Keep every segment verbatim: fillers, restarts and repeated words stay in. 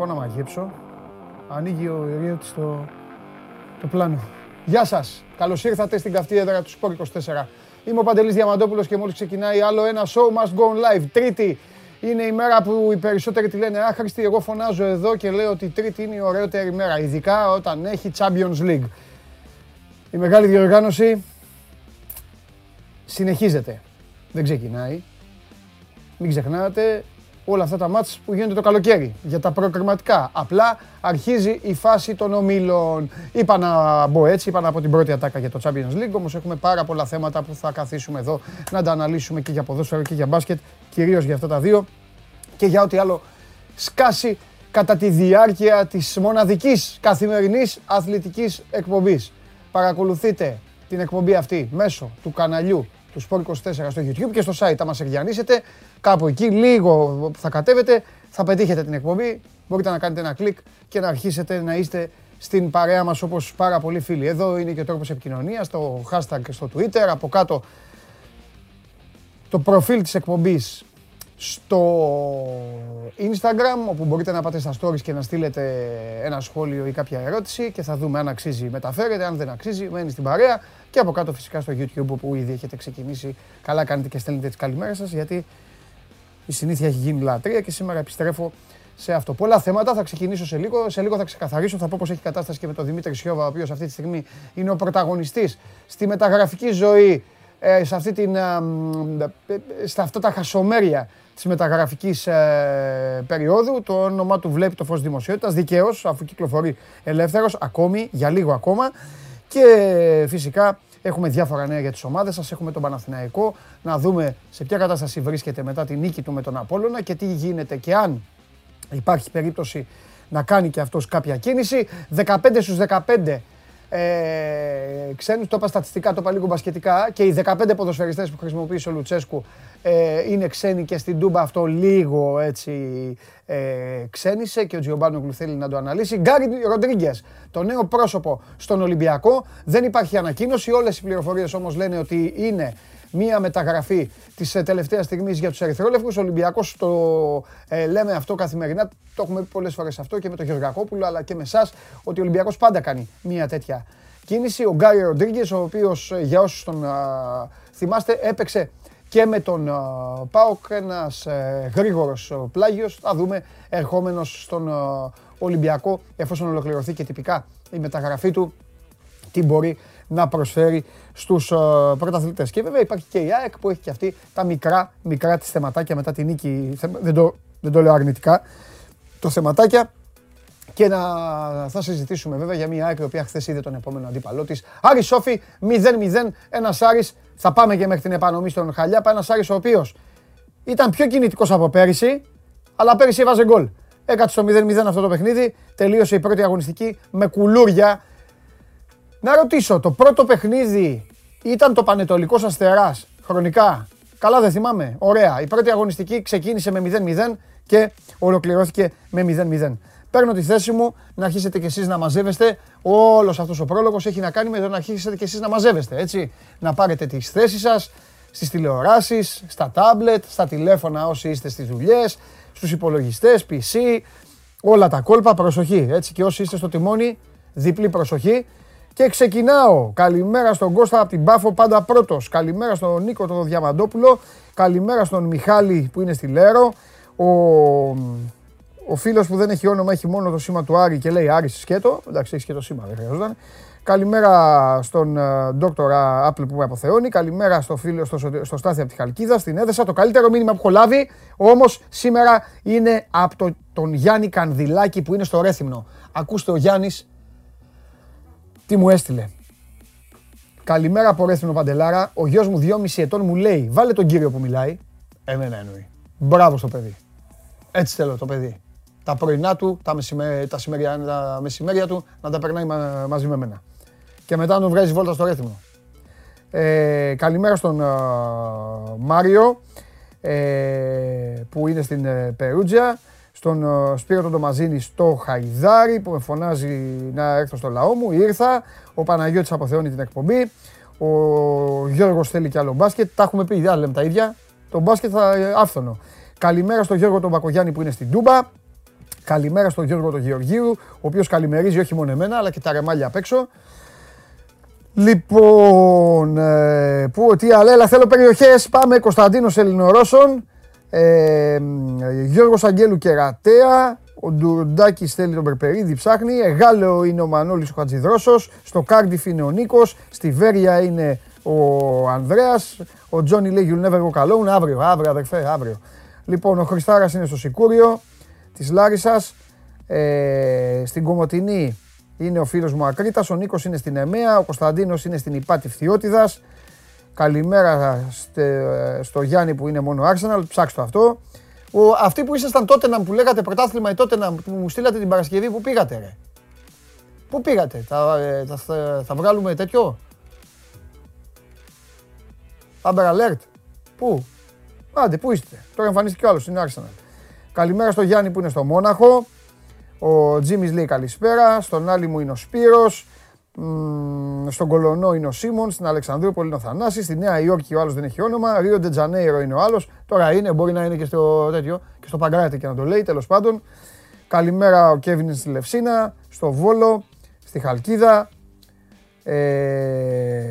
πάω να μαγείψω. Ανοίγει ο Ηρίωτης το, το πλάνο. Γεια σας. Καλώς ήρθατε στην καυτή έδρα του Σπορτ είκοσι τέσσερα. Είμαι ο Παντελής Διαμαντόπουλος και μόλις ξεκινάει άλλο ένα show must go live. Τρίτη είναι η μέρα που οι περισσότεροι τη λένε άχρηστη. Εγώ φωνάζω εδώ και λέω ότι η Τρίτη είναι η ωραιότερη μέρα. Ειδικά όταν έχει Champions League. Η μεγάλη διοργάνωση συνεχίζεται. Δεν ξεκινάει. Μην ξεχνάτε όλα αυτά τα μάτς που γίνονται το καλοκαίρι για τα προκριματικά. Απλά αρχίζει η φάση των ομίλων. Είπα να μπω έτσι, είπα να πω την πρώτη ατάκα για το Champions League, όμως έχουμε πάρα πολλά θέματα που θα καθίσουμε εδώ να τα αναλύσουμε και για ποδόσφαιρο και για μπάσκετ, κυρίως για αυτά τα δύο και για ό,τι άλλο σκάσει κατά τη διάρκεια της μοναδικής καθημερινής αθλητικής εκπομπής. Παρακολουθείτε την εκπομπή αυτή μέσω του καναλιού του Sport είκοσι τέσσερα στο YouTube και στο site. Θα μας εγγυανίσετε, κάπου εκεί, λίγο θα κατέβετε, θα πετύχετε την εκπομπή. Μπορείτε να κάνετε ένα κλικ και να αρχίσετε να είστε στην παρέα μας όπως πάρα πολλοί φίλοι. Εδώ είναι και ο τρόπος επικοινωνίας, το hashtag και στο Twitter. Από κάτω το προφίλ της εκπομπής στο Instagram, όπου μπορείτε να πάτε στα stories και να στείλετε ένα σχόλιο ή κάποια ερώτηση και θα δούμε αν αξίζει μεταφέρετε, αν δεν αξίζει μένει στην παρέα και από κάτω φυσικά στο YouTube όπου ήδη έχετε ξεκινήσει. Καλά κάνετε και στέλνετε τις καλημέρες σας γιατί η συνήθεια έχει γίνει λατρεία και σήμερα επιστρέφω σε αυτό. Πολλά θέματα θα ξεκινήσω σε λίγο, σε λίγο θα ξεκαθαρίσω, θα πω πως έχει κατάσταση και με τον Δημήτρη Σιώβα, ο οποίος αυτή τη στιγμή είναι ο πρωταγωνιστής στη μεταγραφική ζωή, σε αυτή την, σε αυτά τα χασομέρια της μεταγραφικής ε, περίοδου. Το όνομα του βλέπει το φως δημοσιότητας, δικαίως, αφού κυκλοφορεί ελεύθερος, ακόμη, για λίγο ακόμα. Και φυσικά έχουμε διάφορα νέα για τις ομάδες σας. Έχουμε τον Παναθηναϊκό, να δούμε σε ποια κατάσταση βρίσκεται μετά τη νίκη του με τον Απόλλωνα και τι γίνεται και αν υπάρχει περίπτωση να κάνει και αυτός κάποια κίνηση. δεκαπέντε στους δεκαπέντε Ε, ξένους, το είπα στατιστικά, το είπα λίγο μπασκετικά και οι δεκαπέντε ποδοσφαιριστές που χρησιμοποίησε ο Λουτσέσκου ε, είναι ξένοι και στην Τούμπα αυτό λίγο έτσι ε, ξένησε και ο Τζιομπάνοκλου θέλει να το αναλύσει. Γκάρι Ροντρίγκεζ, το νέο πρόσωπο στον Ολυμπιακό, δεν υπάρχει ανακοίνωση, όλες οι πληροφορίες όμως λένε ότι είναι μία μεταγραφή της τελευταίας στιγμής για τους ερυθρόλευκους. Ο Ολυμπιακός το ε, λέμε αυτό καθημερινά, το έχουμε πει πολλές φορές αυτό και με τον Γεωργακόπουλο αλλά και με εσάς, ότι ο Ολυμπιακός πάντα κάνει μία τέτοια κίνηση. Ο Γκάρι Ροντρίγκεζ, ο οποίος για όσους τον α, θυμάστε έπαιξε και με τον α, ΠΑΟΚ, ένας ε, γρήγορος πλάγιος, θα δούμε ερχόμενος στον α, Ολυμπιακό εφόσον ολοκληρωθεί και τυπικά η μεταγραφή του, τι μπορεί να προσφέρει στους uh, πρωταθλητές. Και βέβαια υπάρχει και η ΑΕΚ που έχει και αυτή τα μικρά, μικρά της θεματάκια μετά τη νίκη, δεν το, δεν το λέω αρνητικά, το θεματάκια. Και να, θα συζητήσουμε βέβαια για μια ΑΕΚ η οποία χθες είδε τον επόμενο αντίπαλό της. Άρη Σόφη μηδέν μηδέν, ένας Άρης, θα πάμε και μέχρι την επανομή στον Χαλιάπα, ένας Άρης ο οποίος ήταν πιο κινητικός από πέρυσι, αλλά πέρυσι έβαζε γκολ. Έκατσε στο μηδέν μηδέν αυτό το παιχνίδι, τελείωσε η πρώτη αγωνιστική με κουλούρια. Να ρωτήσω, το πρώτο παιχνίδι ήταν το Πανετολικός Αστεράς, χρονικά, καλά δεν θυμάμαι, ωραία. Η πρώτη αγωνιστική ξεκίνησε με μηδέν μηδέν και ολοκληρώθηκε με μηδέν μηδέν. Παίρνω τη θέση μου να αρχίσετε κι εσείς να μαζεύεστε, όλος αυτός ο πρόλογος έχει να κάνει με το να αρχίσετε κι εσείς να μαζεύεστε, έτσι. Να πάρετε τις θέσεις σας, στις τηλεοράσεις, στα τάμπλετ, στα τηλέφωνα όσοι είστε στις δουλειές, στους υπολογιστές, πι σι, όλα τα κόλπα, προσοχή, έτσι, και όσοι είστε στο τιμόνι, διπλή προσοχή. Και ξεκινάω. Καλημέρα στον Κώστα από την Πάφο, πάντα πρώτος. Καλημέρα στον Νίκο τον Διαμαντόπουλο. Καλημέρα στον Μιχάλη που είναι στη Λέρο. Ο, ο φίλος που δεν έχει όνομα έχει μόνο το σήμα του Άρη και λέει Άρη σκέτο. Εντάξει, έχει και το σήμα, δεν χρειαζόταν. Καλημέρα στον Δόκτορα Apple που με αποθεώνει. Καλημέρα στο φίλο στο, στο Στάθη από τη Χαλκίδα. Στην έδεσα το καλύτερο μήνυμα που έχω λάβει. Όμως σήμερα είναι από το, τον Γιάννη Κανδυλάκη που είναι στο Ρέθιμνο. Ακούστε ο Γιάννης. Τι μου έστειλε. Καλημέρα από Ρέθινο Παντελάρα. Ο γιος μου δυόμιση ετών μου λέει βάλε τον κύριο που μιλάει. Εμένα εννοεί. Μπράβο στο παιδί. Έτσι θέλω το παιδί. Τα πρωινά του, τα, μεσημέρια, τα, σημεριά, τα μεσημέρια του να τα περνάει μα, μαζί με μένα. Και μετά να τον βγάζει βόλτα στο Ρέθινο. Ε, καλημέρα στον ε, Μάριο ε, που είναι στην ε, Περούτζια. Στον Σπύρο τον Ντομαζίνη στο Χαϊδάρι που με φωνάζει να έρθω στο λαό μου, ήρθα. Ο Παναγιώτης αποθεώνει την εκπομπή. Ο Γιώργος θέλει κι άλλο μπάσκετ. Τα έχουμε πει, δεν λέμε τα ίδια. Το μπάσκετ θα άφθονο. Καλημέρα στον Γιώργο τον Μπακογιάννη που είναι στην Τούμπα. Καλημέρα στον Γιώργο τον Γεωργίου, ο οποίος καλημερίζει όχι μόνο εμένα, αλλά και τα ρεμάλια απ' έξω. Λοιπόν, ε, που, τι αλέλα, θέλω περιοχές, πάμε, Κωνσταντίνος Ελληνορώσων, ε, Γιώργος Αγγέλου Κερατέα, ο Ντουρντάκης θέλει τον Περπερίδη, ψάχνει, ε, Γάλλο είναι ο Μανώλης ο Χατζηδρόσος, στο Κάρντιφ είναι ο Νίκος, στη Βέρεια είναι ο Ανδρέας, ο Τζόνι λέει you'll never go alone, αύριο, αύριο αδερφέ, αύριο. Λοιπόν, ο Χριστάρας είναι στο Σικούριο της Λάρισσας, ε, στην Κομωτινή είναι ο φίλος μου Ακρίτας, ο Νίκος είναι στην Εμαία, ο Κωνσταντίνος είναι στην Ιπάτη Φθιώτιδας. Καλημέρα στε, στο Γιάννη που είναι μόνο Arsenal, ψάξτε αυτό. Ο, αυτοί που ήσασταν τότε να μου λέγατε πρωτάθλημα ή τότε να μου στείλατε την Παρασκευή, που πήγατε ρε? Πού πήγατε, θα, θα, θα, θα βγάλουμε τέτοιο? Amber Alert, πού? Άντε, πού είστε, τώρα εμφανίστηκε ο άλλος, είναι Arsenal. Καλημέρα στο Γιάννη που είναι στο Μόναχο. Ο Τζίμις λέει καλησπέρα, στον άλλη μου είναι ο Σπύρος, στον Κολονό είναι ο Σίμων, στην Αλεξανδρούπολη είναι ο Θανάσης, στη Νέα Υόρκη ο άλλος δεν έχει όνομα, Ρίο ντε Τζανέιρο είναι ο άλλος, τώρα είναι, μπορεί να είναι και στο τέτοιο, και στο Παγκράτη και να το λέει, τέλος πάντων. Καλημέρα ο Κέβιν στη Λευσίνα, στο Βόλο, στη Χαλκίδα, ε,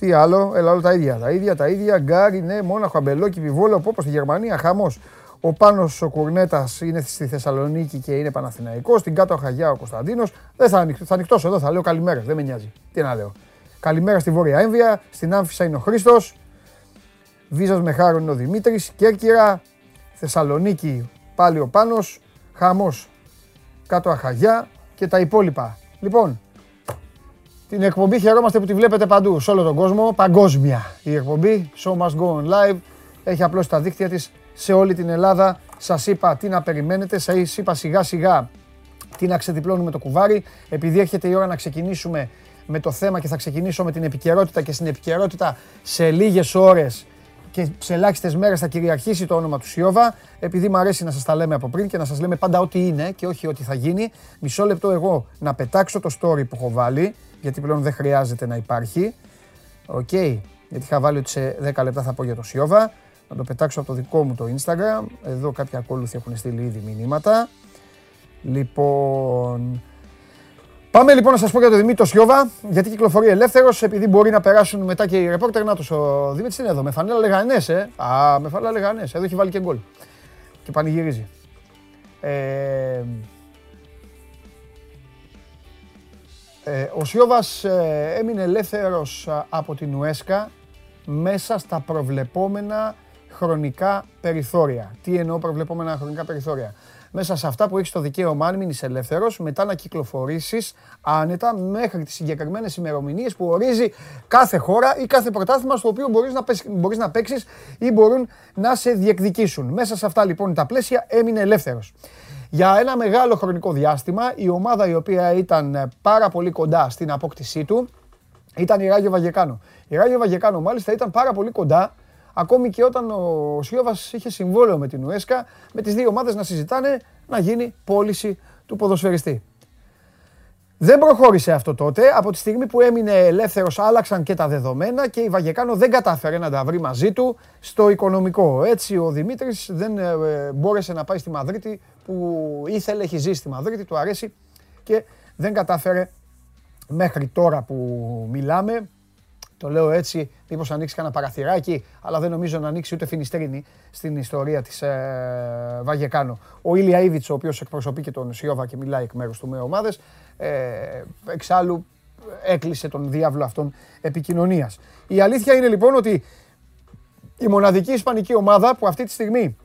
τι άλλο, έλα όλα τα ίδια, τα ίδια, τα ίδια, Γκάρι, ναι, Μόναχο, Αμπελόκηπη, Βόλο, Πόπο, στη Γερμανία, χαμός. Ο Πάνος ο Κουρνέτας είναι στη Θεσσαλονίκη και είναι Παναθηναϊκός. Στην Κάτω Αχαγιά ο Κωνσταντίνος. Δεν θα, ανοιχ, θα ανοιχτώσω εδώ, θα λέω καλημέρα, δεν με νοιάζει. Τι να λέω. Καλημέρα στη Βόρεια Έμβια, στην Άμφισσα είναι ο Χρήστος. Βίζας με Χάρο είναι ο Δημήτρης. Κέρκυρα, Θεσσαλονίκη πάλι ο Πάνος. Χαμός, Κάτω Αχαγιά και τα υπόλοιπα. Λοιπόν, την εκπομπή χαιρόμαστε που τη βλέπετε παντού, σε όλο τον κόσμο. Παγκόσμια η εκπομπή. Show must go on live. Έχει απλώς τα δίκτυα της. Σε όλη την Ελλάδα σας είπα τι να περιμένετε, σας είπα σιγά σιγά τι να ξεδιπλώνουμε το κουβάρι. Επειδή έρχεται η ώρα να ξεκινήσουμε με το θέμα και θα ξεκινήσω με την επικαιρότητα, και στην επικαιρότητα σε λίγες ώρες και σε ελάχιστες μέρες θα κυριαρχήσει το όνομα του Σιώβα. Επειδή μου αρέσει να σας τα λέμε από πριν και να σας λέμε πάντα ό,τι είναι και όχι ό,τι θα γίνει, μισό λεπτό εγώ να πετάξω το story που έχω βάλει, γιατί πλέον δεν χρειάζεται να υπάρχει. Οκ, okay, γιατί είχα βάλει ότι σε δέκα λεπτά θα πω για το Σιώβα. Να το πετάξω από το δικό μου το Instagram. Εδώ κάποια ακόλουθοι έχουν στείλει ήδη μηνύματα. Λοιπόν, πάμε λοιπόν να σας πω για τον Δημήτρη Σιώβα, γιατί κυκλοφορεί ελεύθερος, επειδή μπορεί να περάσουν μετά και οι ρεπόρτερ. Να τους, ο Δημήτρης είναι εδώ, με φανέλα Λεγανές, ε. Α, με φανέλα Λεγανές, εδώ έχει βάλει και γκολ. Και πανηγυρίζει. Ε, ο Σιώβας έμεινε ελεύθερος από την Ουέσκα μέσα στα προβλεπόμενα χρονικά περιθώρια. Τι εννοώ προβλεπόμενα χρονικά περιθώρια? Μέσα σε αυτά που έχεις το δικαίωμα, αν μείνεις ελεύθερος, μετά να κυκλοφορήσεις άνετα μέχρι τις συγκεκριμένες ημερομηνίες που ορίζει κάθε χώρα ή κάθε πρωτάθλημα στο οποίο μπορείς να, μπορείς να παίξεις ή μπορούν να σε διεκδικήσουν. Μέσα σε αυτά λοιπόν τα πλαίσια έμεινε ελεύθερος. Για ένα μεγάλο χρονικό διάστημα η ομάδα η οποία ήταν πάρα πολύ κοντά στην απόκτησή του ήταν η Ράγιο Βαγεκάνο. Η Ράγιο Βαγεκάνο μάλιστα ήταν πάρα πολύ κοντά, ακόμη και όταν ο Σιώβας είχε συμβόλαιο με την Ουέσκα, με τις δύο ομάδες να συζητάνε να γίνει πώληση του ποδοσφαιριστή. Δεν προχώρησε αυτό τότε, από τη στιγμή που έμεινε ελεύθερος άλλαξαν και τα δεδομένα και η Βαγεκάνο δεν κατάφερε να τα βρει μαζί του στο οικονομικό. Έτσι ο Δημήτρης δεν μπόρεσε να πάει στη Μαδρίτη που ήθελε, έχει ζήσει στη Μαδρίτη, του αρέσει και δεν κατάφερε. Μέχρι τώρα που μιλάμε, το λέω έτσι, μήπως ανοίξει κανένα παραθυράκι, αλλά δεν νομίζω να ανοίξει ούτε φινιστρίνη στην ιστορία της ε, Βαγεκάνο. Ο Ήλια Ιβιτς, ο οποίος εκπροσωπεί και τον Σιώβα και μιλάει εκ μέρους του με ομάδες, ε, εξάλλου έκλεισε τον διάβλο αυτών επικοινωνίας. Η αλήθεια είναι λοιπόν ότι η μοναδική ισπανική ομάδα που αυτή τη στιγμή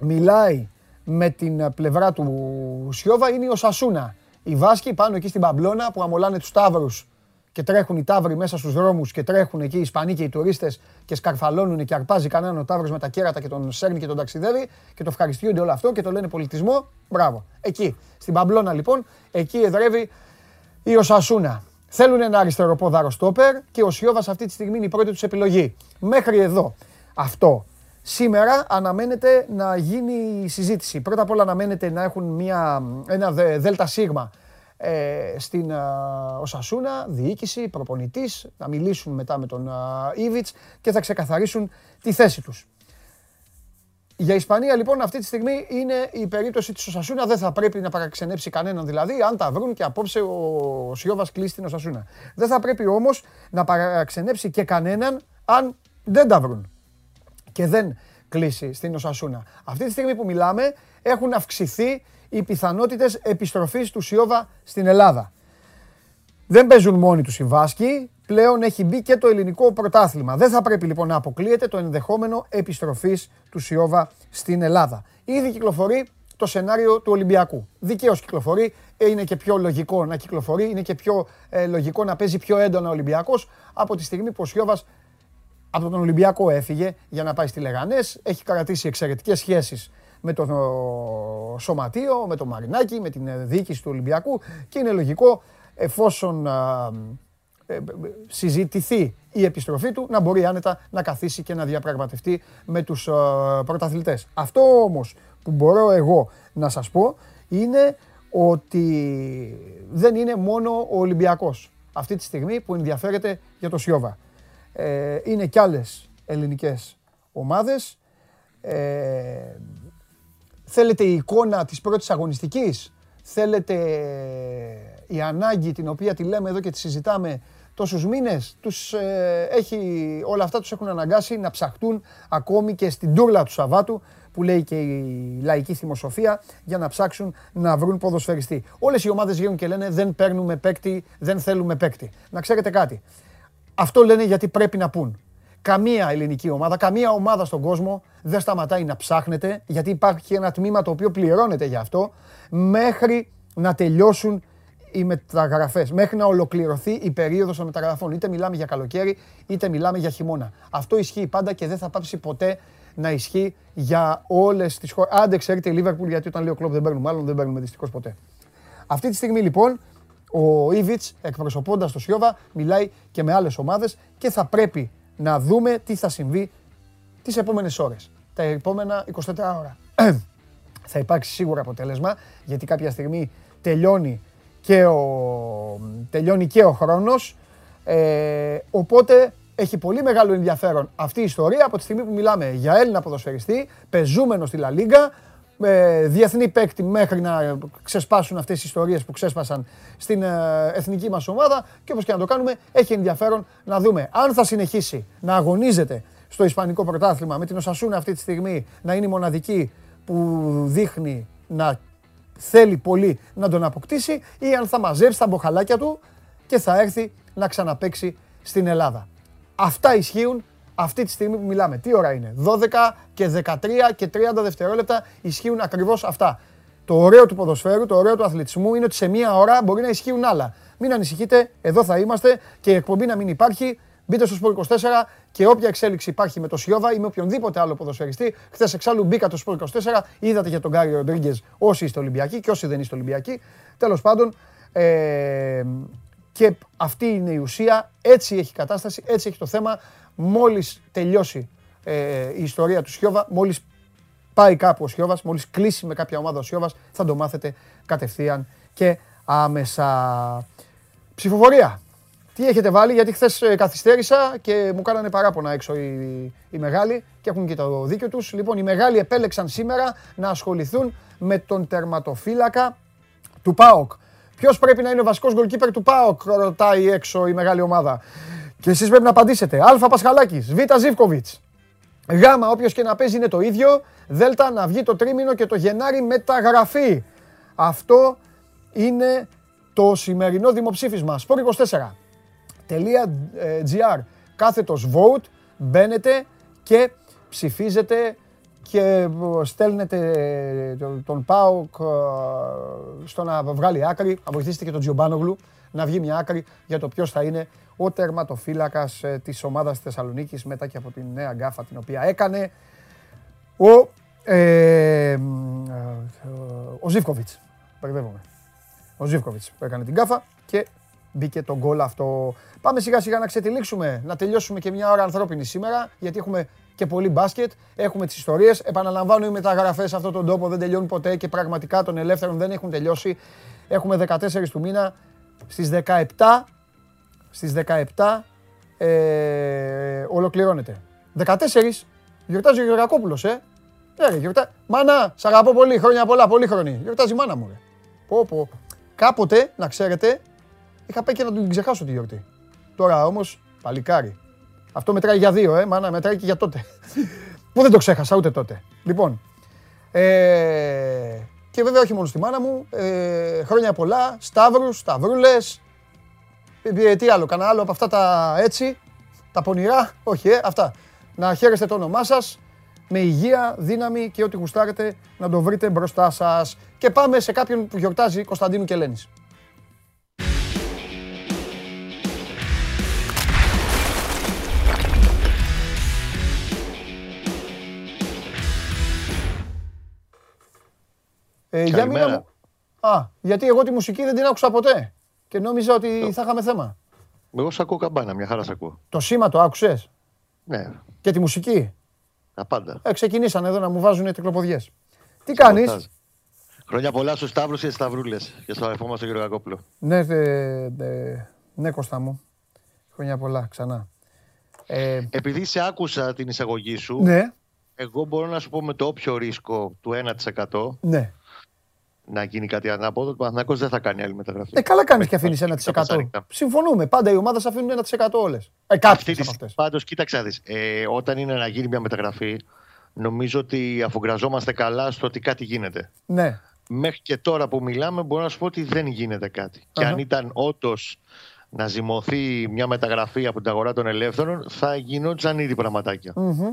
μιλάει με την πλευρά του Σιώβα είναι η Οσασούνα. Οι Βάσκοι πάνω εκεί στην Παμπλώνα που αμολάνε τους ταύρους και τρέχουν οι ταύροι μέσα στους δρόμους και τρέχουν εκεί οι Ισπανοί και οι τουρίστες και σκαρφαλώνουν και αρπάζει κανέναν ο ταύρος με τα κέρατα και τον σέρνει και τον ταξιδεύει και το ευχαριστούνται όλο αυτό και το λένε πολιτισμό. Μπράβο. Εκεί, στην Παμπλώνα λοιπόν, εκεί εδρεύει η Οσασούνα. Θέλουν ένα αριστεροπόδαρο στόπερ και ο Σιώβας αυτή τη στιγμή είναι η πρώτη τους επιλογή. Μέχρι εδώ αυτό. Σήμερα αναμένεται να γίνει η συζήτηση. Πρώτα απ' όλα αναμένεται να έχουν μια, ένα δέλτα σίγμα ε, στην ε, Οσασούνα, διοίκηση, προπονητής, να μιλήσουν μετά με τον ε, Ιβιτς και θα ξεκαθαρίσουν τη θέση τους. Για Ισπανία λοιπόν αυτή τη στιγμή είναι η περίπτωση της Οσασούνα, δεν θα πρέπει να παραξενέψει κανέναν δηλαδή, αν τα βρουν και απόψε ο Σιώβας κλείσει την Οσασούνα. Δεν θα πρέπει όμως να παραξενέψει και κανέναν αν δεν τα βρουν και δεν κλείσει στην Οσασούνα. Αυτή τη στιγμή που μιλάμε έχουν αυξηθεί οι πιθανότητες επιστροφής του Σιώβα στην Ελλάδα. Δεν παίζουν μόνοι τους οι Βάσκοι, πλέον έχει μπει και το ελληνικό πρωτάθλημα. Δεν θα πρέπει λοιπόν να αποκλείεται το ενδεχόμενο επιστροφής του Σιώβα στην Ελλάδα. Ήδη κυκλοφορεί το σενάριο του Ολυμπιακού. Δικαίως κυκλοφορεί, είναι και πιο λογικό να κυκλοφορεί, είναι και πιο ε, λογικό να παίζει πιο έντονα ο Ολυμπιακός από τη στιγμή που ο Σιώβας από τον Ολυμπιακό έφυγε για να πάει στη Λεγανές. Έχει κρατήσει εξαιρετικές σχέσεις με το Σωματείο, με το Μαρινάκι, με την διοίκηση του Ολυμπιακού και είναι λογικό εφόσον α, ε, συζητηθεί η επιστροφή του να μπορεί άνετα να καθίσει και να διαπραγματευτεί με τους α, πρωταθλητές. Αυτό όμως που μπορώ εγώ να σας πω είναι ότι δεν είναι μόνο ο Ολυμπιακός αυτή τη στιγμή που ενδιαφέρεται για το Σιώβα. Ε, είναι κι άλλες ελληνικές ομάδες. Ε, θέλετε η εικόνα της πρώτης αγωνιστικής, θέλετε η ανάγκη την οποία τη λέμε εδώ και τη συζητάμε τόσους μήνες, τους, ε, έχει, όλα αυτά τους έχουν αναγκάσει να ψαχτούν ακόμη και στην τούρλα του Σαββάτου που λέει και η λαϊκή θυμοσοφία για να ψάξουν να βρουν ποδοσφαιριστή. Όλες οι ομάδες γίνουν και λένε δεν παίρνουμε παίκτη, δεν θέλουμε παίκτη. Να ξέρετε κάτι, αυτό λένε γιατί πρέπει να πούν. Καμία ελληνική ομάδα, καμία ομάδα στον κόσμο δεν σταματάει να ψάχνεται, γιατί υπάρχει ένα τμήμα το οποίο πληρώνεται γι' αυτό, μέχρι να τελειώσουν οι μεταγραφές, μέχρι να ολοκληρωθεί η περίοδος των μεταγραφών. Είτε μιλάμε για καλοκαίρι, είτε μιλάμε για χειμώνα. Αυτό ισχύει πάντα και δεν θα πάψει ποτέ να ισχύει για όλες τις χώρες. Άντε, ξέρετε, η Λίβερπουλ, γιατί όταν λέει ο Κλοπ δεν παίρνουμε, μάλλον δεν παίρνουμε δυστυχώς ποτέ. Αυτή τη στιγμή λοιπόν ο Ιβιτς, εκπροσωπώντας το Σιώβα, μιλάει και με άλλες ομάδες και θα πρέπει να δούμε τι θα συμβεί τις επόμενες ώρες, τα επόμενα είκοσι τέσσερις ώρα. Θα υπάρξει σίγουρα αποτέλεσμα, γιατί κάποια στιγμή τελειώνει και ο, τελειώνει και ο χρόνος, ε, οπότε έχει πολύ μεγάλο ενδιαφέρον αυτή η ιστορία από τη στιγμή που μιλάμε για Έλληνα ποδοσφαιριστή, πεζούμενο στη Λα Λίγκα, ε, διεθνή παίκτη μέχρι να ξεσπάσουν αυτές οι ιστορίες που ξέσπασαν στην ε, εθνική μας ομάδα και όπως και να το κάνουμε έχει ενδιαφέρον να δούμε αν θα συνεχίσει να αγωνίζεται στο Ισπανικό Πρωτάθλημα με την Οσασούνα αυτή τη στιγμή να είναι η μοναδική που δείχνει να θέλει πολύ να τον αποκτήσει ή αν θα μαζέψει τα μποχαλάκια του και θα έρθει να ξαναπαίξει στην Ελλάδα. Αυτά ισχύουν αυτή τη στιγμή που μιλάμε. Τι ώρα είναι? δώδεκα και δεκατρία και τριάντα δευτερόλεπτα ισχύουν ακριβώς αυτά. Το ωραίο του ποδοσφαίρου, το ωραίο του αθλητισμού είναι ότι σε μία ώρα μπορεί να ισχύουν άλλα. Μην ανησυχείτε, εδώ θα είμαστε και η εκπομπή να μην υπάρχει. Μπείτε στο Sport είκοσι τέσσερα και όποια εξέλιξη υπάρχει με το Σιώβα ή με οποιονδήποτε άλλο ποδοσφαιριστή. Χθες εξάλλου μπήκα το Sport είκοσι τέσσερα, είδατε για τον Γκάρι Ροντρίγκεζ όσοι είστε Ολυμπιακοί και όσοι δεν είστε Ολυμπιακοί. Τέλος πάντων, ε, και αυτή είναι η ουσία. Έτσι έχει η κατάσταση, έτσι έχει το θέμα. Μόλις τελειώσει ε, η ιστορία του Σιώβα, μόλις πάει κάπου ο Σιώβας, μόλις κλείσει με κάποια ομάδα ο Σιώβας, θα το μάθετε κατευθείαν και άμεσα. Ψηφοφορία. Τι έχετε βάλει, γιατί χθες καθυστέρησα και μου κάνανε παράπονα έξω οι, οι μεγάλοι και έχουν και το δίκιο τους. Λοιπόν, οι μεγάλοι επέλεξαν σήμερα να ασχοληθούν με τον τερματοφύλακα του ΠΑΟΚ. Ποιος πρέπει να είναι ο βασικός γκολκίπερ του ΠΑΟΚ, ρωτάει έξω η μεγάλη ομάδα. Και εσείς πρέπει να απαντήσετε. Α. Πασχαλάκης, Β. Ζίβκοβιτς. Γ. Όποιος και να παίζει είναι το ίδιο. Δ. Να βγει το τρίμηνο και το Γενάρη μεταγραφή. Αυτό είναι το σημερινό δημοψήφισμα. Σπορτ είκοσι τέσσερα. .gr κάθετος vote, μπαίνετε και ψηφίζετε και στέλνετε τον ΠΑΟΚ στο να βγάλει άκρη, να βοηθήσετε και τον Τζιομπάνογλου να βγει μια άκρη για το ποιος θα είναι ο τερματοφύλακας της ομάδας Θεσσαλονίκης μετά και από την νέα γκάφα την οποία έκανε ο, ε, ο Ζίβκοβιτς, μπερδεύομαι, ο Ζίβκοβιτς που έκανε την γκάφα και μπήκε τον γκολ αυτό. Πάμε σιγά σιγά να ξετυλίξουμε, να τελειώσουμε και μια ώρα ανθρώπινη σήμερα, γιατί έχουμε και πολύ μπάσκετ, έχουμε τις ιστορίες. Επαναλαμβάνω, οι μεταγραφές σε αυτόν τον τόπο δεν τελειώνουν ποτέ και πραγματικά των ελεύθερων δεν έχουν τελειώσει. Έχουμε δεκατέσσερις του μήνα, στις δεκαεπτά, στις δεκαεπτά ε, ολοκληρώνεται. δεκατέσσερις, γιορτάζει ο Γεωργακόπουλος, ε. Ε, γιορτά... Μάνα, σ' αγαπώ πολύ, χρόνια πολλά, πολύ χρόνια. Γιορτάζει η μάνα μου, ρε. Πω, πω. Κάποτε, να ξέρετε, είχα πάει και να την ξεχάσω τη γιορτή. Τώρα όμως, παλικάρι. Αυτό μετράει για δύο, ε, μάνα, μετράει και για τότε. Που δεν το ξέχασα ούτε τότε. Λοιπόν, ε... και βέβαια όχι μόνο στη μάνα μου, ε... χρόνια πολλά, σταύρους, σταυρούλες, ε, τι άλλο, κανένα άλλο από αυτά τα έτσι, τα πονηρά, όχι, ε, αυτά. Να χαίρεστε το όνομά σας, με υγεία, δύναμη και ό,τι γουστάρετε να το βρείτε μπροστά σας. Και πάμε σε κάποιον που γιορτάζει, Κωνσταντίνου και Ελένης. Ε, για μήνα... Α, γιατί εγώ τη μουσική δεν την άκουσα ποτέ και νόμιζα ότι το... θα είχαμε θέμα. Εγώ σ' ακούω καμπάνα, μια χαρά σ' ακούω. Το σήμα το άκουσες? Ναι. Και τη μουσική? Τα πάντα. Ε, ξεκινήσαν εδώ να μου βάζουν τρικλοποδιές. Τι κάνεις? Χρόνια πολλά στους Σταύρους και στις Σταυρούλες και στο αδερφό μας τον κύριο Κακόπουλο. Ναι, ε, ε, ναι, Κώστα μου. Χρόνια πολλά ξανά. Ε, Επειδή σε άκουσα την εισαγωγή σου, ναι. Εγώ μπορώ να σου πω με το όποιο ρίσκο του ένα τοις εκατό ναι. Να γίνει κάτι ανάποδο, ο Παναθηναϊκός δεν θα κάνει άλλη μεταγραφή. Ε, καλά κάνεις και αφήνεις ένα τοις εκατό. Συμφωνούμε. Πάντα οι ομάδες αφήνουν ένα τοις εκατό όλες. Ε, κάποιες από αυτές. Πάντως, κοίταξε να δεις. Ε, όταν είναι να γίνει μια μεταγραφή, νομίζω ότι αφογκραζόμαστε καλά στο ότι κάτι γίνεται. Ναι. Μέχρι και τώρα που μιλάμε, μπορώ να σου πω ότι δεν γίνεται κάτι. Uh-huh. Και αν ήταν όντως να ζυμωθεί μια μεταγραφή από την αγορά των ελεύθερων, θα γινόντουσαν ήδη πραγματάκια. Mm-hmm.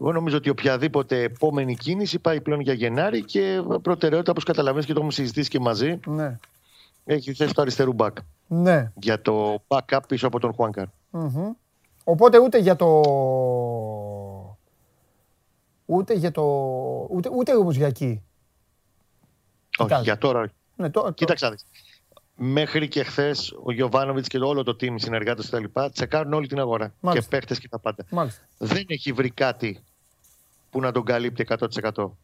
Εγώ νομίζω ότι οποιαδήποτε επόμενη κίνηση πάει πλέον για Γενάρη και προτεραιότητα, όπως καταλαβαίνεις και το έχουμε συζητήσει και μαζί, ναι. Έχει θέση του αριστερού μπακ. Ναι. Για το backup πίσω από τον Χουάνκαρ. Mm-hmm. Οπότε ούτε για το... Ούτε για το... Ούτε, ούτε όμως για εκεί. Όχι, κοιτάζει. Για τώρα. Ναι, το, το... Κοίταξα. Μέχρι και χθες ο Γιοβάνοβιτς και όλο το team, οι συνεργάτες κτλ. Τσεκάρουν όλη την αγορά. Μάλιστα. Και παίχτες και τα πάντα. Μάλιστα. Δεν έχει βρει κάτι που να τον καλύπτει εκατό τοις εκατό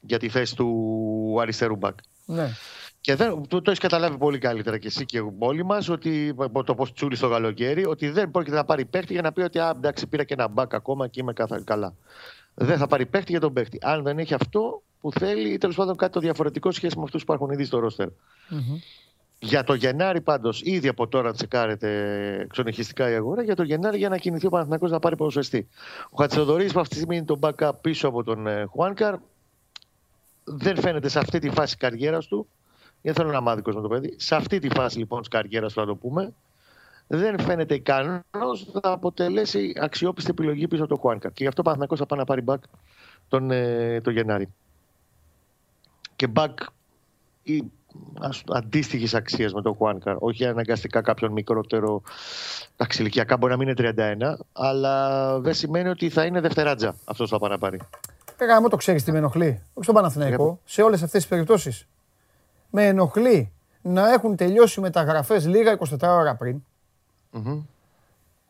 για τη θέση του αριστερού μπακ. Ναι. Και δεν, το, το έχει καταλάβει πολύ καλύτερα και εσύ και όλοι μας ότι το πώς τσούλει στο καλοκαίρι, ότι δεν πρόκειται να πάρει παίχτη για να πει ότι α, εντάξει, πήρα και ένα μπακ ακόμα και είμαι καλά. Δεν θα πάρει παίχτη για τον παίχτη. Αν δεν έχει αυτό που θέλει ή τέλος πάντων κάτι το διαφορετικό σχέση με αυτούς που υπάρχουν ήδη στο ρόστερ. Mm-hmm. Για το Γενάρη πάντως, ήδη από τώρα τσεκάρεται ξενυχιστικά η αγορά. Για το Γενάρη για να κινηθεί ο Παναθηναϊκός να πάρει ποδοσφαιριστή. Ο Χατζηδωρής που αυτή τη στιγμή είναι το backup πίσω από τον Χουάνκαρ. Δεν φαίνεται σε αυτή τη φάση καριέρας του. Δεν θέλω να είμαι άδικος με το παιδί. Σε αυτή τη φάση λοιπόν της καριέρας του, να το πούμε, δεν φαίνεται ικανός να αποτελέσει αξιόπιστη επιλογή πίσω από τον Χουάνκαρ. Και γι' αυτό ο Παναθηναϊκός θα πάει να πάρει back τον, ε, τον Γενάρη. Και back. Η... αντίστοιχης αξίας με τον Χουάνκαρ. Όχι αναγκαστικά κάποιον μικρότερο. Τα ηλικιακά μπορεί να μην είναι τριάντα ένα, αλλά δεν σημαίνει ότι θα είναι δευτεράτζα αυτός που θα παραπάρει. Πέγα, μου το ξέρεις τι με ενοχλεί? Όχι στον Παναθηναϊκό, σε όλες αυτές τις περιπτώσεις. Με ενοχλεί να έχουν τελειώσει μεταγραφές λίγα είκοσι τέσσερις ώρα πριν. Mm-hmm.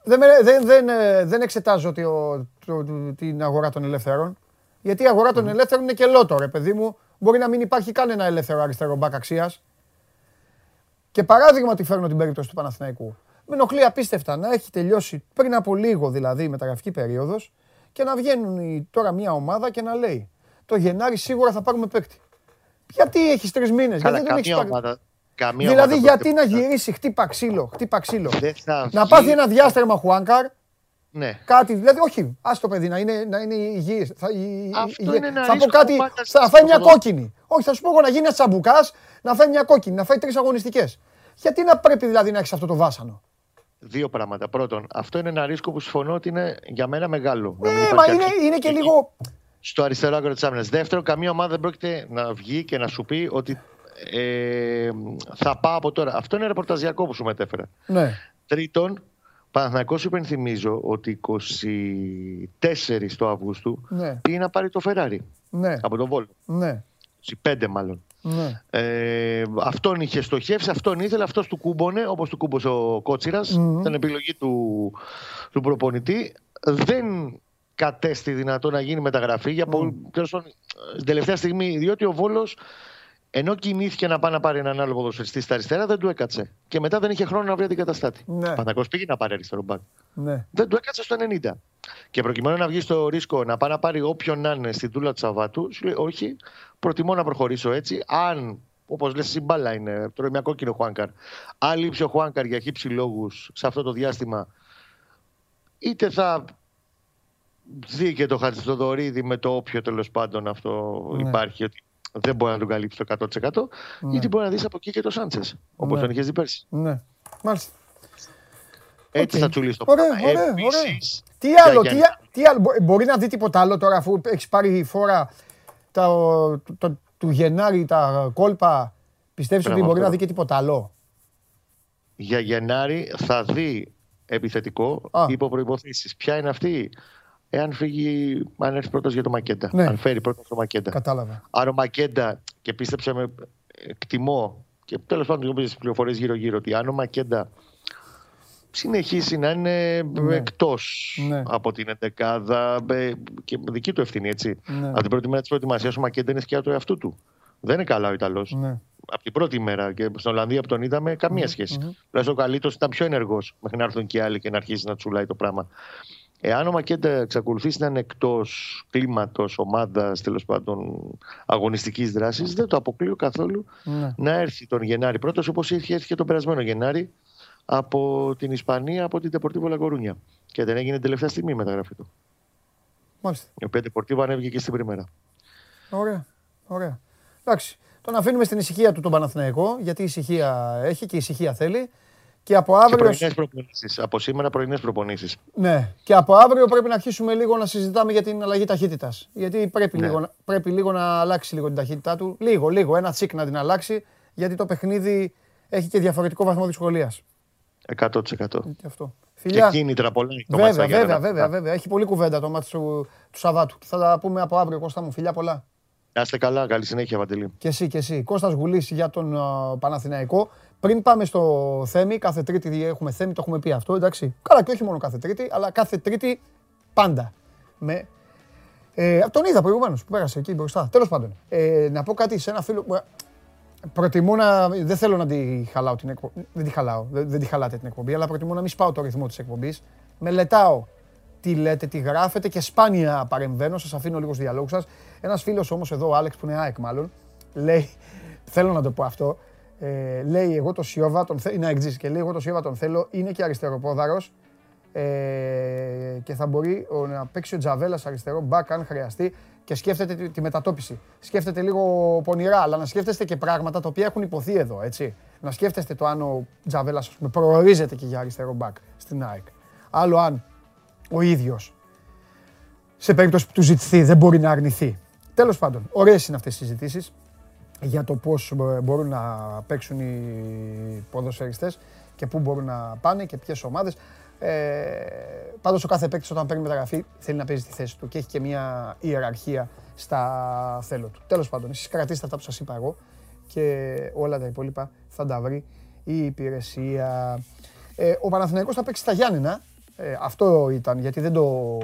δεν, δεν, δεν, δεν εξετάζω ότι ο, το, την αγορά των ελεύθερων. Γιατί η αγορά των mm-hmm. ελεύθερων είναι και λότο, ρε παιδί μου. Μπορεί να μην υπάρχει κανένα ελεύθερο αριστερό μπακ αξίας. Και παράδειγμα τη φέρνω την περίπτωση του Παναθηναϊκού. Με ενοχλεί απίστευτα να έχει τελειώσει πριν από λίγο δηλαδή η μεταγραφική περίοδος και να βγαίνουν τώρα μια ομάδα και να λέει το Γενάρη σίγουρα θα πάρουμε παίκτη. Γιατί έχεις τρεις μήνες, γιατί δεν έχεις ομάδα. Καμία δηλαδή ομάδα γιατί να γυρίσει χτύπα ξύλο, χτύπα ξύλο. Να πάθει ένα διάστρεμα Χουάνκαρ. Ναι. Κάτι, δηλαδή, όχι, ας το παιδί να είναι, να είναι υγιής. Θα, η, Αυτό η, είναι θα πω κάτι, θα φάει μια κόκκινη. Όχι, θα σου πω εγώ να γίνει ένας τσαμπουκάς, να φάει μια κόκκινη, να φάει τρεις αγωνιστικές. Γιατί να πρέπει δηλαδή να έχεις αυτό το βάσανο? Δύο πράγματα. Πρώτον, αυτό είναι ένα ρίσκο που συμφωνώ ότι είναι για μένα μεγάλο. Ναι, ε, μα είναι, είναι και λίγο. Στο αριστερό άκρο της άμυνας. Δεύτερον, καμία ομάδα δεν πρόκειται να βγει και να σου πει ότι ε, θα πάω από τώρα. Αυτό είναι ρεπορταζιακό που σου μετέφερα. Ναι. Τρίτον. Παναθηναϊκός σου υπενθυμίζω ότι είκοσι τέσσερις του Αυγούστου ναι. πήγε να πάρει το Φεράρι ναι. από τον Βόλο. Ναι. είκοσι πέντε μάλλον. Ναι. Ε, αυτόν είχε στοχεύσει, αυτόν ήθελε, αυτός του κούμπονε, όπως του κούμπωσε ο Κότσιρας. Mm-hmm. Ήταν επιλογή του, του προπονητή. Δεν κατέστη δυνατό να γίνει μεταγραφή για mm. τέλος, τελευταία στιγμή, διότι ο Βόλος Ενώ κινήθηκε να πάει να πάρει έναν άλλο ποδοσφαιριστή στα αριστερά, δεν του έκατσε. Και μετά δεν είχε χρόνο να βρει αντικαταστάτη. Ναι. Ο Παναθηναϊκός πήγε να πάρει αριστερό μπακ. Ναι. Δεν του έκατσε στο ενενήντα. Και προκειμένου να βγει στο ρίσκο να πάει να πάρει όποιον να είναι στην τούλα του Σαββάτου, σου λέει: όχι, προτιμώ να προχωρήσω έτσι. Αν, όπως λες, η μπάλα είναι, τρώει μια κόκκινο Χουάνκαρ. Αν λείψει ο Χουάνκαρ για χύψη λόγους σε αυτό το διάστημα, είτε θα δει και το Χατζηστοδωρίδη με το όποιο τέλος πάντων αυτό ναι. υπάρχει. Δεν μπορεί να τον καλύψει το εκατό τοις εκατό, ναι. γιατί μπορεί να δεις από εκεί και το Σάντσες, όπως ναι. τον είχες δει πέρσι. Ναι, μάλιστα. Έτσι okay. θα τσουλείς το πράγμα. Ωραία, ωραία, ωραία. Τι άλλο, τι, τι άλλο, μπορεί να δει τίποτα άλλο τώρα, αφού έχεις πάρει φορά τα, το, το, του Γενάρη τα κόλπα, πιστεύεις ότι μπορεί αυτό. να δει και τίποτα άλλο? Για Γενάρη θα δει επιθετικό, Α. υπό προϋποθέσεις. Ποια είναι αυτή? Εάν φύγει, αν έρθει πρώτος για το Μακέντα. Ναι. Αν φέρει πρώτος το Μακέντα. Κατάλαβα. Άρα ο Μακέντα, και πίστεψε με, εκτιμώ, και τέλος πάντων λίγο στις πληροφορίες γύρω-γύρω, ότι αν ο Μακέντα συνεχίσει να είναι ναι. εκτός ναι. από την εντεκάδα, και δική του ευθύνη, έτσι. Ναι. Από την πρώτη μέρα της προετοιμασίας, ο Μακέντα είναι σκιά του εαυτού του. Δεν είναι καλά ο Ιταλός. Ναι. Από την πρώτη μέρα και στην Ολλανδία που τον είδαμε, καμία mm-hmm. σχέση. Mm-hmm. Δηλαδή ο Καλίτος ήταν πιο ενεργός μέχρι να έρθουν και άλλοι και να αρχίσει να τσουλάει το πράγμα. Εάν ο Μακέντα εξακολουθήσει να είναι εκτός κλίματος, ομάδας, τέλος πάντων αγωνιστικής δράσης, δεν το αποκλείω καθόλου ναι. να έρθει τον Γενάρη πρώτος, όπως είχε έρθει και τον περασμένο Γενάρη από την Ισπανία, από την Deportivo La Coruña. Και δεν έγινε τελευταία στιγμή η μεταγραφή του. Μάλιστα. Η οποία Deportivo ανέβηκε και στην πριμέρα. Ωραία, ωραία. Εντάξει, τον αφήνουμε στην ησυχία του τον Παναθηναϊκό, γιατί η ησυχία έχει και η ησυχία θέλει. Και από αύριο... πρωινές προπονήσεις. Από σήμερα πρωινές προπονήσεις. Ναι. Και από αύριο πρέπει να αρχίσουμε λίγο να συζητάμε για την αλλαγή ταχύτητας. Γιατί πρέπει, ναι. λίγο, πρέπει λίγο να αλλάξει λίγο την ταχύτητά του. Λίγο, λίγο. Ένα τσίκ να την αλλάξει. Γιατί το παιχνίδι έχει και διαφορετικό βαθμό δυσκολίας. εκατό τοις εκατό. Και αυτό. Φιλιά. Και κίνητρα πολλά. Βέβαια, βέβαια, βέβαια, βέβαια, βέβαια. Έχει πολύ κουβέντα το μάτς του, του Σαββάτου. Θα τα πούμε από αύριο, Κώστα μου. Φιλιά πολλά. Να είστε καλά. Καλή συνέχεια, Παντελή. Και εσύ, και εσύ. Κώστας Γουλής για τον uh, Παναθηναϊκό. Πριν πάμε στο Θέμη, κάθε Τρίτη έχουμε Θέμη, το έχουμε πει αυτό, εντάξει. Καλά και όχι μόνο κάθε Τρίτη, αλλά κάθε Τρίτη πάντα. Με... Ε, τον είδα προηγουμένως που πέρασε εκεί μπροστά. Τέλος πάντων, ε, να πω κάτι σε ένα φίλο. Προτιμώ να... Δεν θέλω να τη χαλάω την εκπομπή. Δεν τη χαλάω, δεν, δεν τη χαλάτε την εκπομπή, αλλά προτιμώ να μην σπάω το ρυθμό της εκπομπής. Μελετάω τι λέτε, τι γράφετε και σπάνια παρεμβαίνω, σας αφήνω λίγο στους διαλόγους σας. Ένας φίλος όμως εδώ, ο Άλεξ, που είναι ΑΕΚ μάλλον, λέει, θέλω να το πω αυτό. Ε, λέει εγώ το Σιώβα τον θέλω, είναι εξής και λέει εγώ το Σιώβα τον θέλω, είναι και αριστεροπόδαρος ε, και θα μπορεί ο, να παίξει ο Τζαβέλας αριστερό μπακ αν χρειαστεί και σκέφτεται τη, τη μετατόπιση. Σκέφτεται λίγο πονηρά, αλλά να σκέφτεστε και πράγματα τα οποία έχουν υποθεί εδώ, έτσι. Να σκέφτεστε το αν ο Τζαβέλας, ας πούμε, προορίζεται και για αριστερό μπακ στην ΑΕΚ. Άλλο αν ο ίδιος, σε περίπτωση που του ζητηθεί, δεν μπορεί να αρνηθεί. Τέλος πάντων, ωραίες είναι αυτές οι συζητήσεις για το πώς μπορούν να παίξουν οι ποδοσφαιριστές και πού μπορούν να πάνε και ποιες ομάδες. Ε, πάντως ο κάθε παίκτης όταν παίρνει μεταγραφή θέλει να παίζει τη θέση του και έχει και μια ιεραρχία στα θέλω του. Τέλος πάντων, εσείς κρατήστε αυτά που σας είπα εγώ και όλα τα υπόλοιπα θα τα βρει η υπηρεσία. Ε, ο Παναθηναϊκός θα παίξει στα Γιάννενα. Ε, αυτό ήταν, γιατί δεν το,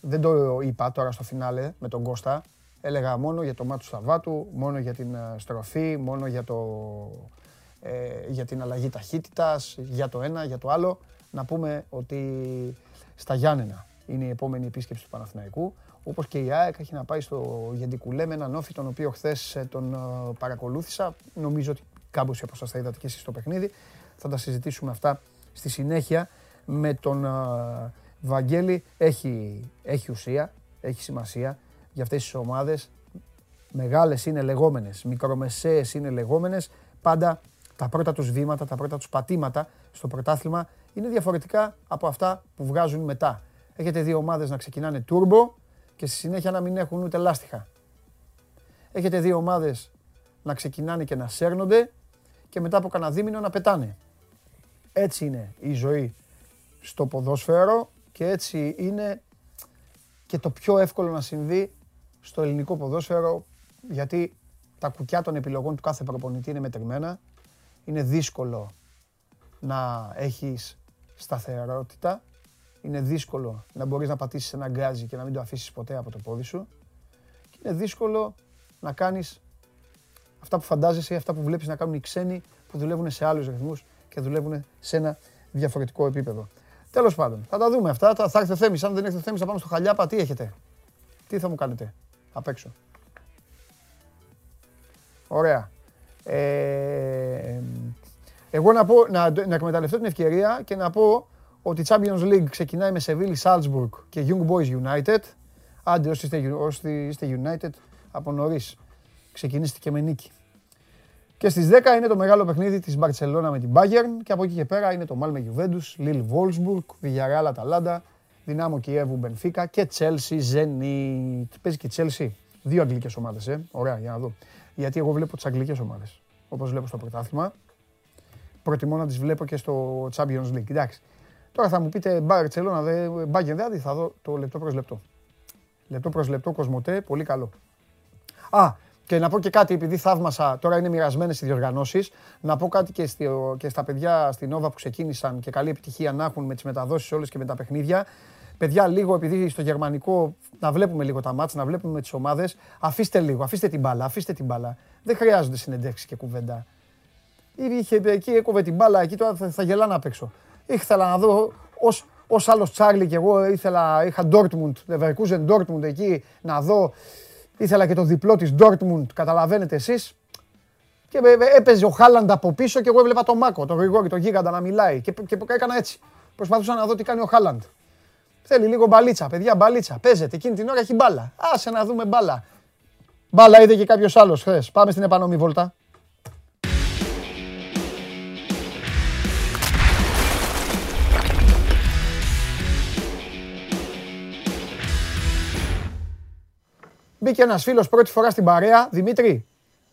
δεν το είπα τώρα στο φινάλε με τον Κώστα. Έλεγα μόνο για το μάτς του Σαββάτου, μόνο για την στροφή, μόνο για, το, ε, για την αλλαγή ταχύτητας, για το ένα, για το άλλο. Να πούμε ότι στα Γιάννενα είναι η επόμενη επίσκεψη του Παναθηναϊκού. Όπως και η ΑΕΚ έχει να πάει στο Γεντικουλέ με έναν όφη, τον οποίο χθες τον παρακολούθησα. Νομίζω ότι κάμποση από σας θα είδατε και εσείς στο παιχνίδι. Θα τα συζητήσουμε αυτά στη συνέχεια με τον ε, Βαγγέλη. Έχει, έχει ουσία, έχει σημασία. Για αυτές τις ομάδες, μεγάλες είναι λεγόμενες, μικρομεσαίες είναι λεγόμενες, πάντα τα πρώτα τους βήματα, τα πρώτα τους πατήματα στο πρωτάθλημα είναι διαφορετικά από αυτά που βγάζουν μετά. Έχετε δύο ομάδες να ξεκινάνε turbo και στη συνέχεια να μην έχουν ούτε λάστιχα. Έχετε δύο ομάδες να ξεκινάνε και να σέρνονται και μετά από κανένα δίμηνο να πετάνε. Έτσι είναι η ζωή στο ποδόσφαιρο και έτσι είναι και το πιο εύκολο να συμβεί στο ελληνικό ποδόσφαιρο, γιατί τα κουκιά των επιλογών του κάθε προπονητή είναι μετρημένα. Είναι δύσκολο να έχεις σταθερότητα. Είναι δύσκολο να μπορείς να πατήσεις ένα γκάζι και να μην το αφήσεις ποτέ από το πόδι σου. Και είναι δύσκολο να κάνεις αυτά που φαντάζεσαι, αυτά που βλέπεις να κάνουν οι ξένοι που δουλεύουν σε άλλους ρυθμούς και δουλεύουν σε ένα διαφορετικό επίπεδο. Τέλος πάντων, θα τα δούμε αυτά. Θα έρθει ο Θέμης. Αν δεν έρθει ο Θέμης, θα πάμε στο Χαλιάπα. Τι έχετε, τι θα μου κάνετε απ' έξω. Ωραία. Ε, εγώ να, πω, να, να εκμεταλλευτώ την ευκαιρία και να πω ότι η Champions League ξεκινάει με Σεβίλη, Σάλτσμπουργκ και Young Boys United. Άντε, όσοι είστε, όσοι είστε United, από νωρίς ξεκινήστε και με νίκη. Και στις δέκα είναι το μεγάλο παιχνίδι της Μπαρτσελόνα με την Μπάγερν και από εκεί και πέρα είναι το Μάλ με Γιουβέντους, Λίλ Βολσμπουργκ, Βιγιαρεάλ Αταλάντα, Δυνάμο Κιέβου Μπενφίκα και Τσέλσι Ζενίτ. Παίζει και Τσέλσι. Δύο αγγλικές ομάδες, ε. Ωραία, για να δω. Γιατί εγώ βλέπω τις αγγλικές ομάδες. Όπως βλέπω στο πρωτάθλημα, προτιμώ να τις βλέπω και στο Champions League. Εντάξει. Τώρα θα μου πείτε Μπαρτσελόνα, Μπάγερν, δηλαδή θα δω το λεπτό προς λεπτό. Λεπτό προς λεπτό, Κοσμοτέ, πολύ καλό. Α, και να πω και κάτι, επειδή θαύμασα, τώρα είναι μοιρασμένες οι διοργανώσεις, να πω κάτι και, στο, και στα παιδιά στην Νόβα που ξεκίνησαν και καλή επιτυχία να έχουν με τις μεταδόσεις όλες και με τα παιχνίδια. Παιδιά, λίγο, επειδή στο γερμανικό να βλέπουμε λίγο τα μάτς, να βλέπουμε τις ομάδες, αφήστε λίγο, αφήστε την μπάλα, αφήστε την μπάλα. Δεν χρειάζονται συνεντεύξεις και κουβέντα. Είχε, εκεί έκοβε την μπάλα, εκεί τώρα θα, θα γελάνα απ' έξω. Ήθελα να δω ως... Ως άλλος Τσάρλι και εγώ ήθελα, είχα Ντόρτμουντ, Λεβερκούζεν Ντόρτμουντ εκεί να δω. Ήθελα και το διπλό της Ντόρτμουντ, καταλαβαίνετε εσείς. Και έπαιζε ο Χάλαντ από πίσω και εγώ έβλεπα τον Μάκο, τον Γρηγόρη, τον Γίγαντα να μιλάει. Και, και έκανα έτσι. Προσπαθούσα να δω τι κάνει ο Χάλαντ. Θέλει λίγο μπαλίτσα, παιδιά, μπαλίτσα. Παίζεται, εκείνη την ώρα έχει μπάλα. Άσε να δούμε μπάλα. Μπάλα είδε και κάποιος άλλος χθες. Πάμε στην επανομή βόλτα. Μπήκε ένας φίλος πρώτη φορά στην παρέα. Δημήτρη,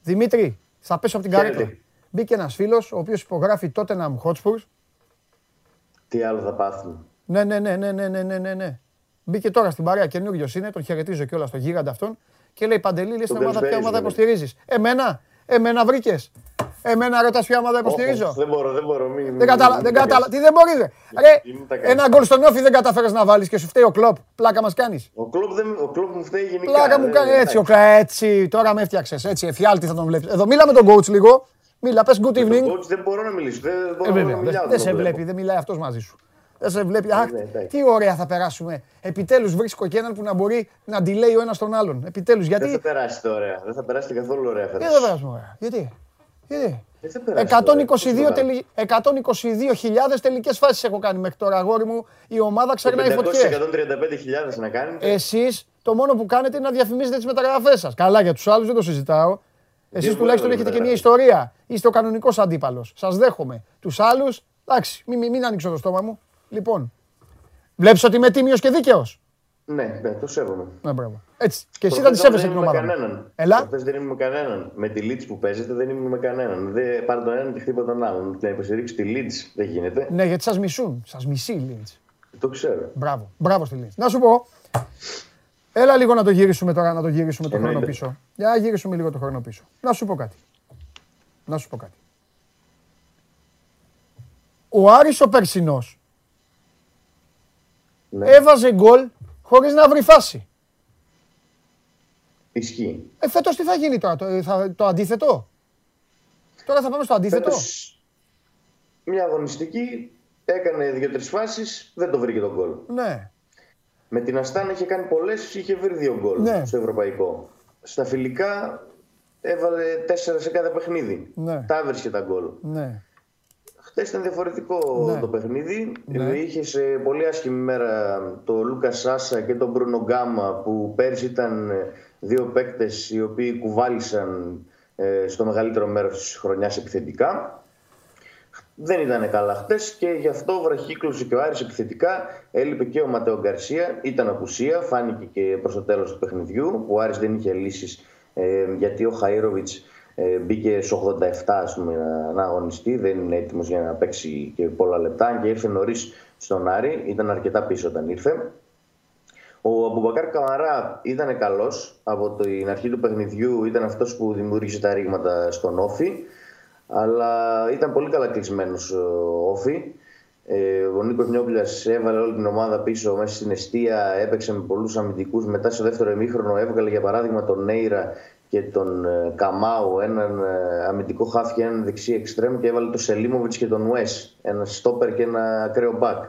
Δημήτρη, θα πέσω από την καρέκλα. Μπήκε ένας φίλος ο οποίος υπογράφει Tottenham Hotspur. Τι άλλο θα πάθουν. Ναι, ναι, ναι, ναι, ναι, ναι, ναι, ναι. Μπήκε τώρα στην παρέα, καινούριος είναι, τον χαιρετίζω κιόλας τον γίγαντα αυτόν. Και λέει Παντελή, λες ποια ομάδα υποστηρίζεις. Εμένα, εμένα βρήκες. Εμένα ρωτάς ποια ομάδα υποστηρίζω. Δεν μπορώ, δεν μπορώ. Δεν κατάλαβα, δεν κατάλαβα. Τι δεν μπορείς. Ρε, ένα γκολ στον όφι δεν κατάφερες να βάλεις και σου φταίει ο Κλοπ. Πλάκα μας κάνεις. Ο Κλοπ μου φταίει γενικά. Πλάκα μου κάνει έτσι, έτσι. Τώρα με έφτιαξες. Έτσι, εφιάλτη θα τον βλέπεις. Εδώ μίλα με τον coach λίγο. Μίλα, πες good evening. Ο coach δεν μπορώ να μιλήσω. Δεν σε βλέπει, δεν μιλάει αυτός μαζί σου. Δεν σε βλέπει. Τι ωραία θα περάσουμε. Επιτέλους βρίσκω και έναν που να μπορεί να ντιλέει ο ένας τον άλλον. Επιτέλους γιατί. Δεν θα περάσει τώρα. Δεν θα περάσει καθόλου ωραία. Δεν θα περάσουμε ωραία. Γιατί. εκατόν είκοσι δύο χιλιάδες τελικές φάσεις έχω κάνει μέχρι τώρα, αγόρι μου. Η ομάδα ξερνάει φωτιές. εκατόν τριάντα πέντε χιλιάδες να κάνετε. Εσείς το μόνο που κάνετε είναι να διαφημίζετε τις μεταγραφές σας. Καλά, για τους άλλους δεν το συζητάω. Εσείς τουλάχιστον έχετε και μια ιστορία. Είστε ο κανονικός αντίπαλος. Σας δέχομαι. Τους άλλους, εντάξει, μην ανοίξω το στόμα μου. Λοιπόν, βλέπεις ότι είμαι τίμιος και δίκαιος. Ναι, ναι, το σέβομαι. Ναι, μπράβο. Έτσι. Και εσύ θα τη σέβεσαι την ομάδα. Ελά. Δεν είμαι με κανέναν. Με τη Leeds που παίζετε δεν είμαι με κανέναν. Δεν πάρει τον έναν και χτύπα τον άλλον. Να υποστηρίξει τη Leeds δεν γίνεται. Ναι, γιατί σας μισούν. Σας μισεί η Leeds. Το ξέρω. Μπράβο. Μπράβο στη Leeds. Να σου πω. Έλα λίγο να το γυρίσουμε τώρα, να το γυρίσουμε το χρόνο πίσω. Για να γυρίσουμε λίγο το χρόνο πίσω. Να σου πω κάτι. Να σου πω κάτι. Ο Άρης ο περσινός έβαζε γκολ. Χωρίς να βρει φάση. Ισχύει. Ε, φέτος τι θα γίνει τώρα, το, θα, το αντίθετο. Τώρα θα πάμε στο αντίθετο. Φέτος, μια αγωνιστική, έκανε δύο-τρεις φάσεις, δεν το βρήκε τον γκολ. Ναι. Με την Αστάνα είχε κάνει πολλές, είχε βρει δύο γκολ ναι. στο ευρωπαϊκό. Στα φιλικά έβαλε τέσσερα σε κάθε παιχνίδι. Ναι. Τα έβρισκε τα γκολ. Ναι. Χθες ήταν διαφορετικό ναι. το παιχνίδι. Ναι. Είχε σε πολύ άσχημη μέρα τον Λούκα Σάσα και τον Μπρούνο Γκάμα που πέρσι ήταν δύο παίκτες οι οποίοι κουβάλισαν στο μεγαλύτερο μέρος της χρονιάς επιθετικά. Δεν ήταν καλά χτες και γι' αυτό βραχύκλωσε και ο Άρης επιθετικά. Έλειπε και ο Ματέο Γκαρσία. Ήταν απουσία, φάνηκε και προς το τέλος του παιχνιδιού. Ο Άρης δεν είχε λύσεις γιατί ο Χαΐροβιτς μπήκε στους ογδόντα επτά ας πούμε, να αγωνιστεί, δεν είναι έτοιμος για να παίξει και πολλά λεπτά και ήρθε νωρίς στον Άρη, ήταν αρκετά πίσω όταν ήρθε. Ο Αμπουμπακάρ Καμαρά ήταν καλός, από την αρχή του παιχνιδιού ήταν αυτός που δημιούργησε τα ρήγματα στον Όφη, αλλά ήταν πολύ καλά κλεισμένος ο Όφη. Ο Νίκος Νιόπλιας έβαλε όλη την ομάδα πίσω μέσα στην εστία, έπαιξε με πολλούς αμυντικούς. Μετά στο δεύτερο ημίχρονο έβγαλε για παράδειγμα τον Νέιρα και τον Καμάου, έναν αμυντικό χάφ και έναν δεξί εξτρέμ, και έβαλε τον Σελίμοβιτς και τον Ουές, ένα στόπερ και ένα ακραίο μπακ.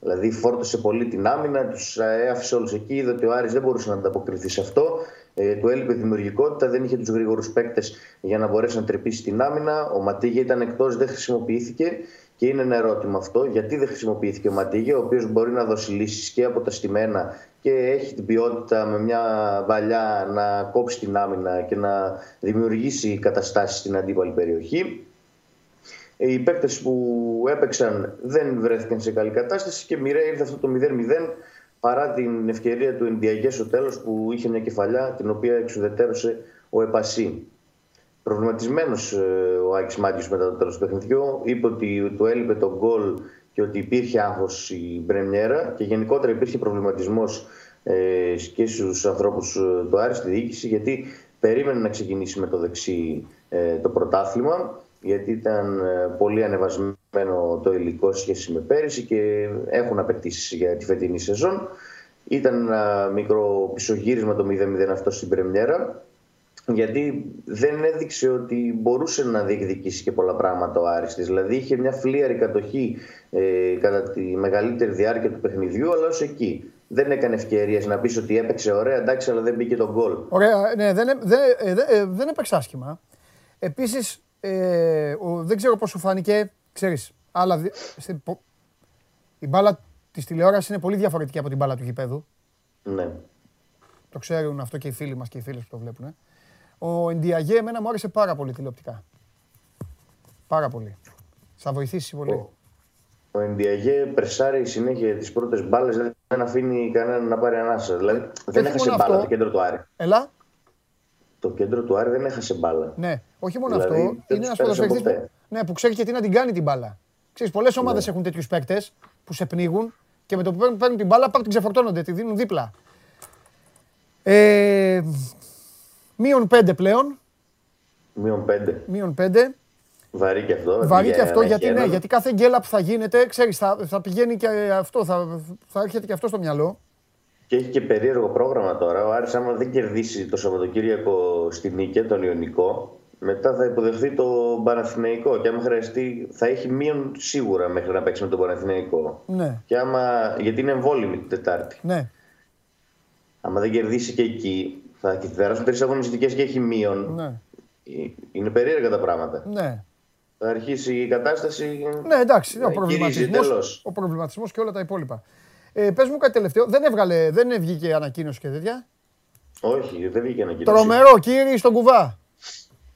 Δηλαδή φόρτωσε πολύ την άμυνα, τους έφυσε όλους εκεί, είδε ότι ο Άρης δεν μπορούσε να ανταποκριθεί σε αυτό, ε, του έλειπε δημιουργικότητα, δεν είχε τους γρήγορους παίκτες για να μπορέσει να τρυπήσει την άμυνα. Ο Ματίγια ήταν εκτός, δεν χρησιμοποιήθηκε και είναι ένα ερώτημα αυτό, γιατί δεν χρησιμοποιήθηκε ο Ματίγια, ο οποίος μπορεί να δώσει λύσεις και από τα στημένα και έχει την ποιότητα με μια βαλιά να κόψει την άμυνα και να δημιουργήσει καταστάσεις στην αντίπαλη περιοχή. Οι παίκτες που έπαιξαν δεν βρέθηκαν σε καλή κατάσταση και μοιραία ήρθε αυτό το μηδέν μηδέν, παρά την ευκαιρία του Ενδιαγέ στο τέλος που είχε μια κεφαλιά την οποία εξουδετερώσε ο Επασί. Προβληματισμένος ο Άκης Μάγκης μετά το τέλος του παιχνιδιού, είπε ότι του έλειπε το γκολ και ότι υπήρχε άγχος η πρεμιέρα και γενικότερα υπήρχε προβληματισμός και στους ανθρώπους του Άρη στη διοίκηση, γιατί περίμενε να ξεκινήσει με το δεξί το πρωτάθλημα, γιατί ήταν πολύ ανεβασμένο το υλικό σχέση με πέρυσι και έχουν απαιτήσει για τη φετινή σεζόν. Ήταν ένα μικρό πισωγύρισμα το μηδέν μηδέν αυτό στην πρεμιέρα, γιατί δεν έδειξε ότι μπορούσε να διεκδικήσει και πολλά πράγματα ο Άρης. Δηλαδή είχε μια φλίαρη κατοχή ε, κατά τη μεγαλύτερη διάρκεια του παιχνιδιού, αλλά ως εκεί. Δεν έκανε ευκαιρίες να πεις ότι έπαιξε ωραία, εντάξει, αλλά δεν μπήκε τον γκολ. Ωραία, ναι, δεν, δεν, δεν, δεν έπαιξε άσχημα. Επίσης, ε, ο, δεν ξέρω πώς σου φάνηκε, ξέρεις, αλλά σε, πο, η μπάλα της τηλεόρασης είναι πολύ διαφορετική από την μπάλα του γηπέδου. Ναι. Το ξέρουν αυτό και οι φίλοι μας και οι φίλες που το βλέπουν. Ε. Ο Εντιαγέ εμένα μου άρεσε πάρα πολύ τηλεοπτικά. Πάρα πολύ. Θα βοηθήσει πολύ. Ο Εντιαγέ περσάρει συνέχεια τις πρώτες μπάλες, δεν αφήνει κανέναν να πάρει ανάσα. Δηλαδή δεν, δεν έχασε μπάλα αυτό, το κέντρο του Άρη. Έλα. Το κέντρο του Άρη δεν έχασε μπάλα. Ναι, όχι μόνο δηλαδή, αυτό. Είναι ένας ποδοσφαιριστής που, ναι, που ξέρει και τι να την κάνει την μπάλα. Ξέρεις, πολλές ομάδες ναι. έχουν τέτοιους παίκτες που σε πνίγουν και με το που παίρνουν την μπάλα πάλι την ξεφορτώνονται, τη δίνουν δίπλα. Ε, Μείον πέντε πλέον. Μείον πέντε. Μείον πέντε. Βαρύ και αυτό. Βαρύ και αυτό γιατί, ναι, γιατί κάθε γκέλα που θα γίνεται, ξέρεις, θα, θα πηγαίνει και αυτό, θα, θα έρχεται και αυτό στο μυαλό. Και έχει και περίεργο πρόγραμμα τώρα. Ο Άρης, άμα δεν κερδίσει το Σαββατοκύριακο στη Νίκαια, τον Ιωνικό, μετά θα υποδεχθεί το Παναθηναϊκό. Και άμα χρειαστεί, θα έχει μείον σίγουρα μέχρι να παίξει με τον Παναθηναϊκό. Ναι. Και άμα, γιατί είναι εμβόλυμη την Τετάρτη. Ναι. Άμα δεν κερδίσει και εκεί. Θα περάσουν τρεις αγωνιστικές και έχει μείον. Ναι. Είναι περίεργα τα πράγματα. Ναι. Θα αρχίσει η κατάσταση. Ναι, εντάξει, ο προβληματισμός, ο προβληματισμός και όλα τα υπόλοιπα. Ε, πες μου κάτι τελευταίο. Δεν έβγαλε, δεν βγήκε ανακοίνωση και τέτοια. Όχι, δεν βγήκε ανακοίνωση. Τρομερό, κύριε, στον κουβά.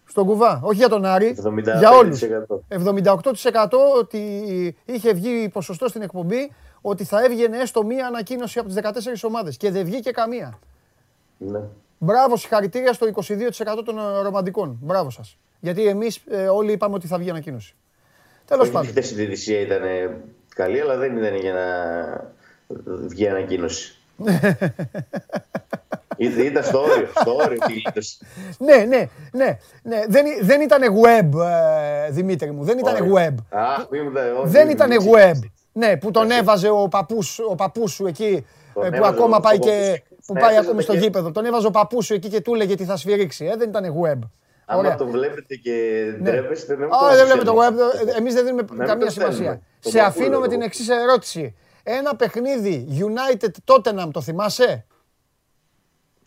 Στον κουβά. Όχι για τον Άρη. Για όλους. εβδομήντα οκτώ τοις εκατό ότι είχε βγει ποσοστό στην εκπομπή ότι θα έβγαινε έστω μία ανακοίνωση από τις δεκατέσσερις ομάδες. Και δεν βγήκε καμία. Ναι. Μπράβο, συγχαρητήρια στο είκοσι δύο τοις εκατό των ρομαντικών. Μπράβο σας. Γιατί εμείς ε, όλοι είπαμε ότι θα βγει ανακοίνωση. Τέλος πάντων. Χθες η διαιτησία ήταν καλή, αλλά δεν ήταν για να βγει ανακοίνωση. Ήδη ήταν στο όριο. Στο όριο ναι, ναι, ναι, ναι. Δεν, δεν ήταν web, ε, Δημήτρη μου. Δεν ήταν web. Αχ, δεν ήταν web. Ναι, που τον έβαζε ο παππούς, ο παππούς σου εκεί, τον που ακόμα πάει και... Που ναι, πάει ακόμη στο και... γήπεδο. Τον έβαζε ο παππού σου εκεί και του έλεγε τι θα σφυρίξει. Ε, δεν ήταν web. Αν το βλέπετε και ντρέπεστε, ναι. oh, δεν βλέπετε το web. Εμείς δεν δίνουμε ναι, καμία σημασία. Το σε αφήνω με την εξής ερώτηση. Ένα παιχνίδι United Tottenham το θυμάσαι?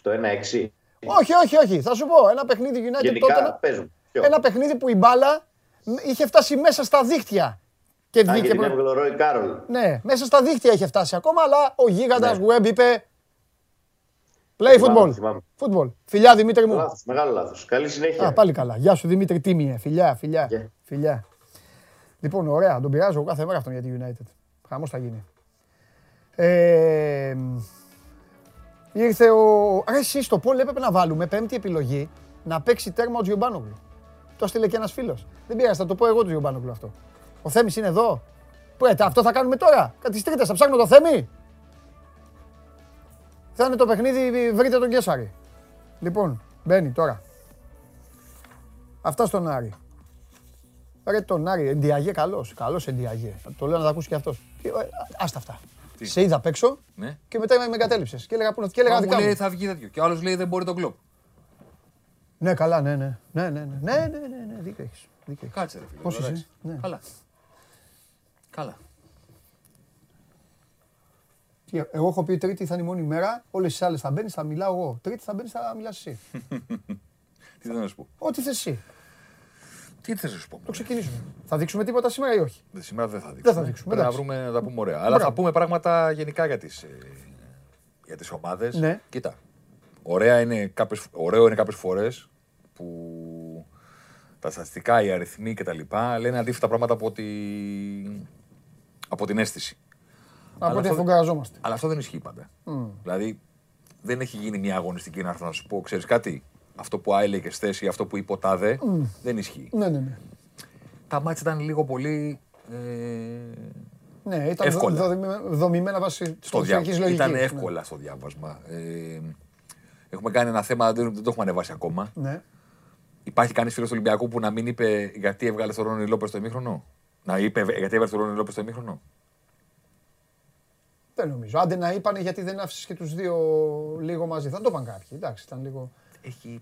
Το ένα έξι. Όχι, όχι, όχι. Θα σου πω. Ένα παιχνίδι United Γενικά, Tottenham. Ένα παιχνίδι που η μπάλα είχε φτάσει μέσα στα δίχτυα. Και βγήκε. Ναι, μέσα στα δίχτυα είχε φτάσει ακόμα, αλλά ο γίγαντας web είπε. Play football. Football. Φιλιά Δημήτρη μου. Λάθος, μεγάλο λάθος. Καλή συνέχεια. Α, πάλι καλά. Γεια σου Δημήτρη, τίμιε. Φιλιά, φιλιά, yeah. φιλιά. Λοιπόν, ωραία. Τον πειράζω κάθε μέρα αυτόν για τη United. Χαμός θα γίνει. Ε, ήρθε ο... Ρε εσύ στο πόλ έπρεπε να βάλουμε πέμπτη επιλογή να παίξει τέρμα ο Τζιομπάνογλου. Το στείλε και ένας φίλος. Δεν πειράζει, θα το πω εγώ του Τζιομπάνογλου αυτό. Ο Θέμης είναι εδώ. Πού έτα, αυτό θα κάνουμε τώρα. Κάτι τρίτες, θα ψάχνω το Θέμη. Θα είναι το παιχνίδι, βρείτε τον Κέσσαρη. Λοιπόν, μπαίνει τώρα. Αυτά στον Άρη. Ρε τον Άρη, Εντιαγέ καλός, καλός Εντιαγέ. Το λέω να τα ακούσει και αυτός. Άστα αυτά. Τι? Σε είδα παίξω ναι. και μετά με εγκατέλειψες. Και έλεγα, και έλεγα δικά μου. Μου λέει θα βγει τέτοιο και ο άλλος λέει δεν μπορεί τον κλόπ. Ναι, καλά, ναι, ναι. Ναι, ναι, ναι, ναι, ναι, δίκιο έχεις. Κάτσε ρε φίλε. Πώς είσαι? Καλά. Καλά. Εγώ έχω πει Τρίτη θα είναι η μόνη μέρα, όλες τις άλλες θα μπαίνεις, θα μιλάω εγώ. Τρίτη θα μπαίνεις, θα μιλάς εσύ. Τι θέλω να σου πω? Ό,τι θες εσύ. Τι θες να σου πω? Το ξεκινήσουμε. Θα δείξουμε τίποτα σήμερα ή όχι? Σήμερα δεν θα δείξουμε. Δεν θα δείξουμε. Πρέπει να βρούμε να τα πούμε ωραία. Αλλά θα πούμε πράγματα γενικά για τις, για τις ομάδες. Ναι. Κοίτα. Ωραία είναι κάποιες, ωραίο είναι κάποιες φορές που τα στατιστικά, οι αριθμοί κτλ. Λένε αντίθετα πράγματα από, τη, από την αίσθηση. Από ό,τι αφογκαζόμαστε. Αλλά αυτό δεν ισχύει πάντα. Mm. Δηλαδή δεν έχει γίνει μια αγωνιστική να έρθω να σου πω, ξέρεις κάτι, αυτό που έλεγε θέση ή αυτό που είπε ο τάδε, mm. δεν ισχύει. Ναι, ναι, ναι. Τα μάτς ήταν λίγο πολύ. Ε... Ναι, ήταν εύκολα. Δομημένα βάσει στο διάβασμα. Ήταν εύκολα ναι. στο διάβασμα. Ε, έχουμε κάνει ένα θέμα, δεν το έχουμε ανεβάσει ακόμα. Ναι. Υπάρχει κανείς φίλος του Ολυμπιακού που να μην είπε γιατί έβγαλε το Ρόνι Λόπες στο ημίχρονο? Να είπε γιατί έβγαλε το Ρόνι Λόπες στο ημίχρονο. Δεν νομίζω. Άντε να είπανε γιατί δεν άφησες και τους δύο λίγο μαζί. Θα το πάνε κάποιοι. Εντάξει, ήταν λίγο. Έχει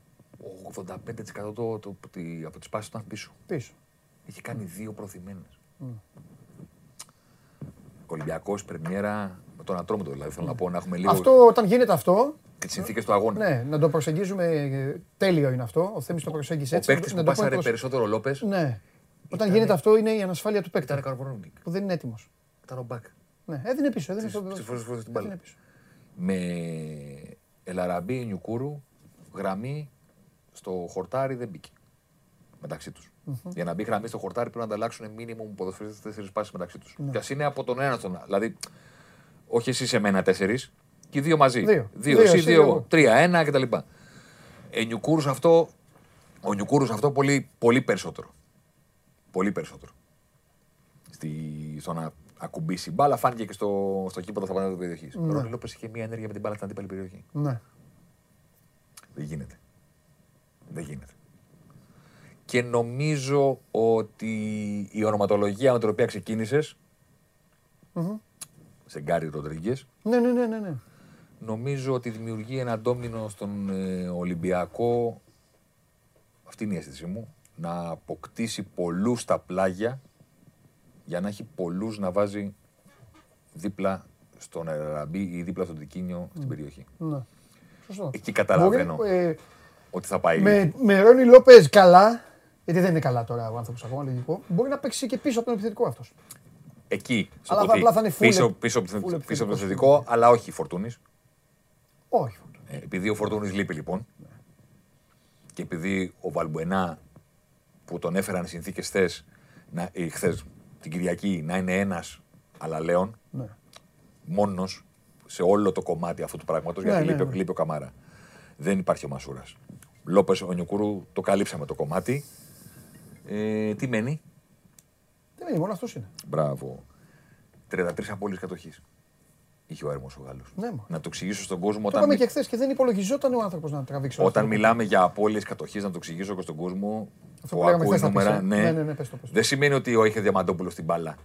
ογδόντα πέντε τοις εκατό το, το, το, τη, από τις πάσεις ήταν πίσω. Πίσω. Έχει κάνει mm. δύο προθυμένες. Mm. Ολυμπιακός, πρεμιέρα, με τον ατρόμητο δηλαδή. Mm. Θέλω να πω να έχουμε λίγο. Αυτό όταν γίνεται αυτό. Και τις συνθήκες του αγώνα. Ναι, να το προσεγγίζουμε. Τέλειο είναι αυτό. Ο Θέμης το προσέγγισε έτσι. Ο παίκτης που πάσαρε πως... περισσότερο Λόπες. Ναι. Ήταν... Όταν γίνεται αυτό είναι η ανασφάλεια του παίκτη. Ήταν καρπονόνικ. Που δεν είναι έτοιμος. Ήταν ο Μπακ. Ναι, έδινε πίσω, έδινε πίσω. Ψηφώσεις φορές την πάλι. Με Ελαραμπή, Νιουκούρου, γραμμή στο χορτάρι δεν μπήκε μεταξύ τους. Mm-hmm. Για να μπει γραμμή στο χορτάρι πρέπει να ανταλλάξουν μίνιμουμ ποδοσφαιριστές τέσσερις πάσεις μεταξύ τους. Ναι. Και ας είναι από τον ένα στον άλλο. Δηλαδή, όχι εσύ σε μένα τέσσερις και δύο μαζί. Δύο, δύο, δύο εσύ, εσύ, δύο, δύο τρία, ένα κτλ. Ε, Νιουκούρους αυτό, ο Νιουκούρους αυτό πολύ, πολύ περισσότερο. Πολύ περισσότερο. Στη, στο να ακουμπήσει μπάλα, φάνηκε και στο, στο κήπο θα πάνε τη περιοχή. Ο Ρόνι Λόπες είχε μία ενέργεια με την μπάλα στην αντίπαλη περιοχή. Ναι. Δεν γίνεται. Δεν γίνεται. Και νομίζω ότι η ονοματολογία με την οποία ξεκίνησες, mm-hmm. σε Γκάρι Ροντρίγκεζ, ναι, ναι, ναι, ναι. νομίζω ότι δημιουργεί ένα ντόμινο στον ε, Ολυμπιακό, αυτή είναι η αίσθησή μου, να αποκτήσει πολλούς στα πλάγια, για να έχει πολλούς να βάζει δίπλα στον Αραμπί ή δίπλα στον Τικίνιο στην περιοχή. Ναι. Σωστό. Εκεί καταλαβαίνω ε, ότι θα πάει. Με, με Ρόνι Λόπες καλά, γιατί δεν είναι καλά τώρα ο άνθρωπος ακόμα, λογικό, μπορεί να παίξει και πίσω από τον επιθετικό αυτός. Εκεί, στο αλλά απλά θα είναι φούλε, πίσω, πίσω, πίσω, πίσω, πίσω από τον επιθετικό, αλλά όχι Φορτούνης. Όχι Φορτούνης. Ε, επειδή ο Φορτούνης λείπει λοιπόν, ναι. και επειδή ο Βαλμπουενά που τον έφεραν οι συνθήκες θες, να, ε, χθες, την Κυριακή να είναι ένας, αλλά λέον, ναι. μόνος σε όλο το κομμάτι αυτού του πράγματος, ναι, γιατί ναι, λείπει, ναι. λείπει ο Καμάρα. Δεν υπάρχει ο Μασούρας. Λόπες, ο Νιουκούρου, το καλύψαμε το κομμάτι. Ε, τι μένει? Δεν μένει, μόνο αυτός είναι. Μπράβο. τριάντα τρεις απώλειες κατοχής. Είχε ο Έρμος ο Γάλλος. Ναι, να το εξηγήσω στον κόσμο. Το όταν... είπαμε και χθες και δεν υπολογιζόταν ο άνθρωπος να τραβήξει. Όταν αυτό. Μιλάμε για απώλειες κατοχής, να το εξηγήσω και στον κόσμο. Αυτό που λέγαμε χθες θα πεις, ναι. Ναι, ναι, ναι, πες το, πες το. Δεν σημαίνει ότι ο είχε Διαμαντόπουλο στην μπάλα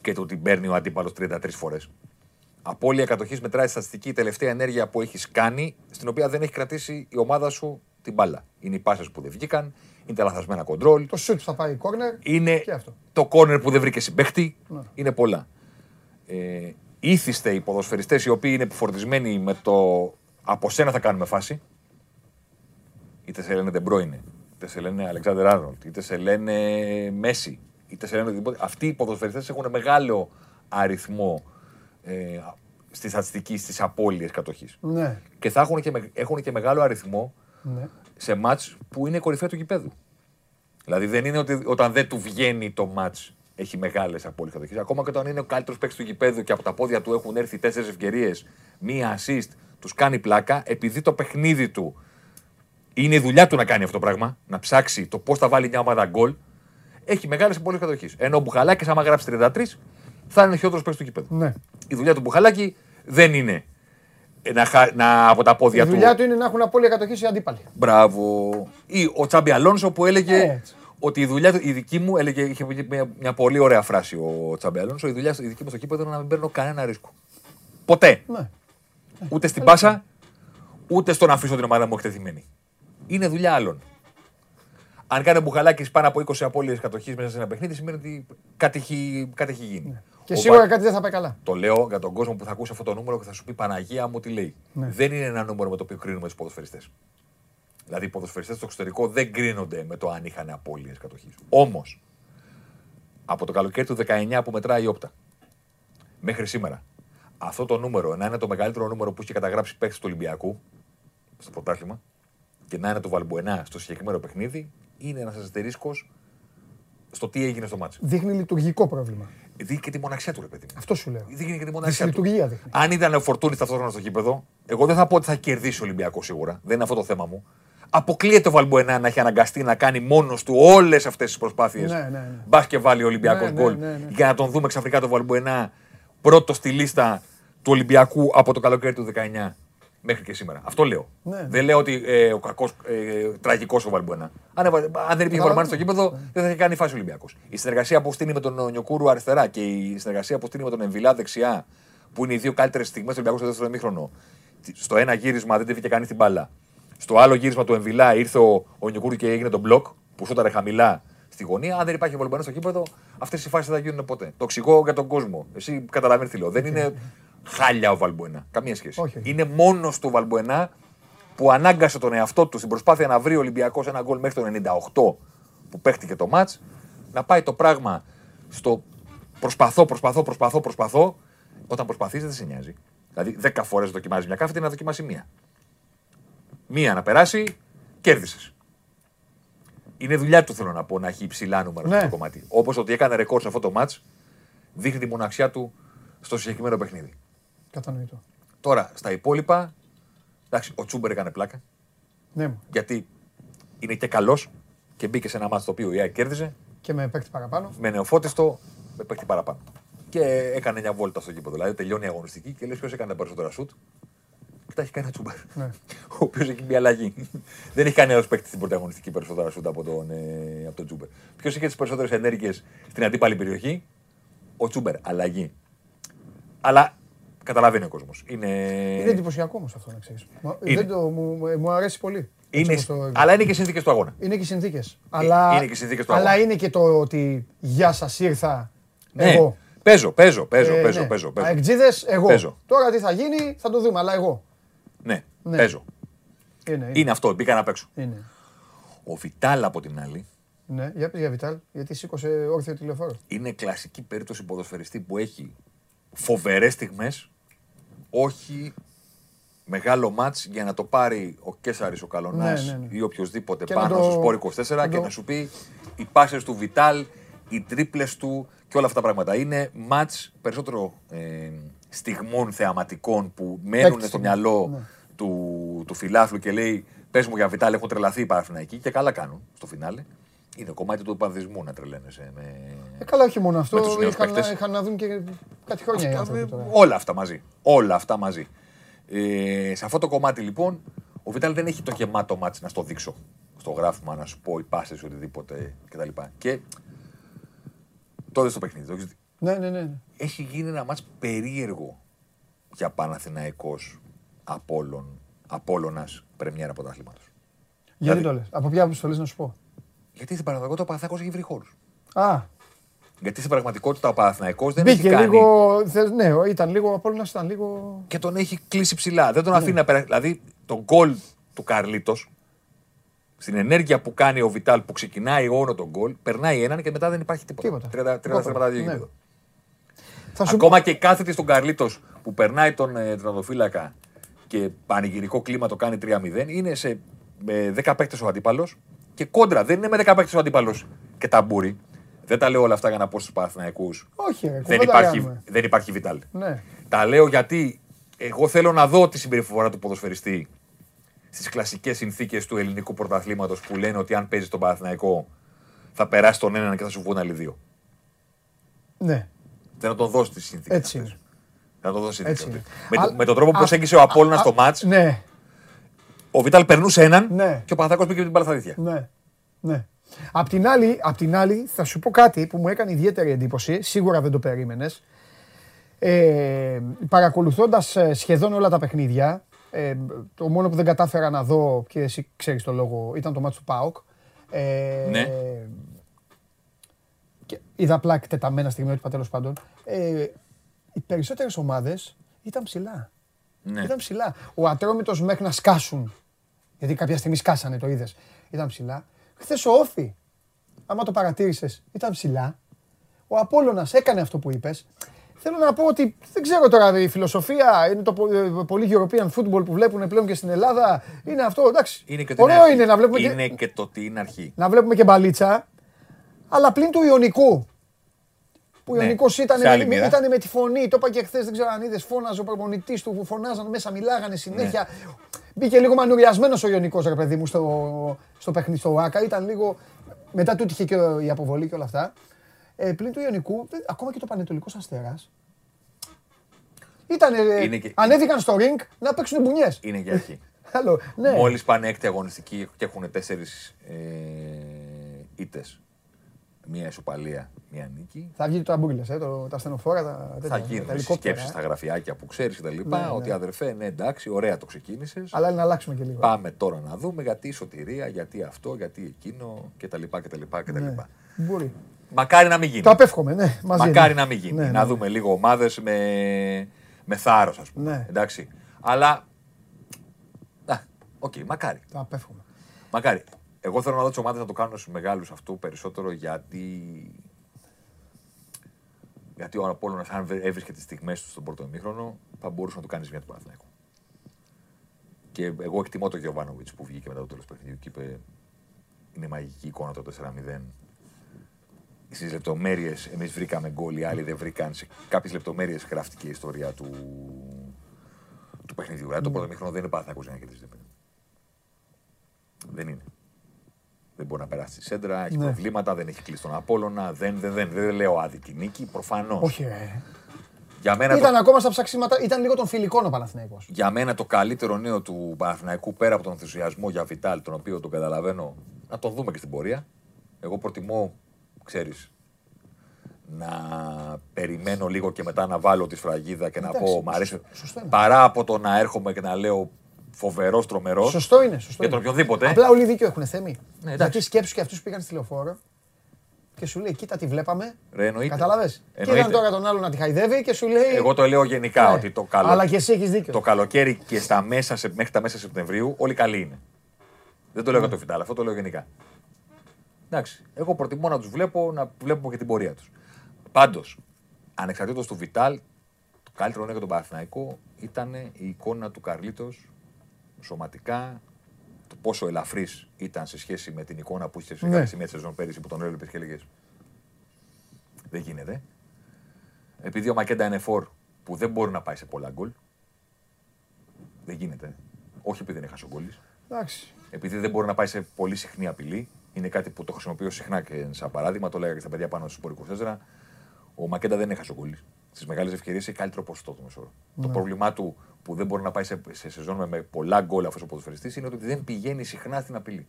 και το ότι παίρνει ο αντίπαλος τριάντα τρεις φορές. Απώλεια κατοχής μετράει η στατιστική τελευταία ενέργεια που έχεις κάνει, στην οποία δεν έχει κρατήσει η ομάδα σου την μπάλα. Είναι οι πάσες που δεν βγήκαν, είναι τα λαθασμένα κοντρόλ. Το σουτ θα πάει κόρνερ. Είναι και αυτό. Το κόρνερ που δεν βρήκε συμπαίχτη. Ναι. Είναι πολλά. Ε, ήθιστε οι ποδοσφαιριστές οι οποίοι είναι επιφορτισμένοι με το από σένα θα κάνουμε φάση. Είτε σε λένε Ντεμπρόινε, είτε σε λένε Αλεξάντερ Άρνολτ, είτε σε λένε Μέση, είτε σε λένε οτιδήποτε. Αυτοί οι ποδοσφαιριστές έχουν μεγάλο αριθμό ε, στη στατιστική, στις απώλειες κατοχής. Ναι. Και θα έχουν και, με, έχουν και μεγάλο αριθμό ναι. σε μάτς που είναι κορυφαία του γηπέδου. Δηλαδή δεν είναι ότι όταν δεν του βγαίνει το μάτς έχει μεγάλες απώλειες κατοχής. Ακόμα και όταν είναι ο καλύτερος παίκτης του γηπέδου και από τα πόδια του έχουν έρθει τέσσερις ευκαιρίες, μία assist, τους κάνει πλάκα, επειδή το παιχνίδι του είναι η δουλειά του να κάνει αυτό το πράγμα, να ψάξει το πώς θα βάλει μια ομάδα γκολ, έχει μεγάλες απώλειες κατοχής. Ενώ ο Μπουχαλάκης, άμα γράψει τριάντα τρεις, θα είναι ο χειρότερος παίκτης του γηπέδου. Ναι. Η δουλειά του Μπουχαλάκη δεν είναι να, να, από τα πόδια του. Η δουλειά του, του είναι να έχουν απώλεια κατοχής οι αντίπαλοι. Μπράβο. Ή ο Τσάμπι Αλόνσο που έλεγε. Yeah. Ότι η δουλειά του, η δική μου, έλεγε, είχε μια, μια πολύ ωραία φράση ο Τσάμπι Αλόνσο, η δουλειά η δική μου στο κήπεδο ήταν να μην παίρνω κανένα ρίσκο. Ποτέ. Ναι. Ούτε στην πάσα, ούτε στο να αφήσω την ομάδα μου εκτεθειμένη. Είναι δουλειά άλλων. Αν κάνει ο Μπουχαλάκης πάνω από είκοσι απώλειες κατοχής μέσα σε ένα παιχνίδι, σημαίνει ότι κάτι έχει, κάτι έχει γίνει. Ναι. Και ο σίγουρα Μπα... κάτι δεν θα πάει καλά. Το λέω για τον κόσμο που θα ακούσει αυτό το νούμερο και θα σου πει Παναγία μου τι λέει. Ναι. Δεν είναι ένα νούμερο με το οποίο κρίνουμε τους ποδοσφαιριστές. Δηλαδή οι ποδοσφαιριστές στο εξωτερικό δεν κρίνονται με το αν είχαν απώλειες κατοχής. Όμως, από το καλοκαίρι του δεκαεννιά που μετράει η Όπτα μέχρι σήμερα, αυτό το νούμερο να είναι το μεγαλύτερο νούμερο που είχε καταγράψει παίκτης του Ολυμπιακού στο πρωτάθλημα και να είναι το Βαλμπουενά στο συγκεκριμένο παιχνίδι, είναι ένας αστερίσκος στο τι έγινε στο μάτσο. Δείχνει λειτουργικό πρόβλημα. Δείχνει και τη μοναξιά του, ρε παιδί μου. Αυτό σου λέω. Δείχνει και τη μοναξιά του. Λειτουργία δείχνει. Αν ήταν ο Φορτούνης ταυτόχρονα στο γήπεδο, εγώ δεν θα πω ότι θα κερδίσει ο Ολυμπιακός σίγουρα. Δεν είναι αυτό το θέμα μου. Αποκλείεται ο Βαλμπουενά να έχει αναγκαστεί να κάνει μόνος του όλες αυτές τις προσπάθειες. Ναι, ναι, ναι. Μπας και βάλει ο Ολυμπιακός γκολ. Ναι, ναι, ναι, ναι. Για να τον δούμε ξαφνικά τον Βαλμπουενά πρώτο στη λίστα του Ολυμπιακού από το καλοκαίρι του δεκαεννιά. Μέχρι και σήμερα. Αυτό λέω. Ναι. Δεν λέω ότι ε, ο κακός, ε, τραγικός ο Βαλμπουενά. Αν, αν δεν υπήρχε Βαλμπουενά στο γήπεδο, ναι, δεν θα είχε κάνει φάση ο Ολυμπιακός. Η συνεργασία που στείνει με τον Νιοκούρου αριστερά και η συνεργασία που στείνει με τον Εμβιλά δεξιά, που είναι οι δύο καλύτερες στιγμές του Ολυμπιακού στο δεύτερο ημίχρονο. Στο ένα γύρισμα δεν τη βγήκε κανείς την μπάλα. Στο άλλο γύρισμα του Εμβιλά ήρθε ο, ο Νιοκούρου και έγινε το μπλοκ, που σούταρε χαμηλά στη γωνία. Αν δεν υπάρχει ο Βαλμπουενά στο γήπεδο, αυτές οι φάσεις δεν θα γίνουν ποτέ. Το εξηγώ για τον κόσμο. Εσύ καταλαβαίνεις τι λέω. Δεν είναι. Χάλια ο Βαλμπουενά. Καμία σχέση. Okay. Είναι μόνος του Βαλμπουενά που ανάγκασε τον εαυτό του στην προσπάθεια να βρει ο Ολυμπιακός ένα γκολ μέχρι το ενενήντα οκτώ που παίχτηκε το μάτς. Να πάει το πράγμα στο προσπαθώ, προσπαθώ, προσπαθώ, προσπαθώ. Όταν προσπαθείς δεν σε νοιάζει. Δηλαδή δέκα φορές δοκιμάζεις μια κάθετη, να δοκιμάσει μία. Μία να περάσει, κέρδισες. Είναι δουλειά του, θέλω να πω, να έχει υψηλά νούμερα, ναι, στο κομμάτι. Όπως ότι έκανε ρεκόρ σε αυτό το μάτς, δείχνει τη μοναξιά του στο συγκεκριμένο παιχνίδι. Κατανοητό. Τώρα, στα υπόλοιπα, εντάξει, ο Τσούμπερ έκανε πλάκα. Ναι. Γιατί είναι και καλός και μπήκε σε ένα μάτσο το οποίο η ΑΕΚ κέρδιζε. Και με παίκτη παραπάνω. Με νεοφώτιστο, με παίκτη παραπάνω. Και έκανε μια βόλτα στο γήπεδο. Δηλαδή, τελειώνει η αγωνιστική και λες ποιος έκανε τα περισσότερα σουτ. Και τα έχει κάνει ο Τσούμπερ. Ναι. Ο οποίος έχει μια αλλαγή. Δεν έχει κανένα παίκτη στην πρωταγωνιστική περισσότερα σουτ από τον, ε, από τον Τσούμπερ. Ποιος είχε τις περισσότερες ενέργειες στην αντίπαλη περιοχή, ο Τσούμπερ. Αλλαγή. Αλλά. Καταλαβαίνει ο κόσμος. Είναι... είναι εντυπωσιακό όμως αυτό, να ξέρεις. Μου, μου αρέσει πολύ. Είναι... Το... Αλλά είναι και συνθήκες του αγώνα. Είναι και συνθήκες. Αλλά... Είναι και συνθήκες του αγώνα. Αλλά είναι και το ότι γεια σας ήρθα, ναι, εγώ. Παίζω, παίζω, παίζω, ε, παίζω, ναι, παίζω, παίζω. Αεκτζίδες, εγώ. Παίζω. Τώρα τι θα γίνει θα το δούμε, αλλά εγώ. Ναι, ναι, παίζω. Είναι, είναι. είναι αυτό, μπήκα να παίξω. Είναι. Ο Βιτάλ από την άλλη. Ναι, για πες για Βιτάλ, γιατί σήκωσε όρθιο τηλεφόρο. Είναι κλασική περίπτωση ποδοσφαιριστή που έχει φοβερές στιγμές. Όχι μεγάλο μάτς για να το πάρει ο Κέσαρης, ο Καλονάς, ναι, ναι, ναι, ή οποιοδήποτε πάνω το... στο Sport είκοσι τέσσερα το... και να σου πει οι πάσες του Βιτάλ, οι τρίπλες του και όλα αυτά τα πράγματα. Είναι μάτς περισσότερο ε, στιγμών θεαματικών που μένουν Λέξτε, στο μυαλό, ναι, του, του φιλάθλου και λέει πες μου για Βιτάλ, έχω τρελαθεί οι Παναθηναϊκοί και καλά κάνουν στο φινάλε. Είναι κομμάτι του πανδυσμού να τρελαίνεσαι με. Ε, καλά, όχι μόνο αυτό. Είχαν, είχαν να δουν και κάτι χρόνια. Αυτά, με, όλα αυτά μαζί. Όλα αυτά μαζί. Ε, σε αυτό το κομμάτι λοιπόν, ο Βιτάλ δεν έχει το γεμάτο μάτσι να στο δείξω. Στο γράφημα, να σου πω οι πάσες, οτιδήποτε κτλ. Και. Τότε στο παιχνίδι. Το έχεις δει. Ναι, ναι, ναι. Έχει γίνει ένα μάτσι περίεργο για Παναθηναϊκός Απόλλων, Απόλλωνας πρεμιέρα πρωταθλήματος. Γιατί δηλαδή, το λες. Από ποια άποψη το λες να σου πω. Γιατί στην πραγματικότητα ο Παναθηναϊκός έχει βρει χώρους. Α. Γιατί στην πραγματικότητα ο Παναθηναϊκός δεν έχει κάνει. Λίγο, ναι, ήταν λίγο, ο Απόλλωνας ήταν λίγο... Και τον έχει κλείσει ψηλά. Δεν τον αφήνει, ναι, να περάσει. Δηλαδή, τον γκολ του Καρλίτος, στην ενέργεια που κάνει ο Βιτάλ που ξεκινάει όλο τον γκολ, περνάει έναν και μετά δεν υπάρχει τίποτα. τριάντα τριάντα δύο γήπεδο. Ακόμα και η κάθετη στον Καρλίτος που περνάει τον τερματοφύλακα και πανηγυρικό κλίμα το κάνει τρία μηδέν, είναι σε δέκα παίκτες ο αντίπαλος. Και κόντρα, δεν είναι με δέκα παίκτες ο αντίπαλος και ταμπούρι. Δεν τα λέω όλα αυτά για να πω στους Παναθηναϊκούς. Όχι, ρε, δεν, υπάρχει, δεν υπάρχει Βιτάλ. Ναι. Τα λέω γιατί εγώ θέλω να δω τη συμπεριφορά του ποδοσφαιριστή στις κλασικές συνθήκες του ελληνικού πρωταθλήματος που λένε ότι αν παίζεις τον Παναθηναϊκό θα περάσει τον έναν και θα σου βγουν άλλοι δύο. Ναι. Θέλω να τον δώσει τις συνθήκες. Έτσι είναι. Να τον δώσει τις συνθήκες. Με, α, με τον τρόπο που προσέγγισε ο Απόλλωνας στο μάτς. Ναι. Ο Βιτάλ περνούσε έναν, ναι, και ο Παναθηναϊκός πήγε την παλαθαρήθεια. Ναι, ναι. Απ' την άλλη, απ' την άλλη, θα σου πω κάτι που μου έκανε ιδιαίτερη εντύπωση, σίγουρα δεν το περίμενες. Ε, παρακολουθώντας σχεδόν όλα τα παιχνίδια, ε, το μόνο που δεν κατάφερα να δω, και εσύ ξέρεις το λόγο, ήταν το μάτσο του ΠΑΟΚ. Ε, ναι. Και είδα απλά τεταμένα στιγμιότυπα, τέλος πάντων. Ε, οι περισσότερες ομάδες ήταν ψηλά. Ναι. Ήταν ψηλά. Ο Ατρόμητος μέχρι να σκάσουν. Γιατί κάποια στιγμή σκάσανε, το είδες. Ήταν ψηλά. Χθες ο Όφι, άμα το παρατήρησες, ήταν ψηλά. Ο Απόλλωνας έκανε αυτό που είπες. Θέλω να πω ότι δεν ξέρω τώρα, η φιλοσοφία είναι το πολύ European football που βλέπουν πλέον και στην Ελλάδα. Είναι αυτό, εντάξει. Είναι και ωραίο είναι, είναι να βλέπουμε. Είναι και, και το τι είναι αρχή. Να βλέπουμε και μπαλίτσα. Αλλά πλην του Ιωνικού. Που ναι, ο Ιωνικός ήταν με, ήταν με τη φωνή. Το είπα και χθες, δεν ξέρω αν είδες. Φώναζε ο προπονητής του που φωνάζαν μέσα, μιλάγανε συνέχεια. Ναι. Μπήκε λίγο μανουριασμένος ο Ιωνικός, ρε παιδί μου, στο, στο παιχνίδι στο ΟΑΚΑ. Ήταν λίγο. Μετά του τύχε και η αποβολή και όλα αυτά. Ε, πλην του Ιωνικού, ακόμα και το Πανετολικός Αστέρας. Και... ανέβηκαν στο ring να παίξουν μπουνιές. Είναι και αρχή. Ναι. Μόλις πάνε έκτη αγωνιστική και έχουν τέσσερις ε, ήττες. Μία ισοπαλία, μία νίκη. Θα βγει το αμπούλες, ε, το, τα στενοφόρα, τα τέτοια. Θα γίνουν σκέψεις στα γραφιάκια που ξέρεις και τα λοιπά. Ναι, ναι. Ότι αδερφέ, ναι, εντάξει, ωραία το ξεκίνησες. Αλλά να αλλάξουμε και λίγο. Πάμε τώρα να δούμε γιατί η σωτηρία, γιατί αυτό, γιατί εκείνο κτλ. Ναι. Μπορεί. Μακάρι να μην γίνει. Το απέφχομαι, ναι. Μαζί Μακάρι είναι. να μην γίνει. Ναι, ναι. Να δούμε λίγο ομάδες με, με θάρρος, ας πούμε. Ναι. Εντάξει. Αλλά. Οκ, okay, μακάρι. Το απέφχομαι. Μακάρι. Εγώ θέλω να δω τις ομάδες να το κάνουν στους μεγάλους αυτού περισσότερο γιατί. Γιατί ο Απόλλωνας, αν έβρισκε τις στιγμές του στον πρώτο ημίχρονο, θα μπορούσε να το κάνει μια του Παναθηναϊκού. Και εγώ εκτιμώ τον Γιοβάνοβιτς που βγήκε μετά το τέλος του παιχνιδιού και είπε: είναι μαγική εικόνα το τέσσερα μηδέν. Στις λεπτομέρειες, εμείς βρήκαμε γκολ, οι άλλοι δεν βρήκαν. Σε κάποιες λεπτομέρειες γράφτηκε η ιστορία του, του παιχνιδιού. Mm. Το πρώτο μήχρονο δεν είναι Παναθηναϊκός για να κερδίσει. Δεν είναι. Δεν μπορεί να περάσει τη σέντρα, έχει ναι. προβλήματα, δεν έχει κλείσει τον Απόλλωνα. Δεν, δεν, δεν, δεν λέω άδικη νίκη, προφανώς. Όχι, ρε. Για μένα ήταν το... ακόμα στα ψαξίματα, ήταν λίγο των φιλικών ο Παναθηναϊκός. Για μένα το καλύτερο νέο του Παναθηναϊκού, πέρα από τον ενθουσιασμό για Βιτάλ, τον οποίο τον καταλαβαίνω, να τον δούμε και στην πορεία. Εγώ προτιμώ. Ξέρεις, να περιμένω λίγο και μετά να βάλω τη σφραγίδα και εντάξει, να πω μ' αρέσει. Σωστό είναι. Παρά από το να έρχομαι και να λέω φοβερός, τρομερός. Σωστό είναι. Σωστό για τον οποιοδήποτε. Απλά όλοι δίκιο έχουν θέμη. Ναι, γιατί σκέψου και αυτούς που πήγαν στη λεωφόρο και σου λέει: κοίτα, τη βλέπαμε. Καταλαβες. Κοίτα τώρα τον άλλο να τη χαϊδεύει και σου λέει. Εγώ το λέω γενικά ναι, ότι το, καλο... αλλά και εσύ έχεις δίκιο. Το καλοκαίρι και στα μέσα, μέχρι τα μέσα Σεπτεμβρίου όλοι καλοί είναι. Δεν το λέω για το Φιντάλ, αυτό το λέω γενικά. Εντάξει, εγώ προτιμώ να τους βλέπω, να βλέπω και την πορεία τους. Πάντως, ανεξαρτήτως του Βιτάλ, το καλύτερο νέο για τον Παναθηναϊκό ήταν η εικόνα του Καρλίτος σωματικά, το πόσο ελαφρύς ήταν σε σχέση με την εικόνα που είχε σε κάποια σημεία της σεζόν πέρυσι που τον έβλεπες και έλεγες. Δεν γίνεται. Επειδή ο Μακέντα είναι φορ που δεν μπορεί να πάει σε πολλά γκολ. Δεν γίνεται. Όχι επειδή είναι χασογκόλης. Εντάξει. Επειδή δεν μπορεί να πάει σε πολύ συχνή απειλή. Είναι κάτι που το χρησιμοποιώ συχνά και σαν παράδειγμα, το λέγα και στα παιδιά πάνω στο Sport είκοσι τέσσερα. Ο Μακέντα δεν έχασε γκολ. Στις μεγάλες ευκαιρίες έχει καλύτερο ποσοστό του μεσόωρο. Ναι. Το πρόβλημά του που δεν μπορεί να πάει σε, σε σεζόν με πολλά γκολ αυτός ο ποδοσφαιριστής είναι ότι δεν πηγαίνει συχνά στην απειλή.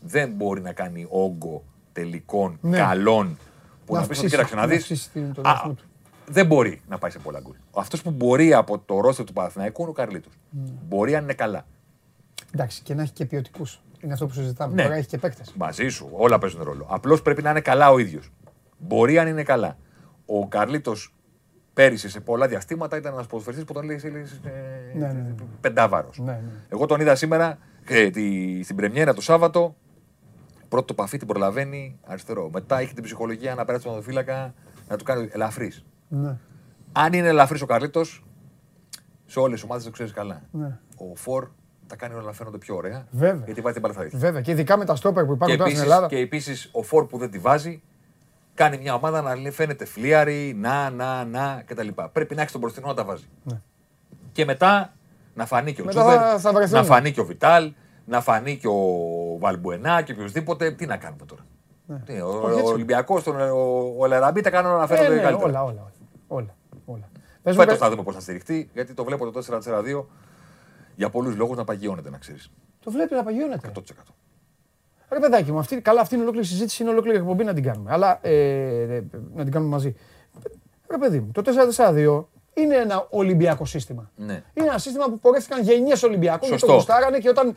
Δεν μπορεί να κάνει όγκο τελικών ναι. καλών που να, να πει: κοίταξε να δεις. Δεν μπορεί να πάει σε πολλά γκολ. Αυτός που μπορεί από το ρόστερ του Παναθηναϊκού είναι ο Καρλίτος. Ναι. Μπορεί αν είναι καλά. Εντάξει, και να έχει και ποιοτικούς. Είναι αυτό που συζητάμε. Ναι. Τώρα έχει και παίκτες. Μαζί σου, όλα παίζουν ρόλο. Απλώς πρέπει να είναι καλά ο ίδιος. Μπορεί αν είναι καλά. Ο Καρλίτος πέρυσι σε πολλά διαστήματα ήταν ένας ποδοσφαιριστής που τον λέει ε, ναι, ναι, ναι. πεντάβαρος. Ναι, ναι. Εγώ τον είδα σήμερα ε, τη, στην πρεμιέρα το Σάββατο. Πρώτο το παφί την προλαβαίνει αριστερό. Μετά έχει την ψυχολογία να περάσει τον ματοφύλακα να του κάνει ελαφρύς. Ναι. Αν είναι ελαφρύς ο Καρλίτος, σε όλες τις ομάδες το ξέρεις καλά. Ναι. Ο Φορ. Τα κάνει όλα φαίνονται πιο ωραία. Βέβαια. Γιατί βάζει την παλαιθαρή. Βέβαια. Και ειδικά με τα στόπερ που υπάρχουν τώρα στην Ελλάδα. Και επίσης ο Φορ που δεν τη βάζει, κάνει μια ομάδα να λέει, φαίνεται φλίαρη, να, να, να κτλ. Πρέπει να έχει τον μπροστινό να τα βάζει. Ναι. Και μετά να φανεί και ο Τσούβερ, να φανεί και ο Βιτάλ, να φανεί και ο Βαλμπουενά και οποιοδήποτε. Τι να κάνουμε τώρα. Ναι. Ο, ο, ο Ολυμπιακός, ο, ο Λεραμπή τα κάνουν να φαίνονται ε, ναι, καλύτερα. Όλα, όλα. όλα, όλα. Φέτος θα δούμε πώς θα στηριχτεί, γιατί το βλέπω το τέσσερα τέσσερα δύο. Για πολλούς λόγους να παγιώνεται, να ξέρεις. Το βλέπεις να παγιώνεται. εκατό τοις εκατό. Ρε παιδάκι μου, αυτή, καλά αυτή είναι ολόκληρη συζήτηση, είναι ολόκληρη εκπομπή να την κάνουμε. Αλλά ε, ε, να την κάνουμε μαζί. Ρε παιδί μου, το τέσσερα τέσσερα δύο είναι ένα Ολυμπιακό σύστημα. Ναι. Είναι ένα σύστημα που πορεύτηκαν γενιές Ολυμπιακών και το γουστάρανε και όταν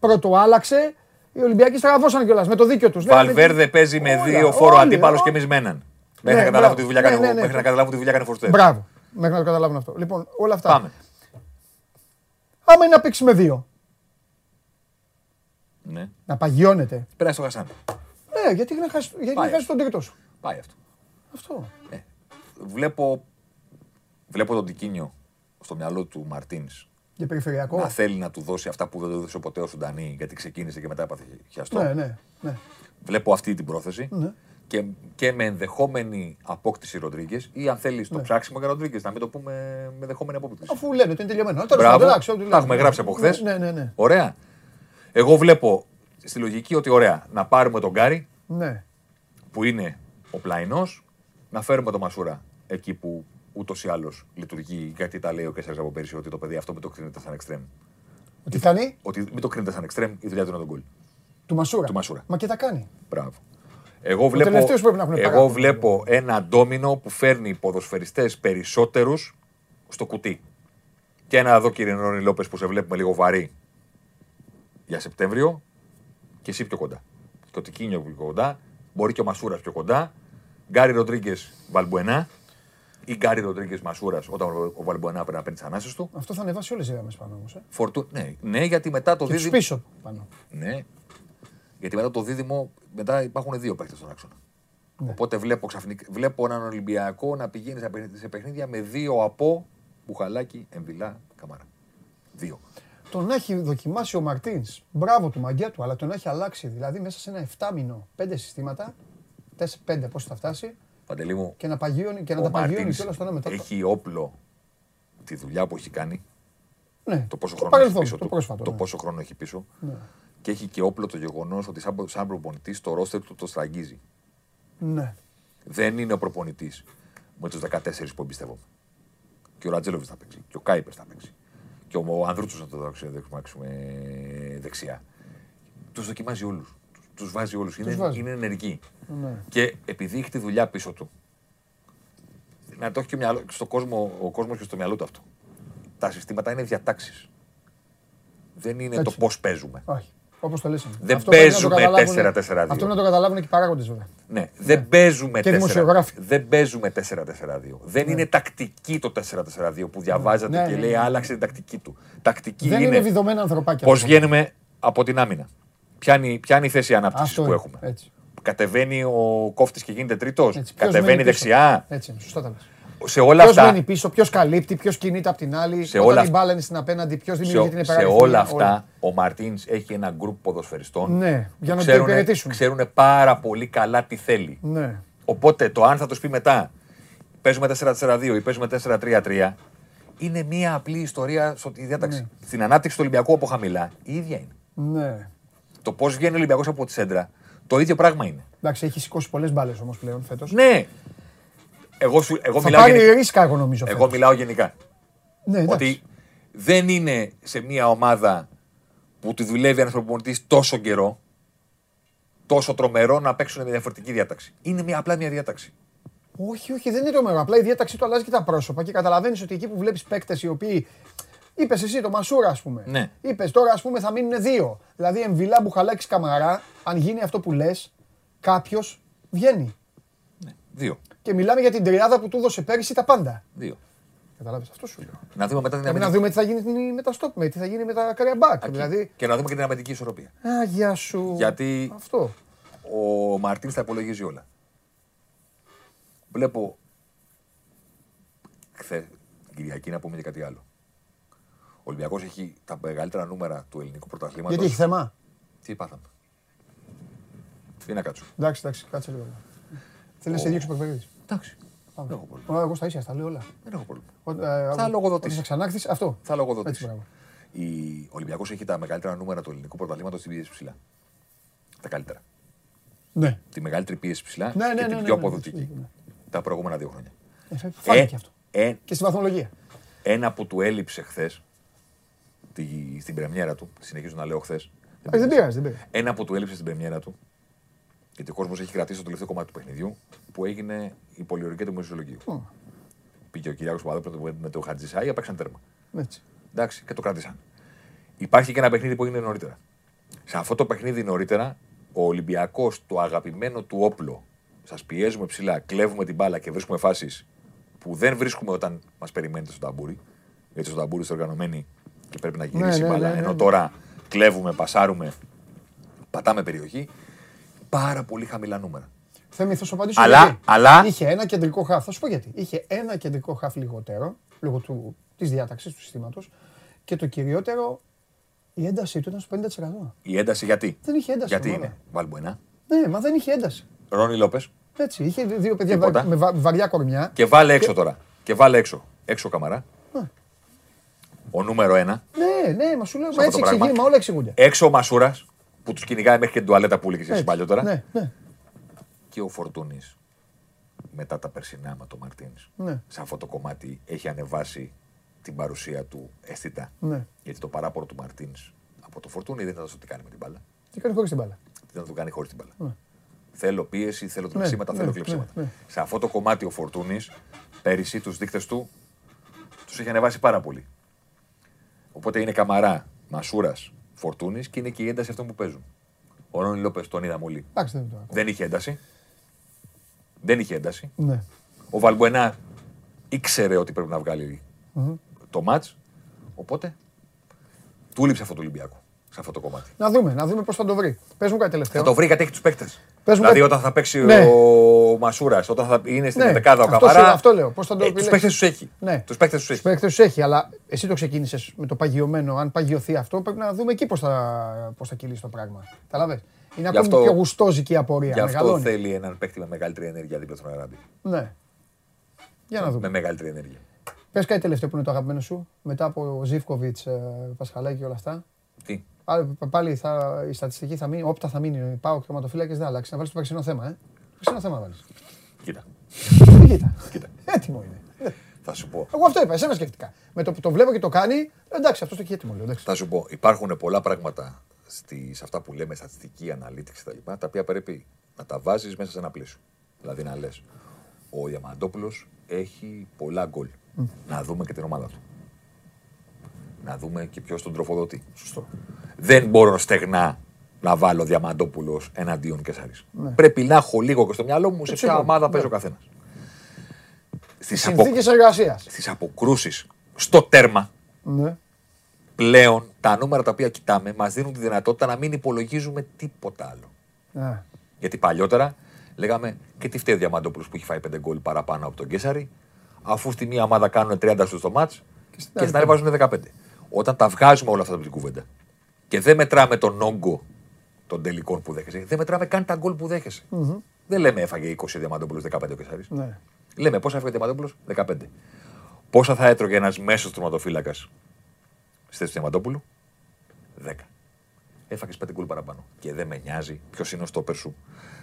πρωτοάλλαξε Οι Ολυμπιακοί στραβώσαν κιόλας με το δίκιο τους. Βαλβέρδε παίζει με δύο φόρο αντίπαλους και εμείς με έναν. Μέχρι να καταλάβω τη δουλειά κάνει ο Φορτέ. Μπράβο. Μέχρι να το καταλάβουν αυτό. Λοιπόν, όλα αυτά. Πάμε. Άμα είναι να παίξει με δύο. Ναι. Να παγιώνεται. Πέρασε το Χασάν. Ναι, γιατί να χάσει χάσει τον τρίτο σου. Πάει αυτό. Αυτό. Ναι. Βλέπω, βλέπω τον Τικίνιο στο μυαλό του Μαρτίνς. Για περιφερειακό. Να θέλει να του δώσει αυτά που δεν του έδωσε ποτέ ο Σουντανί, γιατί ξεκίνησε και μετά έπαθε χιαστό. Ναι, ναι, ναι. Βλέπω αυτή την πρόθεση. Ναι. Και, και με ενδεχόμενη απόκτηση Ροντρίγκεζ ή αν θέλει το ναι. ψάξιμο για Ροντρίγκεζ, να μην το πούμε με ενδεχόμενη απόκτηση. Αφού λένε ότι είναι τελειωμένο. Μπράβο, τα έχουμε γράψει από χθες. Ναι, ναι, ναι. Ωραία. Εγώ βλέπω στη λογική ότι ωραία, να πάρουμε τον Γκάρι ναι. που είναι ο πλαϊνός, να φέρουμε τον Μασούρα εκεί που ούτως ή άλλως λειτουργεί. Γιατί τα λέει ο Κέσσαρης από πέρυσι ότι το παιδί αυτό με το κρίνεται σαν εξτρέμ. Ότι κάνει? Ότι με το κρίνεται σαν εξτρέμ, η δουλειά του είναι τον γκολ. Του Μασούρα. Του Μασούρα. Μα και τα κάνει. Μπράβο. Εγώ βλέπω, εγώ βλέπω ένα ντόμινο που φέρνει ποδοσφαιριστές περισσότερους στο κουτί. Και ένα εδώ κύριε Νόνι Λόπες που σε βλέπουμε λίγο βαρύ για Σεπτέμβριο και εσύ πιο κοντά. Και ο Τικίνιο πιο κοντά, μπορεί και ο Μασούρας πιο κοντά. Γκάρι Ροντρίγκεζ Βαλμπουενά ή Γκάρι Ροντρίγκεζ Μασούρας όταν ο Βαλμπουενά πρέπει να παίρνει τις ανάσες του. Αυτό θα ανεβάσει όλες οι γραμμές πάνω όμως. Ε. Φορτου... Ναι, ναι, γιατί μετά το δίδυμο. Πίσω πάνω. Ναι. Γιατί μετά το δίδυμο, μετά υπάρχουν δύο παίκτες στον άξονα. Ναι. Οπότε βλέπω, ξαφνικ... βλέπω έναν Ολυμπιακό να πηγαίνει σε παιχνίδια με δύο από Μπουχαλάκι, Εμβιλά, Καμάρα. Δύο. Τον έχει δοκιμάσει ο Μαρτίνς. Μπράβο του μαγκιά του, αλλά τον έχει αλλάξει. Δηλαδή μέσα σε ένα εφτάμινο, πέντε συστήματα, τέσσερα πέντε πώς θα φτάσει. Παντελή μου, και να, παγιώνει, και να τα παγιώνει και όλα στο ένα μετά. Έχει όπλο τη δουλειά που έχει κάνει. Ναι. Το πόσο, χρόνο έχει, πίσω το του, πρόσφατο, το ναι. πόσο χρόνο έχει πίσω. Ναι. Και έχει και όπλο το γεγονός ότι σαν προπονητής το ρόστερ του το στραγγίζει. Ναι. Δεν είναι ο προπονητής με τους δεκατέσσερις που εμπιστεύομαι. Και ο Ρατζέλοβιτς θα παίξει. Και ο Κάιπερς θα παίξει. Και ο Ανδρούτσος να το δοκιμάξουμε δεξιά. Τους δοκιμάζει όλους. Τους βάζει όλους. Τους είναι, βάζει. Είναι ενεργοί. Ναι. Και επειδή έχει τη δουλειά πίσω του, να το έχει και μυαλό, στο κόσμο, ο κόσμος και στο μυαλό του αυτό. Τα συστήματα είναι διατάξεις. Δεν είναι έτσι. Το πώς παίζουμε. Όχι. Όπως το λέσαμε. Δεν αυτό παίζουμε τέσσερα τέσσερα δύο. Αυτό να το καταλάβουν και οι παράγοντες βέβαια. Ναι. ναι. Δεν παίζουμε τέσσερα τέσσερα δύο. Δεν παίζουμε τέσσερα τέσσερα δύο. Δεν ναι. είναι τακτική το τέσσερα τέσσερα δύο που διαβάζατε ναι, και ναι, λέει ναι. άλλαξε την τακτική του. Τακτική δεν είναι, είναι βιδωμένα ανθρωπάκια. Πώς βγαίνουμε από την άμυνα. Πιάνει, πιάνει η θέση ανάπτυξης που είναι. Έχουμε. Έτσι. Κατεβαίνει ο κόφτης και γίνεται τρίτος. Κατεβαίνει δεξιά. Έτσι, σωστά τα λες. Σε όλα ποιος αυτά. Μένει πίσω, ποιος καλύπτει, ποιος κινείται από την άλλη, σε όταν όλα... η μπάλα είναι στην απέναντι, ποιος δημιουργεί την επεράγηση. Σε όλα αυτά όλα. Ο Μαρτίνς έχει ένα γκρουπ ποδοσφαιριστών ναι, για να ξέρουν, το υπηρετήσουν. Ξέρουν πάρα πολύ καλά τι θέλει. Ναι. Οπότε το αν θα τους πει μετά παίζουμε τέσσερα τέσσερα δύο ή παίζουμε τέσσερα τρία τρία είναι μία απλή ιστορία στη διάταξη. Ναι. Στην ανάπτυξη του Ολυμπιακού από χαμηλά η ίδια είναι. Ναι. Το πώς βγαίνει ο Ολυμπιακός από τη σέντρα το ίδιο πράγμα είναι. Εντάξει, έχει σηκώσει πολλές μπάλες όμως πλέον φέτος. Ναι. Εγώ, σου, εγώ, μιλάω γενικά, ρίσκα, εγώ, νομίζω, εγώ μιλάω γενικά. Ναι, ότι δεν είναι σε μια ομάδα που τη δουλεύει ένας προπονητής τόσο καιρό, τόσο τρομερό να παίξουν με διαφορετική διάταξη. Είναι μια, απλά μια διάταξη. Όχι, όχι, δεν είναι τρομερό. Απλά η διάταξη του αλλάζει και τα πρόσωπα. Και καταλαβαίνεις ότι εκεί που βλέπεις παίκτες οι οποίοι. Είπες εσύ το Μασούρα, ας πούμε. Ναι. Είπες τώρα, ας πούμε, θα μείνουν δύο. Δηλαδή, Εμβιλά, Μπουχαλάκης, Καμαρά, αν γίνει αυτό που λες, κάποιος βγαίνει. Ναι, δύο. Και μιλάμε για την τριάδα που του έδωσε πέρυσι τα πάντα. Δύο. Καταλάβεις, αυτό σου λέω. Να δούμε μετά την αμυντική. Να δούμε τι θα γίνει με τα stop, με τι θα γίνει με τα carry back. Δηλαδή... Και να δούμε και την αμυντική ισορροπία. Α, γεια σου. Γιατί αυτό. Ο Μαρτίνς τα υπολογίζει όλα. Βλέπω. Χθες, την Κυριακή, να πούμε και κάτι άλλο. Ο Ολυμπιακός έχει τα μεγαλύτερα νούμερα του ελληνικού πρωταθλήματος. Γιατί έχει θέμα. Τι πάθαμε. Τι να κάτσω. Εντάξει, εντάξει, κάτσε λίγο. Θέλει να σε διώξει ο Παπαδίδης. Εντάξει. Εγώ στα ίσια, στα λέω όλα. Δεν έχω πρόβλημα. Θα λογοδοτήσει. Θα ξανάρθει αυτό. Θα λογοδοτήσει. Ο Ολυμπιακός έχει τα μεγαλύτερα νούμερα του ελληνικού πρωταθλήματος στην πίεση ψηλά. Τα καλύτερα. Ναι. Τη μεγαλύτερη πίεση ψηλά και την πιο αποδοτική. Τα προηγούμενα δύο χρόνια. Φάνηκε αυτό. Και στη βαθμολογία. Ένα που του έλειψε χθες στην πρεμιέρα του, συνεχίζω να λέω χθες. Δεν πειράζει. Ένα που του έλειψε στην πρεμιέρα του. Γιατί ο κόσμος έχει κρατήσει το τελευταίο κομμάτι του παιχνιδιού που έγινε η πολιορκία του Μεσολογγίου. Mm. Πήγε ο Κυριάκος Παπαδόπουλος με τον Χατζησάη, παίξαν τέρμα. Έτσι. Εντάξει, και το κράτησαν. Υπάρχει και ένα παιχνίδι που έγινε νωρίτερα. Σε αυτό το παιχνίδι νωρίτερα, ο Ολυμπιακός, το αγαπημένο του όπλο, σας πιέζουμε ψηλά, κλέβουμε την μπάλα και βρίσκουμε φάσεις που δεν βρίσκουμε όταν μας περιμένετε στο ταμπούρι. Γιατί στο ταμπούρι είστε οργανωμένοι και πρέπει να γυρίσει η ναι, μπάλα. Ναι, ναι, ναι. Ενώ τώρα κλέβουμε, πασάρουμε, πατάμε περιοχή. Πάρα πολύ χαμηλά νούμερα. Θέμη, θα σου απαντήσω. Αλλά, γιατί. αλλά... είχε ένα κεντρικό χαφ. Θα σου πω γιατί. Είχε ένα κεντρικό χαφ λιγότερο, λόγω του, της διάταξης του συστήματος. Και το κυριότερο, η ένταση του ήταν στο πενήντα τοις εκατό. Η ένταση γιατί. Δεν είχε ένταση. Γιατί είναι. Βαλμποενά. Ναι, μα δεν είχε ένταση. Ρόνι Λόπες. Έτσι. Είχε δύο παιδιά βα... με βα... βαριά κορμιά. Και βάλε έξω και... τώρα. Και βάλε έξω. Έξω Καμαρά. Ναι. Ο νούμερο ένα. Ναι, ναι, μα σου λέω. Μα έτσι ξεκίνημα, όλα εξηγούνται. Έξω ο Μασούρας που τους κυνηγάει μέχρι και την τουαλέτα που έλεγες παλιότερα. Ναι, ναι. Και ο Φορτούνης μετά τα περσινά με τον Μαρτίνς. Ναι. Σε αυτό το κομμάτι έχει ανεβάσει την παρουσία του αισθητά. Ναι. Γιατί το παράπονο του Μαρτίνς από το Φορτούνη δεν ήταν αυτό τι κάνει με την μπάλα. Τι κάνει χωρίς την μπάλα. Δεν το κάνει χωρίς την μπάλα. Ναι. Θέλω πίεση, θέλω τρεξίματα, ναι, θέλω κλεψίματα. Ναι, ναι, ναι. Σε αυτό το κομμάτι ο Φορτούνης πέρυσι τους δείκτες του τους έχει ανεβάσει πάρα πολύ. Οπότε είναι Καμαρά, Μασούρας, Φορτούνης και είναι και η ένταση αυτών που παίζουν. Ο Ρόνι Λόπες τον είδαμε όλοι. Δεν, δεν είχε ένταση. Δεν είχε ένταση. Ναι. Ο Βαλμπουενά ήξερε ότι πρέπει να βγάλει mm-hmm. το μάτς. Οπότε του λείψε αυτό το Ολυμπιακό. Σε αυτό το κομμάτι. Να δούμε, να δούμε πώς θα το βρει. Πες μου κάτι τελευταίο. Θα το βρει γιατί έχει τους παίκτες. Δηλαδή κάτι... όταν θα παίξει ναι. ο Μασούρας, όταν θα είναι στην ναι. δεκάδα ο Καμαρά. Αυτό, αυτό λέω. Πώς θα το ε, τους παίκτες τους έχει. Ναι. Τους παίκτες τους έχει. Τους παίκτες τους έχει, αλλά εσύ το ξεκίνησες με το παγιωμένο. Αν παγιωθεί αυτό, πρέπει να δούμε εκεί πώς θα, πώς θα κυλήσει το πράγμα. Καταλαβες. Είναι ακόμη αυτό... πιο γουστόζικη η απορία. Γι' αυτό μεγαλώνει. Θέλει έναν παίκτη με μεγαλύτερη ενέργεια δίπλα στον Αράντι. Ναι. Για να δούμε. Με μεγαλύτερη ενέργεια. Πες κάτι τελευταίο που είναι το αγαπημένο σου μετά από Ζίβκοβιτς, Πασχαλάκη και όλα αυτά. Τι. Πάλι θα, η στατιστική θα μείνει, όπτα θα μείνει, πάω κτηματοφύλακες, δεν αλλάξει. Να βάλεις το πραξινό θέμα, ε. Πραξινό θέμα βάλεις. Κοίτα. Κοίτα. Κοίτα. Έτοιμο είναι. Θα σου πω. Εγώ αυτό είπα, εσένα σκεφτικά. Με το που το βλέπω και το κάνει, εντάξει, αυτό το έχει έτοιμο. Εντάξει. Θα σου πω, υπάρχουν πολλά πράγματα στη, σε αυτά που λέμε στατιστική αναλύτηση κτλ. Τα, τα οποία πρέπει να τα βάζεις μέσα σε ένα πλαίσιο. Δηλαδή να λες, ο Διαμαντόπουλος έχει πολλά γκολ. Mm. Να δούμε και την ομάδα του. Να δούμε και ποιος τον τροφοδοτεί. Σωστό. Δεν μπορώ στεγνά να βάλω Διαμαντόπουλος εναντίον Κεσάρης. Ναι. Πρέπει να έχω λίγο και στο μυαλό μου σε ποια ομάδα ναι. παίζει ο καθένας. Στις συνθήκες απο... εργασίας. Στις αποκρούσεις, στο τέρμα, ναι. πλέον τα νούμερα τα οποία κοιτάμε μας δίνουν τη δυνατότητα να μην υπολογίζουμε τίποτα άλλο. Ναι. Γιατί παλιότερα λέγαμε και τι φταίει ο Διαμαντόπουλος που έχει φάει πέντε γκολ παραπάνω από τον Κεσάρη, αφού στη μία ομάδα κάνουν τριάντα στους στο μάτς και στην άλλη βάζουν δεκαπέντε. Όταν τα βγάζουμε όλα αυτά από την κουβέντα και δεν μετράμε τον όγκο των τελικών που δέχεσαι, δεν μετράμε καν τα γκολ που δέχεσαι. Mm-hmm. Δεν λέμε έφαγε είκοσι Διαμαντόπουλος, δεκαπέντε ο Κεσάρης. Mm-hmm. Λέμε πόσα έφαγε Διαμαντόπουλος, δεκαπέντε. Πόσα θα έτρωγε ένας μέσος τροματοφύλακας στη θέση του Διαμαντόπουλου, δέκα. Έφαγες πέντε γκολ παραπάνω. Και δεν με νοιάζει ποιος είναι ο στόπερ σου,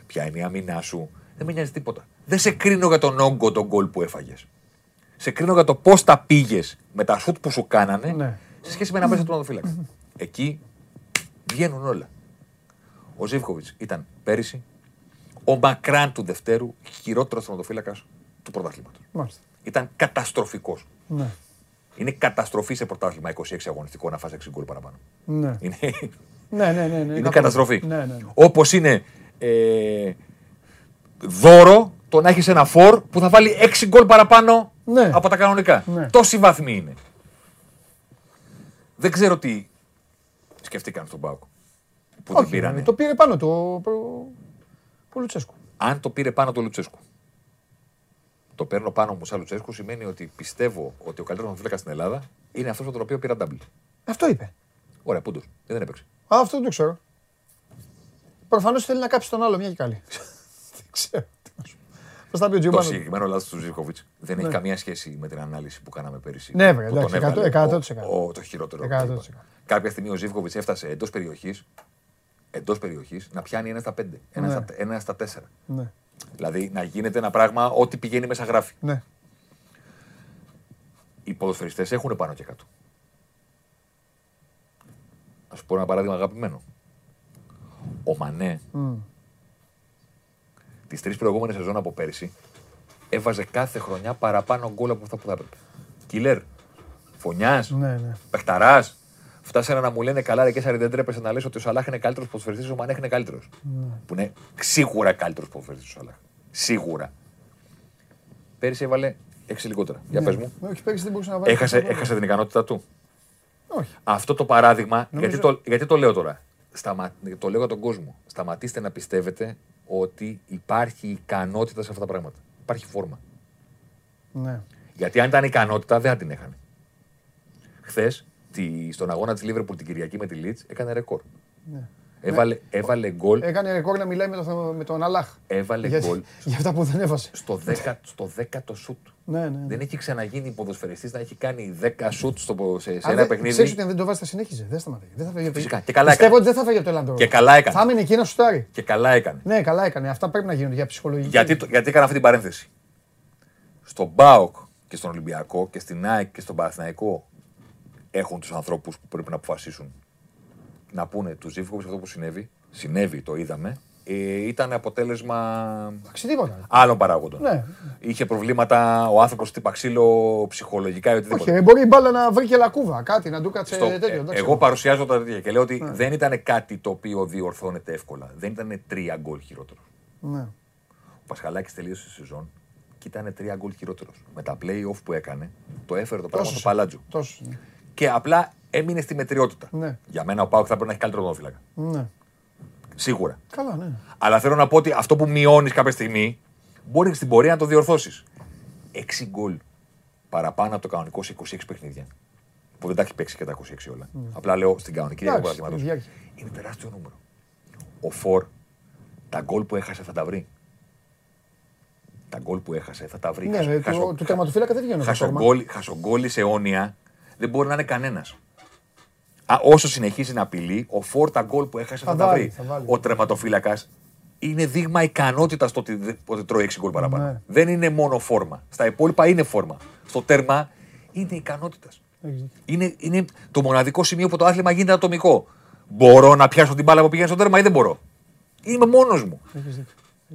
ποια είναι η αμυνά σου. Δεν με νοιάζει τίποτα. Δεν σε κρίνω για τον όγκο των γκολ που έφαγες. Σε κρίνω για το πώς τα πήγες με τα σουτ που σου κάνανε ναι. σε σχέση με ένα μέσα τροματοφύλακα. Εκεί βγαίνουν όλα. Ο Ζίβκοβιτς ήταν πέρυσι ο μακράν του Δευτέρου χειρότερος τροματοφύλακας του πρωταθλήματος. Μάλιστα. Ήταν καταστροφικός. Ναι. Είναι καταστροφή σε πρωτάθλημα είκοσι έξι αγωνιστικό να φας έξι γκολ παραπάνω. Ναι. Είναι, ναι, ναι, ναι, ναι, είναι καταστροφή. Ναι, ναι, ναι. Όπως είναι ε, δώρο το να έχεις ένα φορ που θα βάλει έξι γκολ παραπάνω ναι. από τα κανονικά. Ναι. Τόσοι βαθμοί είναι. Δεν ξέρω τι σκεφτήκαν στον ΠΑΟΚ που όχι, δεν πήρανε. Το πήρε πάνω το, προ... το Λουτσέσκου. Αν το πήρε πάνω το Λουτσέσκου. Το παίρνω πάνω μου σαν Λουτσέσκου σημαίνει ότι πιστεύω ότι ο καλύτερος τροματοφύλακας στην Ελλάδα είναι αυτός με τον οποίο πήρα ντάμπλ. Αυτό είπε. Ωραία, πούντος. Δεν έπαιξε. Α, αυτό δεν το ξέρω. Προφανώς θέλει να κάψει τον άλλο μια και καλή. Δεν ξέρω. Το συγκεκριμένο λάθος του Ζίβκοβιτς δεν έχει καμία σχέση με την ανάλυση που κάναμε πέρυσι. Ναι, βέβαια. εκατό τοις εκατό. Το χειρότερο. Κάποια στιγμή ο Ζίβκοβιτς έφτασε εντός περιοχής, εντός περιοχής να πιάνει ένα στα πέντε, ένα στα τέσσερα. Δηλαδή να γίνεται ένα πράγμα ό,τι πηγαίνει μέσα γράφει. Οι ποδοσφαιριστές έχουν πάνω και κάτω. Ας πω ένα παράδειγμα αγαπημένο. Ο Μανέ. Τις τρεις προηγούμενες σεζόν από πέρσι έβαζε κάθε χρονιά παραπάνω γκολ από αυτά που θα έπρεπε. Κίλερ, φωνιάς, ναι, ναι. παιχταράς, φτάσανε να μου λένε καλά ρε Κέσσαρη, δεν τρέπεσαι να λες ότι ο Σαλάχ είναι καλύτερος ποδοσφαιριστής, ο Μανέ είναι καλύτερος. Mm. Που είναι σίγουρα καλύτερος ποδοσφαιριστής ο Σαλάχ. Σίγουρα. Πέρυσι έβαλε έξι λιγότερα. Για πες μου. Όχι, πέρυσι δεν μπορούσε να βάλει. Έχασε, έχασε την ικανότητά του. Όχι. Αυτό το παράδειγμα, νομίζω... γιατί, το, γιατί το λέω τώρα. Σταμα... Το λέω για τον κόσμο. Σταματήστε να πιστεύετε ότι υπάρχει ικανότητα σε αυτά τα πράγματα. Υπάρχει φόρμα. Ναι. Γιατί αν ήταν ικανότητα, δεν θα την έχανε. Χθες, τη... στον αγώνα της Λίβερπουλ την Κυριακή με τη Λίτς, έκανε ρεκόρ. Ναι. Έβαλε, ναι. έβαλε γκολ. Έκανε ρεκόρ να μιλάει με, το, με τον Αλάχ. Έβαλε για, γκολ. Για αυτά που δεν έβασε. Στο, δέκα, στο δέκατο σουτ. Ναι, ναι, ναι. Δεν έχει ξαναγίνει ποδοσφαιριστής να έχει κάνει δέκα σουτ στο, σε, σε Α, ένα δε, παιχνίδι. Ξέρεις ότι αν δεν το βάζει θα συνέχιζε. Δεν σταματάει. Δεν θα φύγει. Φυσικά. Και καλά Πιστεύω έκανε. ότι δεν θα φύγει από το Ελλάδο. Και καλά έκανε. Θα έμεινε εκεί να σουτάρει. Και καλά έκανε. Ναι, καλά έκανε. Αυτά πρέπει να γίνονται για ψυχολογική. Γιατί, γιατί έκανα αυτή την παρένθεση. Στον ΠΑΟΚ και στον Ολυμπιακό και στην ΑΕΚ και στον Παναθηναϊκό έχουν τους ανθρώπους που πρέπει να αποφασίσουν. Να πούνε του Ζήφκοβιτς αυτό που συνέβη, συνέβη, το είδαμε, ε, ήταν αποτέλεσμα άλλων παράγοντων. Ναι. Είχε προβλήματα ο άνθρωπος τύπα ξύλο, ψυχολογικά ή οτιδήποτε. Όχι, μπορεί η μπάλα να βρει και λακκούβα, κάτι, να του κάτσε Στο... τέτοιο. Εντάξει. Εγώ παρουσιάζω τα τέτοια και λέω ότι ναι. δεν ήταν κάτι το οποίο διορθώνεται εύκολα. Δεν ήταν τρία γκολ χειρότερο. Ναι. Ο Πασχαλάκης τελείωσε τη σεζόν και ήταν τρία γκολ χειρότερο. Με τα play-off που έκανε, το έφερε το πράγμα στο Παλάτζο. Ναι. Και απλά. Έμεινε στη μετριότητα. Ναι. Για μένα ο ΠΑΟΚ θα πρέπει να έχει καλύτερο τερματοφύλακα. Ναι. Σίγουρα. Καλά, ναι. Αλλά θέλω να πω ότι αυτό που μειώνεις κάποια στιγμή μπορεί στην πορεία να το διορθώσεις. έξι γκολ παραπάνω από το κανονικό σε είκοσι έξι παιχνίδια. Που δεν τα έχει παίξει και τα είκοσι έξι όλα. Ναι. Απλά λέω στην κανονική διάρκεια του παραδείγματος. Είναι τεράστιο νούμερο. Ο Φορ τα γκολ που έχασε θα τα βρει. Τα γκολ που έχασε θα τα βρει. Ναι, χασο, το, χασο, το τερματοφύλακα δεν βγαίνει. Χασογκόλις αιώνια δεν μπορεί να είναι κανένας. Α, όσο συνεχίζει να απειλεί, ο Φορ τα γκολ που έχασε θα, θα τα βρει. Θα ο τερματοφύλακας είναι δείγμα ικανότητας το ότι, ότι τρώει έξι γκολ παραπάνω. Ναι. Δεν είναι μόνο φόρμα. Στα υπόλοιπα είναι φόρμα. Στο τέρμα είναι ικανότητας. Είναι, είναι το μοναδικό σημείο που το άθλημα γίνεται ατομικό. Μπορώ να πιάσω την μπάλα που πηγαίνει στο τέρμα ή δεν μπορώ. Είμαι μόνος μου.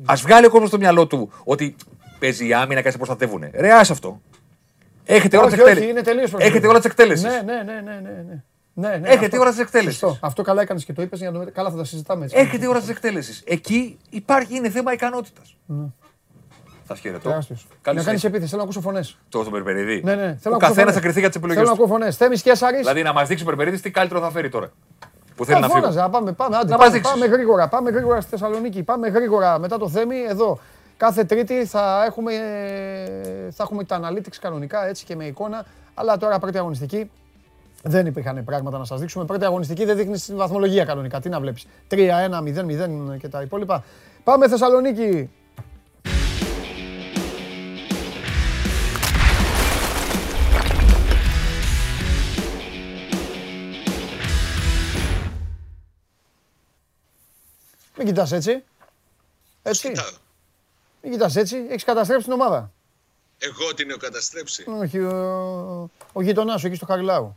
Ας βγάλει ο κόσμος στο μυαλό του ότι παίζει η άμυνα και ας προστατεύουνε. Ρε, άσε αυτό. Έχετε όλα τις εκτέλεσεις. Ναι, ναι, ναι, ναι, ναι. Ναι, ναι, έχετε αυτό, ώρα της εκτέλεσης. Αυτό καλά έκανες και το είπες για να το... Καλά θα τα συζητάμε έτσι. Έχετε ώρα της εκτέλεσης. Εκεί υπάρχει, είναι θέμα ικανότητας. Ναι. Θα σας χαιρετώ. Να κάνεις επίθεση, θέλω να ακούσω φωνές. Το τον Περπεριδί. Ναι, ναι. Ο καθένας θα κριθεί για τις επιλογές του. Θέλω να ακούω φωνές. Θέμης και Ασάρης. Δηλαδή να μας δείξει ο Περπεριδής τι καλύτερο θα φέρει τώρα. Που θέλει να φύγει. Πάμε, πάμε, άντε, πάμε, πάμε γρήγορα. Πάμε γρήγορα στη Θεσσαλονίκη. Πάμε γρήγορα μετά το Θέμη εδώ. Κάθε Τρίτη θα έχουμε, θα έχουμε τα analytics κανονικά έτσι και με εικόνα. Αλλά τώρα πρώτη αγωνιστική. Δεν υπήρχαν πράγματα να σας δείξουμε. Πρώτη αγωνιστική δεν δείχνει τη βαθμολογία κανονικά. Τι να βλέπεις. τρία ένα μηδέν μηδέν και τα υπόλοιπα. Πάμε Θεσσαλονίκη. Μην κοιτάς έτσι. Έτσι. Μην κοιτάς έτσι. Έχεις καταστρέψει την ομάδα. Εγώ την έχω καταστρέψει. Όχι. Ο, ο γειτονάς σου εκεί στο Χαριλάου.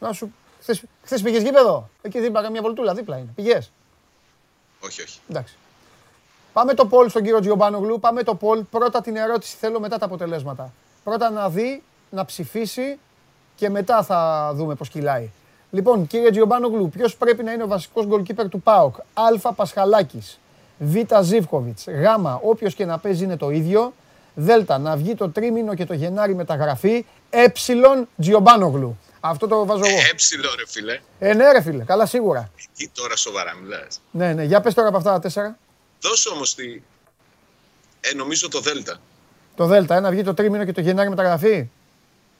Να σου... Χθες, χθες πήγες γήπεδο. Εκεί δίπλα καμία βολτούλα, δίπλα είναι. Πήγες. Όχι, όχι. Εντάξει. Πάμε το poll στον κύριο Τζιομπάνογλου. Πάμε το poll. Πρώτα την ερώτηση θέλω, μετά τα αποτελέσματα. Πρώτα να δει, να ψηφίσει και μετά θα δούμε πώς κυλάει. Λοιπόν, κύριε Τζιομπάνογλου, ποιος πρέπει να είναι ο βασικός goalkeeper του ΠΑΟΚ? Α. Πασχαλάκης. Β. Ζίβκοβιτς. Γ. Όποιος και να παίζει είναι το ίδιο. Δ. Να βγει το τρίμηνο και το Γενάρη μεταγραφή. Ε. Τζιομπάνογλου. Αυτό το βάζω εγώ. Έψιλο ρε φίλε. Ε, ναι ρε φίλε, καλά σίγουρα. Εκεί τώρα σοβαρά μιλάς. Ναι, ναι, για πες τώρα από αυτά τα τέσσερα. Δώσ' όμως τη... Ε, νομίζω το Δέλτα. Το Δέλτα, ένα βγει το τρίμηνο και το Γενάρη μεταγραφή.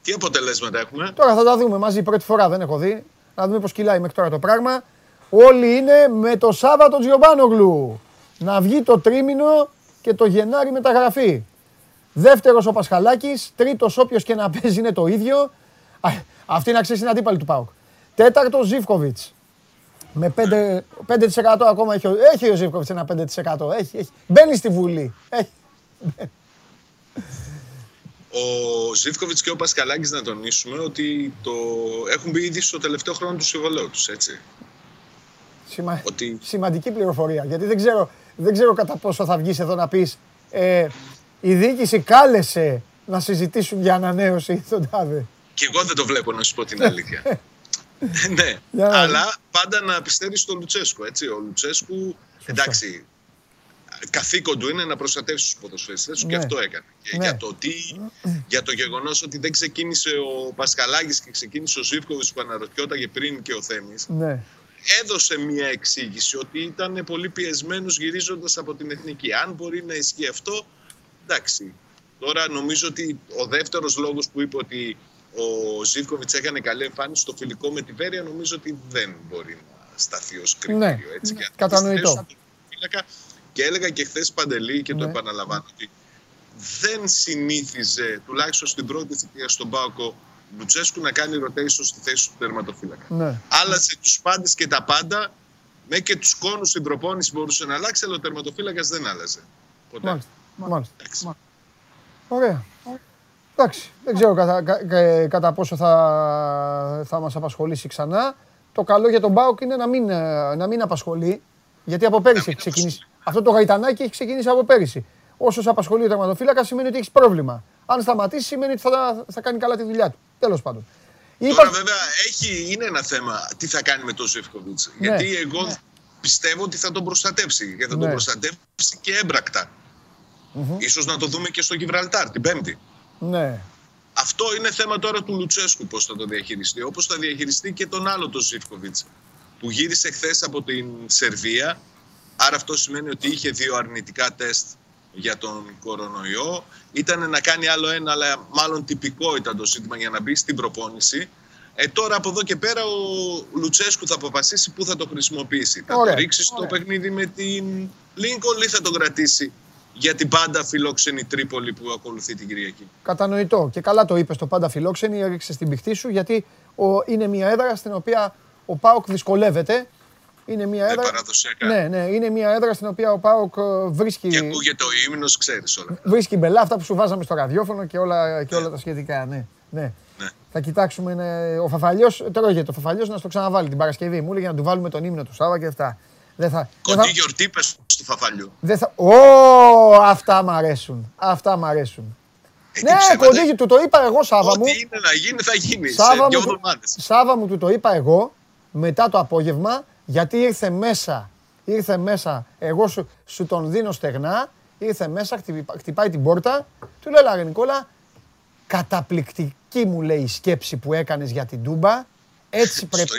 Τι αποτελέσματα έχουμε. Τώρα θα τα δούμε μαζί, πρώτη φορά δεν έχω δει. Να δούμε πώς κυλάει μέχρι τώρα το πράγμα. Όλοι είναι με το Σάββατο Τζιομπάνογλου. Να βγει το τρίμηνο και το Γενάρη μεταγραφή. Δεύτερος ο Πασχαλάκης. Τρίτος όποιος και να παίζει είναι το ίδιο. Αυτή να ξέρει την αντίπαλη του ΠΑΟΚ. Τέταρτο Ζίβκοβιτς. Με πέντε τοις εκατό ακόμα έχει, έχει ο Ζίβκοβιτς ένα πέντε τοις εκατό. Έχει, έχει. Μπαίνει στη Βουλή. Έχει. Ο Ζίβκοβιτς και ο Πασκαλάκης να τονίσουμε ότι το έχουν μπει ήδη στο τελευταίο χρόνο του συμβολέου τους, έτσι. Σημα... Ότι... Σημαντική πληροφορία, γιατί δεν ξέρω, δεν ξέρω κατά πόσο θα βγεις εδώ να πεις ε, η διοίκηση κάλεσε να συζητήσουν για ανανέωση τον τάδε. Και εγώ δεν το βλέπω να σου πω την αλήθεια. Ναι, yeah. αλλά πάντα να πιστεύει στον Λουτσέσκου. Έτσι. Ο Λουτσέσκου, εντάξει, καθήκον του είναι να προστατεύσει τους ποδοσφαιριστές σου yeah. και αυτό έκανε. Και yeah. για το τι, yeah. για το γεγονός ότι δεν ξεκίνησε ο Πασχαλάκης και ξεκίνησε ο Ζίβκοβιτς που αναρωτιόταγε πριν και ο Θέμης. Yeah. Έδωσε μια εξήγηση ότι ήταν πολύ πιεσμένος γυρίζοντας από την εθνική. Αν μπορεί να ισχύει αυτό, εντάξει. Τώρα νομίζω ότι ο δεύτερος λόγος που είπε ότι ο Ζίβκοβιτς έκανε καλή εμφάνιση στο φιλικό με τη Βέρεια, νομίζω ότι δεν μπορεί να σταθεί ως κριτήριο. Ναι, έτσι, ναι, κατανοητό. Και έλεγα και χθες, Παντελή, και ναι. το επαναλαμβάνω, ότι δεν συνήθιζε, τουλάχιστον στην πρώτη θητεία στον ΠΑΟΚ, Λουτσέσκου να κάνει rotation στη θέση του τερματοφύλακα. Ναι. Άλλασε ναι. τους πάντες και τα πάντα, με και τους κόνους στην προπόνηση μπορούσε να αλλάξει, αλλά ο τερματοφύλακας δεν άλλαζε. Ποτέ. Μάλιστα. Μάλιστα. Μάλιστα. Ωραία. Εντάξει, δεν ξέρω κατά, κα, κα, κατά πόσο θα, θα μας απασχολήσει ξανά. Το καλό για τον ΠΑΟΚ είναι να μην, να μην απασχολεί, γιατί από πέρυσι έχει ξεκινήσει. Αυτό το γαϊτανάκι έχει ξεκινήσει από πέρυσι. Όσο σε απασχολεί ο τερματοφύλακα σημαίνει ότι έχει πρόβλημα. Αν σταματήσει σημαίνει ότι θα, θα κάνει καλά τη δουλειά του. Τέλος πάντων. Τώρα Είπα... βέβαια έχει, είναι ένα θέμα τι θα κάνει με τον Ζιβκοβιτς. Ναι, γιατί εγώ ναι. πιστεύω ότι θα τον προστατεύσει. Γιατί θα ναι. τον προστατεύσει και έμπρακτα. Mm-hmm. Ίσως να το δούμε και στο Γιβραλτάρ την Πέμπτη. Ναι. Αυτό είναι θέμα τώρα του Λουτσέσκου πώς θα το διαχειριστεί. Όπως θα διαχειριστεί και τον άλλο τον Ζίβκοβιτς που γύρισε χθες από την Σερβία. Άρα αυτό σημαίνει ότι είχε δύο αρνητικά τεστ για τον κορονοϊό. Ήταν να κάνει άλλο ένα, αλλά μάλλον τυπικό ήταν το ζήτημα για να μπει στην προπόνηση. Ε, τώρα από εδώ και πέρα ο Λουτσέσκου θα αποφασίσει πού θα το χρησιμοποιήσει. Ωραία. Θα το ρίξει στο παιχνίδι με την Λίνκολν ή θα το κρατήσει για την πάντα φιλόξενη Τρίπολη που ακολουθεί την Κυριακή. Κατανοητό. Και καλά το είπες, το πάντα φιλόξενη, έριξες την πηχτή σου, γιατί ο, είναι μια έδρα στην οποία ο ΠΑΟΚ δυσκολεύεται. Είναι μια έδρα... Ναι, παραδοσιακά. Ναι, ναι, είναι μια έδρα στην οποία ο ΠΑΟΚ βρίσκει... Και ακούγεται ο ύμνος, ξέρεις όλα. Βρίσκει μπελά, αυτά που σου βάζαμε στο ραδιόφωνο και όλα, και ναι. όλα τα σχετικά. Ναι, ναι. ναι. Θα κοιτάξουμε, ναι. ο Φαφαλιός, τρώγεται, ο Φαφαλιός να στο ξαναβάλει την Παρασκευή. Μου έλεγε να του βάλουμε τον ύμνο του Σάβα και αυτά. Θα... Κοντή γιορτή πες του Φαφαλιού. Δεν θα... Ω, αυτά μ' αρέσουν. Αυτά μ' αρέσουν. Ε, ναι, κοντή του το είπα εγώ, Σάβα ό, μου. Ό,τι είναι να γίνει, θα γίνει. Σάβα σε δύο εβδομάδες. Σάβα μου του το είπα εγώ, μετά το απόγευμα, γιατί ήρθε μέσα. Ήρθε μέσα, εγώ σου, σου τον δίνω στεγνά, ήρθε μέσα, χτυπά, χτυπάει την πόρτα. Του λέω, Λάγε Νικόλα, καταπληκτική μου λέει η σκέψη που έκανες για την Τούμπα. Έτσι, πρέπει,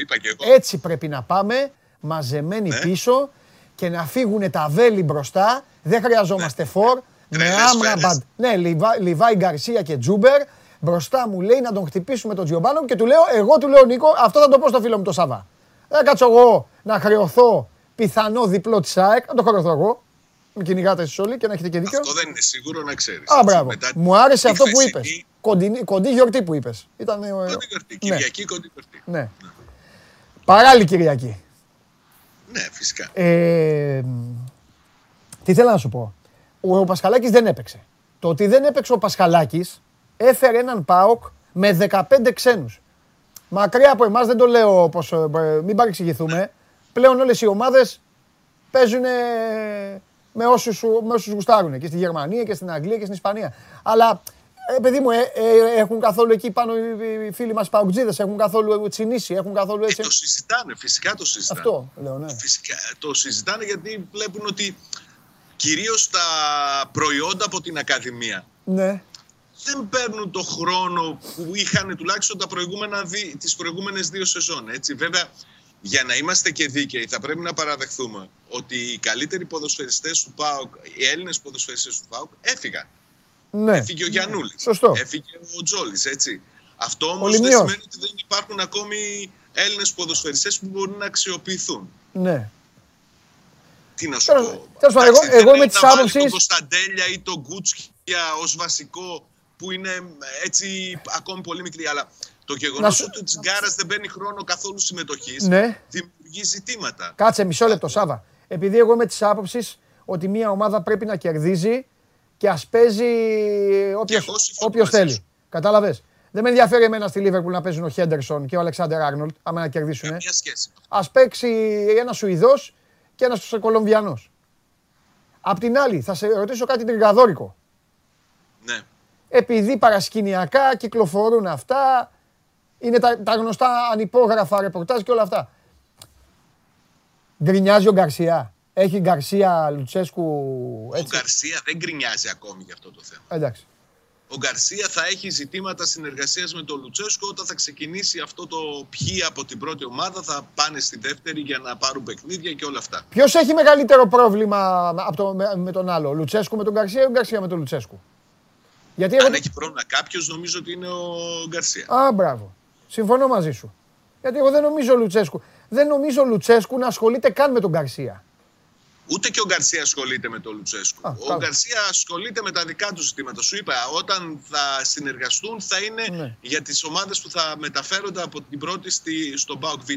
έτσι πρέπει να πάμε. Μαζεμένοι ναι. πίσω και να φύγουνε τα βέλη μπροστά. Δεν χρειαζόμαστε ναι. φορ. Τρελές με Άμραμπαντ. Ναι, Λιβά, Λιβάι Γκαρσία και Τζούμπερ. Μπροστά μου λέει να τον χτυπήσουμε τον Τζιομπάνο και του λέω, εγώ του λέω Νίκο, αυτό θα το πω στο φίλο μου το Σάβα. Δεν κάτσω εγώ να χρεωθώ πιθανό διπλό της ΑΕΚ. Να το χρεωθώ εγώ. Μην κυνηγάτε εσείς όλοι και να έχετε και δίκιο. Αυτό δεν είναι σίγουρο να ξέρεις. Α, μπράβο. Μετά... Μου άρεσε αυτό χθεσινή... που είπες. Κοντινή... Κοντή γιορτή που είπες. Ήταν... Κοντή γιορτή. Κυριακή, ναι. κοντή γιορτή. Ναι. Ναι. Παράλληλη Κυριακή. Ναι, φυσικά. Ε, τι θέλω να σου πω. Ο Πασχαλάκης δεν έπαιξε. Το ότι δεν έπαιξε ο Πασχαλάκης έφερε έναν ΠΑΟΚ με δεκαπέντε ξένους. Μακριά από εμάς, δεν το λέω πως, μην παρεξηγηθούμε. Ναι. Πλέον όλες οι ομάδες παίζουν με όσους, με όσους γουστάρουν. Και στη Γερμανία και στην Αγγλία και στην Ισπανία. Αλλά, παιδί μου, ε, ε, έχουν καθόλου εκεί πάνω οι φίλοι μας παουτζίδες, έχουν καθόλου τσινήσει, έχουν καθόλου έτσι. Ε, το συζητάνε, φυσικά το συζητάνε. Αυτό λέω, ναι. Φυσικά το συζητάνε γιατί βλέπουν ότι κυρίως τα προϊόντα από την Ακαδημία ναι. δεν παίρνουν το χρόνο που είχαν τουλάχιστον τα προηγούμενα, τις προηγούμενες δύο σεζόν. Έτσι. Βέβαια, για να είμαστε και δίκαιοι, θα πρέπει να παραδεχθούμε ότι οι καλύτεροι ποδοσφαιριστές του ΠΑΟΚ, οι Έλληνες ποδοσφαιριστές του ΠΑΟΚ έφυγαν. Ναι. Έφυγε ο Γιαννούλης, ναι. έφυγε ο Τζόλης, έτσι. Αυτό όμως δεν σημαίνει ότι δεν υπάρχουν ακόμη Έλληνες ποδοσφαιριστές που μπορούν να αξιοποιηθούν. Ναι. Τι να σου Τώρα, πω. Τέλος πάντων, εγώ, εγώ είμαι της άποψης. Τον Κωνσταντέλια ή τον Γκούτσια ως βασικό που είναι έτσι ακόμη πολύ μικρή. Αλλά το γεγονός ότι της Γκάρας δεν παίρνει χρόνο καθόλου συμμετοχής ναι. δημιουργεί ζητήματα. Κάτσε μισό λεπτό, Σάβα. Επειδή εγώ είμαι της άποψης ότι μια ομάδα πρέπει να κερδίζει. Και ας παίζει όποιος θέλει. Κατάλαβες. Δεν με ενδιαφέρει εμένα στη Λίβερπουλ να παίζουν ο Χέντερσον και ο Αλεξάντερ Άρνολντ, άμα να κερδίσουν. Ας παίξει ένας Σουηδός και ένας Κολομβιανός. Απ' την άλλη, θα σε ρωτήσω κάτι τριγκαδόρικο. Ναι. Επειδή παρασκηνιακά κυκλοφορούν αυτά, είναι τα, τα γνωστά ανυπόγραφα ρεπορτάζ και όλα αυτά. Γκρινιάζει ο Γκαρσία. Έχει Γκαρσία Λουτσέσκου. Έτσι. Ο Γκαρσία δεν γκρινιάζει ακόμη για αυτό το θέμα. Εντάξει. Ο Γκαρσία θα έχει ζητήματα συνεργασίας με τον Λουτσέσκο όταν θα ξεκινήσει αυτό το ποιοι από την πρώτη ομάδα θα πάνε στη δεύτερη για να πάρουν παιχνίδια και όλα αυτά. Ποιος έχει μεγαλύτερο πρόβλημα από το, με, με τον άλλο, Λουτσέσκο με τον Γκαρσία ή ο Γκαρσία με τον Λουτσέσκο? Γιατί αν εγώ... έχει πρόβλημα κάποιος, νομίζω ότι είναι ο Γκαρσία. Α, μπράβο. Συμφωνώ μαζί σου. Γιατί εγώ δεν νομίζω Λουτσέσκου. Δεν νομίζω Λουτσέσκου να ασχολείται καν με τον Γκαρσία. Ούτε και ο Γκαρσία ασχολείται με τον Λουτσέσκου. Α, ο Γκαρσία ασχολείται με τα δικά του ζητήματα. Σου είπα, όταν θα συνεργαστούν θα είναι ναι. για τις ομάδες που θα μεταφέρονται από την πρώτη στη, στον ΠΑΟΚ Β.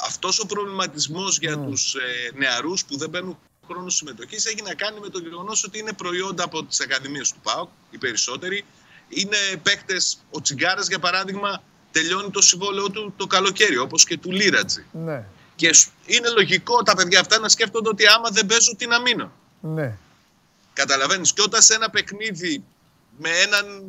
Αυτός ο προβληματισμός για mm. τους ε, νεαρούς που δεν παίρνουν χρόνο συμμετοχής έχει να κάνει με το γεγονός ότι είναι προϊόντα από τις ακαδημίες του ΠΑΟΚ, οι περισσότεροι. Είναι παίκτες, ο Τσιγκάρας για παράδειγμα τελειώνει το συμβόλαιό του το καλοκαίρι, όπως και του Λίρατζη. Ναι. Και είναι λογικό τα παιδιά αυτά να σκέφτονται ότι άμα δεν παίζω, τι να μείνω. Ναι. Καταλαβαίνεις. Και όταν σε ένα παιχνίδι με έναν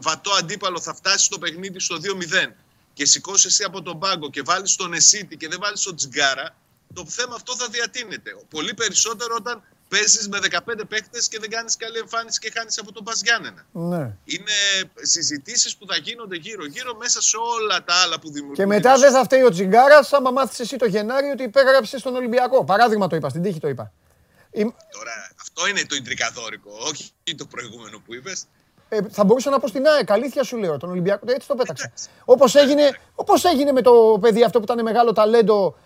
βατό αντίπαλο θα φτάσει στο παιχνίδι στο δύο μηδέν και σηκώσει εσύ από τον πάγκο και βάλεις τον Εσίτη και δεν βάλεις τον Τσιγκάρα, το θέμα αυτό θα διατείνεται. Πολύ περισσότερο όταν παίζεις με δεκαπέντε παίκτες και δεν κάνεις καλή εμφάνιση και χάνεις από τον Πας Γιάννενα. Ναι. Είναι συζητήσεις που θα γίνονται γύρω-γύρω μέσα σε όλα τα άλλα που δημιουργούν. Και μετά δεν θα φταίει ο Τσιγκάρας άμα μάθεις εσύ το Γενάρη ότι υπέγραψες στον Ολυμπιακό. Παράδειγμα το είπα, στην τύχη το είπα. Τώρα, αυτό είναι το ιντρικαδόρικο, όχι το προηγούμενο που είπες. Ε, θα μπορούσα να πω στην ΑΕΚ, αλήθεια σου λέω, τον Ολυμπιακό. Έτσι το πέταξα. Όπως έγινε, όπως έγινε με το παιδί αυτό που ήταν μεγάλο ταλέντο.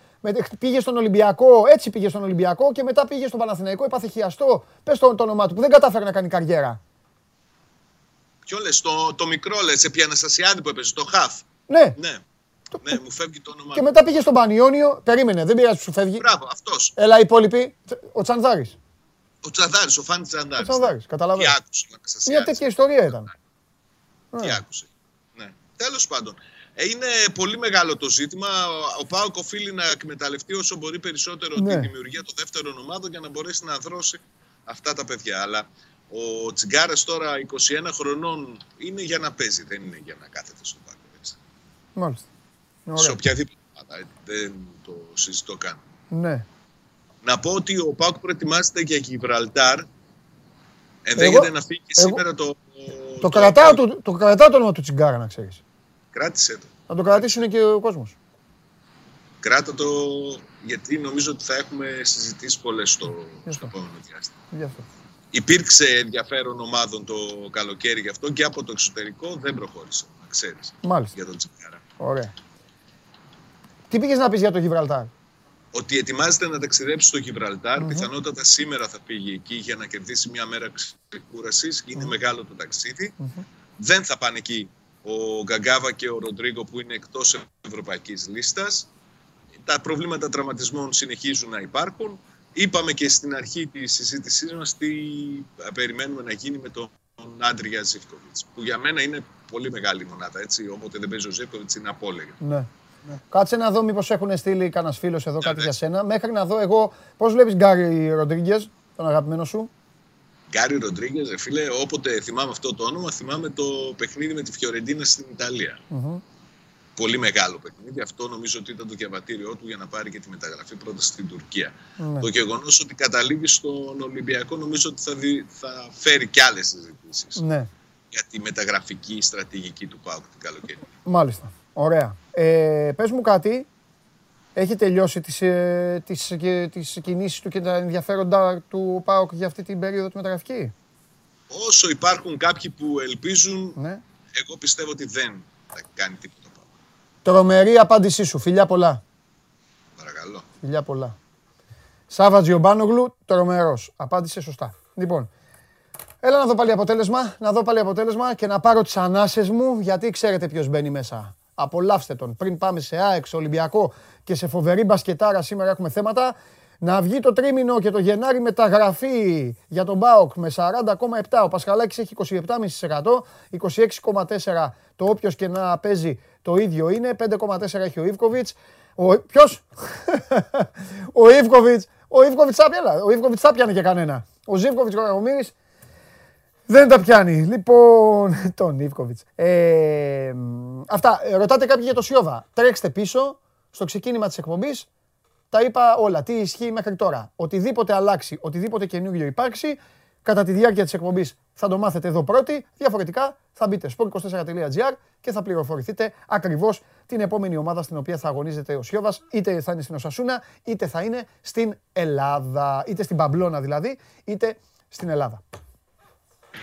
Πήγε στον Ολυμπιακό, έτσι πήγε στον Ολυμπιακό και μετά πήγε στον Παναθηναϊκό, έπαθε χιαστό. Πες το, το όνομά του, που δεν κατάφερε να κάνει καριέρα. Ποιο λες, το, το μικρό λες, επί Αναστασιάδη που έπαιζε, το χαφ. Ναι. Ναι, το... ναι μου φεύγει το όνομά του. Και μετά πήγε στον Πανιόνιο, περίμενε, δεν πειράζει που σου φεύγει. Μπράβο, αυτός. Έλα, οι υπόλοιποι, ο Τσανδάρης. Ο Τσανδάρης, ο Φάνης Τσανδάρης. Ο Τσανδάρης, καταλαβαίνω. Τι άκουσε, μια τέτοια ιστορία ήταν. Τι ναι. άκουσε. Ναι. Τέλος πάντων. Είναι πολύ μεγάλο το ζήτημα. Ο ΠΑΟΚ οφείλει να εκμεταλλευτεί όσο μπορεί περισσότερο ναι. τη δημιουργία των δεύτερων ομάδων για να μπορέσει να δρώσει αυτά τα παιδιά. Αλλά ο Τσιγκάρας τώρα είκοσι ένα χρονών είναι για να παίζει, δεν είναι για να κάθεται στον πάγκο. Μάλιστα. Ωραία. Σε οποιαδήποτε ομάδα. Δεν το συζητώ καν. Ναι. Να πω ότι ο ΠΑΟΚ προετοιμάζεται για Γιβραλτάρ. Ενδέχεται να φύγει εγώ... σήμερα το. Το, το, κρατάω, το, το κρατάω το όνομα του Τσιγκάρα, να ξέρει. Κράτησε το. Να το κρατήσουν και ο κόσμος. Κράτα το, γιατί νομίζω ότι θα έχουμε συζητήσει πολλές στο, στο επόμενο διάστημα. Υπήρξε ενδιαφέρον ομάδων το καλοκαίρι γι' αυτό και από το εξωτερικό δεν προχώρησε, να ξέρεις. Μάλιστα. Για τον Τσιγκάρα. Ωραία. Τι πήγες να πεις για το Γιβραλτάρ? Ότι ετοιμάζεται να ταξιδέψει στο Γιβραλτάρ. Mm-hmm. Πιθανότατα σήμερα θα πήγει εκεί για να κερδίσει μια μέρα ξεκούρασης. Είναι mm-hmm. μεγάλο το ταξίδι. Mm-hmm. Δεν θα πάνε εκεί ο Γκαγκάβα και ο Ροντρίγκο που είναι εκτός ευρωπαϊκής λίστας. Τα προβλήματα τραυματισμών συνεχίζουν να υπάρχουν. Είπαμε και στην αρχή της συζήτησής μας τι περιμένουμε να γίνει με τον Άντρια Ζίβκοβιτς, που για μένα είναι πολύ μεγάλη μονάδα, έτσι, οπότε δεν παίζει ο Ζίβκοβιτς, είναι απόλυτα. Ναι. Ναι. Κάτσε να δω μήπως έχουν στείλει κανένας φίλος εδώ ναι, κάτι ναι. για σένα. Μέχρι να δω εγώ, πώς βλέπεις Γκάρι Ροντρίγκεζ, τον αγαπημένο σου? Γκάρι Ροντρίγκεζ, φίλε, όποτε θυμάμαι αυτό το όνομα, θυμάμαι το παιχνίδι με τη Φιωρεντίνα στην Ιταλία. Mm-hmm. Πολύ μεγάλο παιχνίδι. Αυτό νομίζω ότι ήταν το διαβατήριό του για να πάρει και τη μεταγραφή πρώτα στην Τουρκία. Mm-hmm. Το γεγονός ότι καταλήγει στον Ολυμπιακό νομίζω ότι θα, δι... θα φέρει κι άλλες συζητήσεις mm-hmm. για τη μεταγραφική στρατηγική του ΠΑΟΚ την καλοκαίρι. Μάλιστα. Ωραία. Ε, πες μου κάτι. Έχει τελειώσει τις, ε, τις, και, τις κινήσεις του και τα ενδιαφέροντα του ΠΑΟΚ για αυτή την περίοδο τη μεταγραφική? Όσο υπάρχουν κάποιοι που ελπίζουν, ναι. εγώ πιστεύω ότι δεν θα κάνει τίποτα ΠΑΟΚ. Τρομερή απάντησή σου. Φιλιά πολλά. Παρακαλώ. Φιλιά πολλά. Σάβα Τζιομπάνογλου, τρομερός. Απάντησε σωστά. Λοιπόν, έλα να δω πάλι αποτέλεσμα, να δω πάλι αποτέλεσμα και να πάρω τις ανάσες μου, γιατί ξέρετε ποιος μπαίνει μέσα. Απολαύστε τον. Πριν πάμε σε ΑΕΚ, σε Ολυμπιακό και σε φοβερή μπασκετάρα, σήμερα έχουμε θέματα. Να βγει το τρίμηνο και το Γενάρη μεταγραφή για τον ΠΑΟΚ με σαράντα κόμμα επτά. Ο Πασχαλάκης έχει είκοσι επτά κόμμα πέντε τοις εκατό, είκοσι έξι κόμμα τέσσερα τοις εκατό το όποιος και να παίζει το ίδιο είναι, πέντε κόμμα τέσσερα τοις εκατό έχει ο Ιβκοβιτς. Ο... Ποιος? ο Ιβκοβιτς. Ο Ιβκοβιτς θα πιάνε και κανένα. Ο Ζίβκοβιτς Κοραγομύρης. Δεν τα πιάνει. Λοιπόν, τον Ιβκοβιτς. Ε, αυτά. Ρωτάτε κάποιοι για το Σιώβα. Τρέξτε πίσω στο ξεκίνημα της εκπομπής. Τα είπα όλα. Τι ισχύει μέχρι τώρα. Οτιδήποτε αλλάξει, οτιδήποτε καινούριο υπάρξει, κατά τη διάρκεια της εκπομπής θα το μάθετε εδώ πρώτοι. Διαφορετικά θα μπείτε σπορτ είκοσι τέσσερα τελεία τζι άρ και θα πληροφορηθείτε ακριβώς την επόμενη ομάδα στην οποία θα αγωνίζεται ο Σιώβας. Είτε θα είναι στην Οσασούνα, είτε θα είναι στην Ελλάδα. Είτε στην Παμπλώνα δηλαδή, είτε στην Ελλάδα.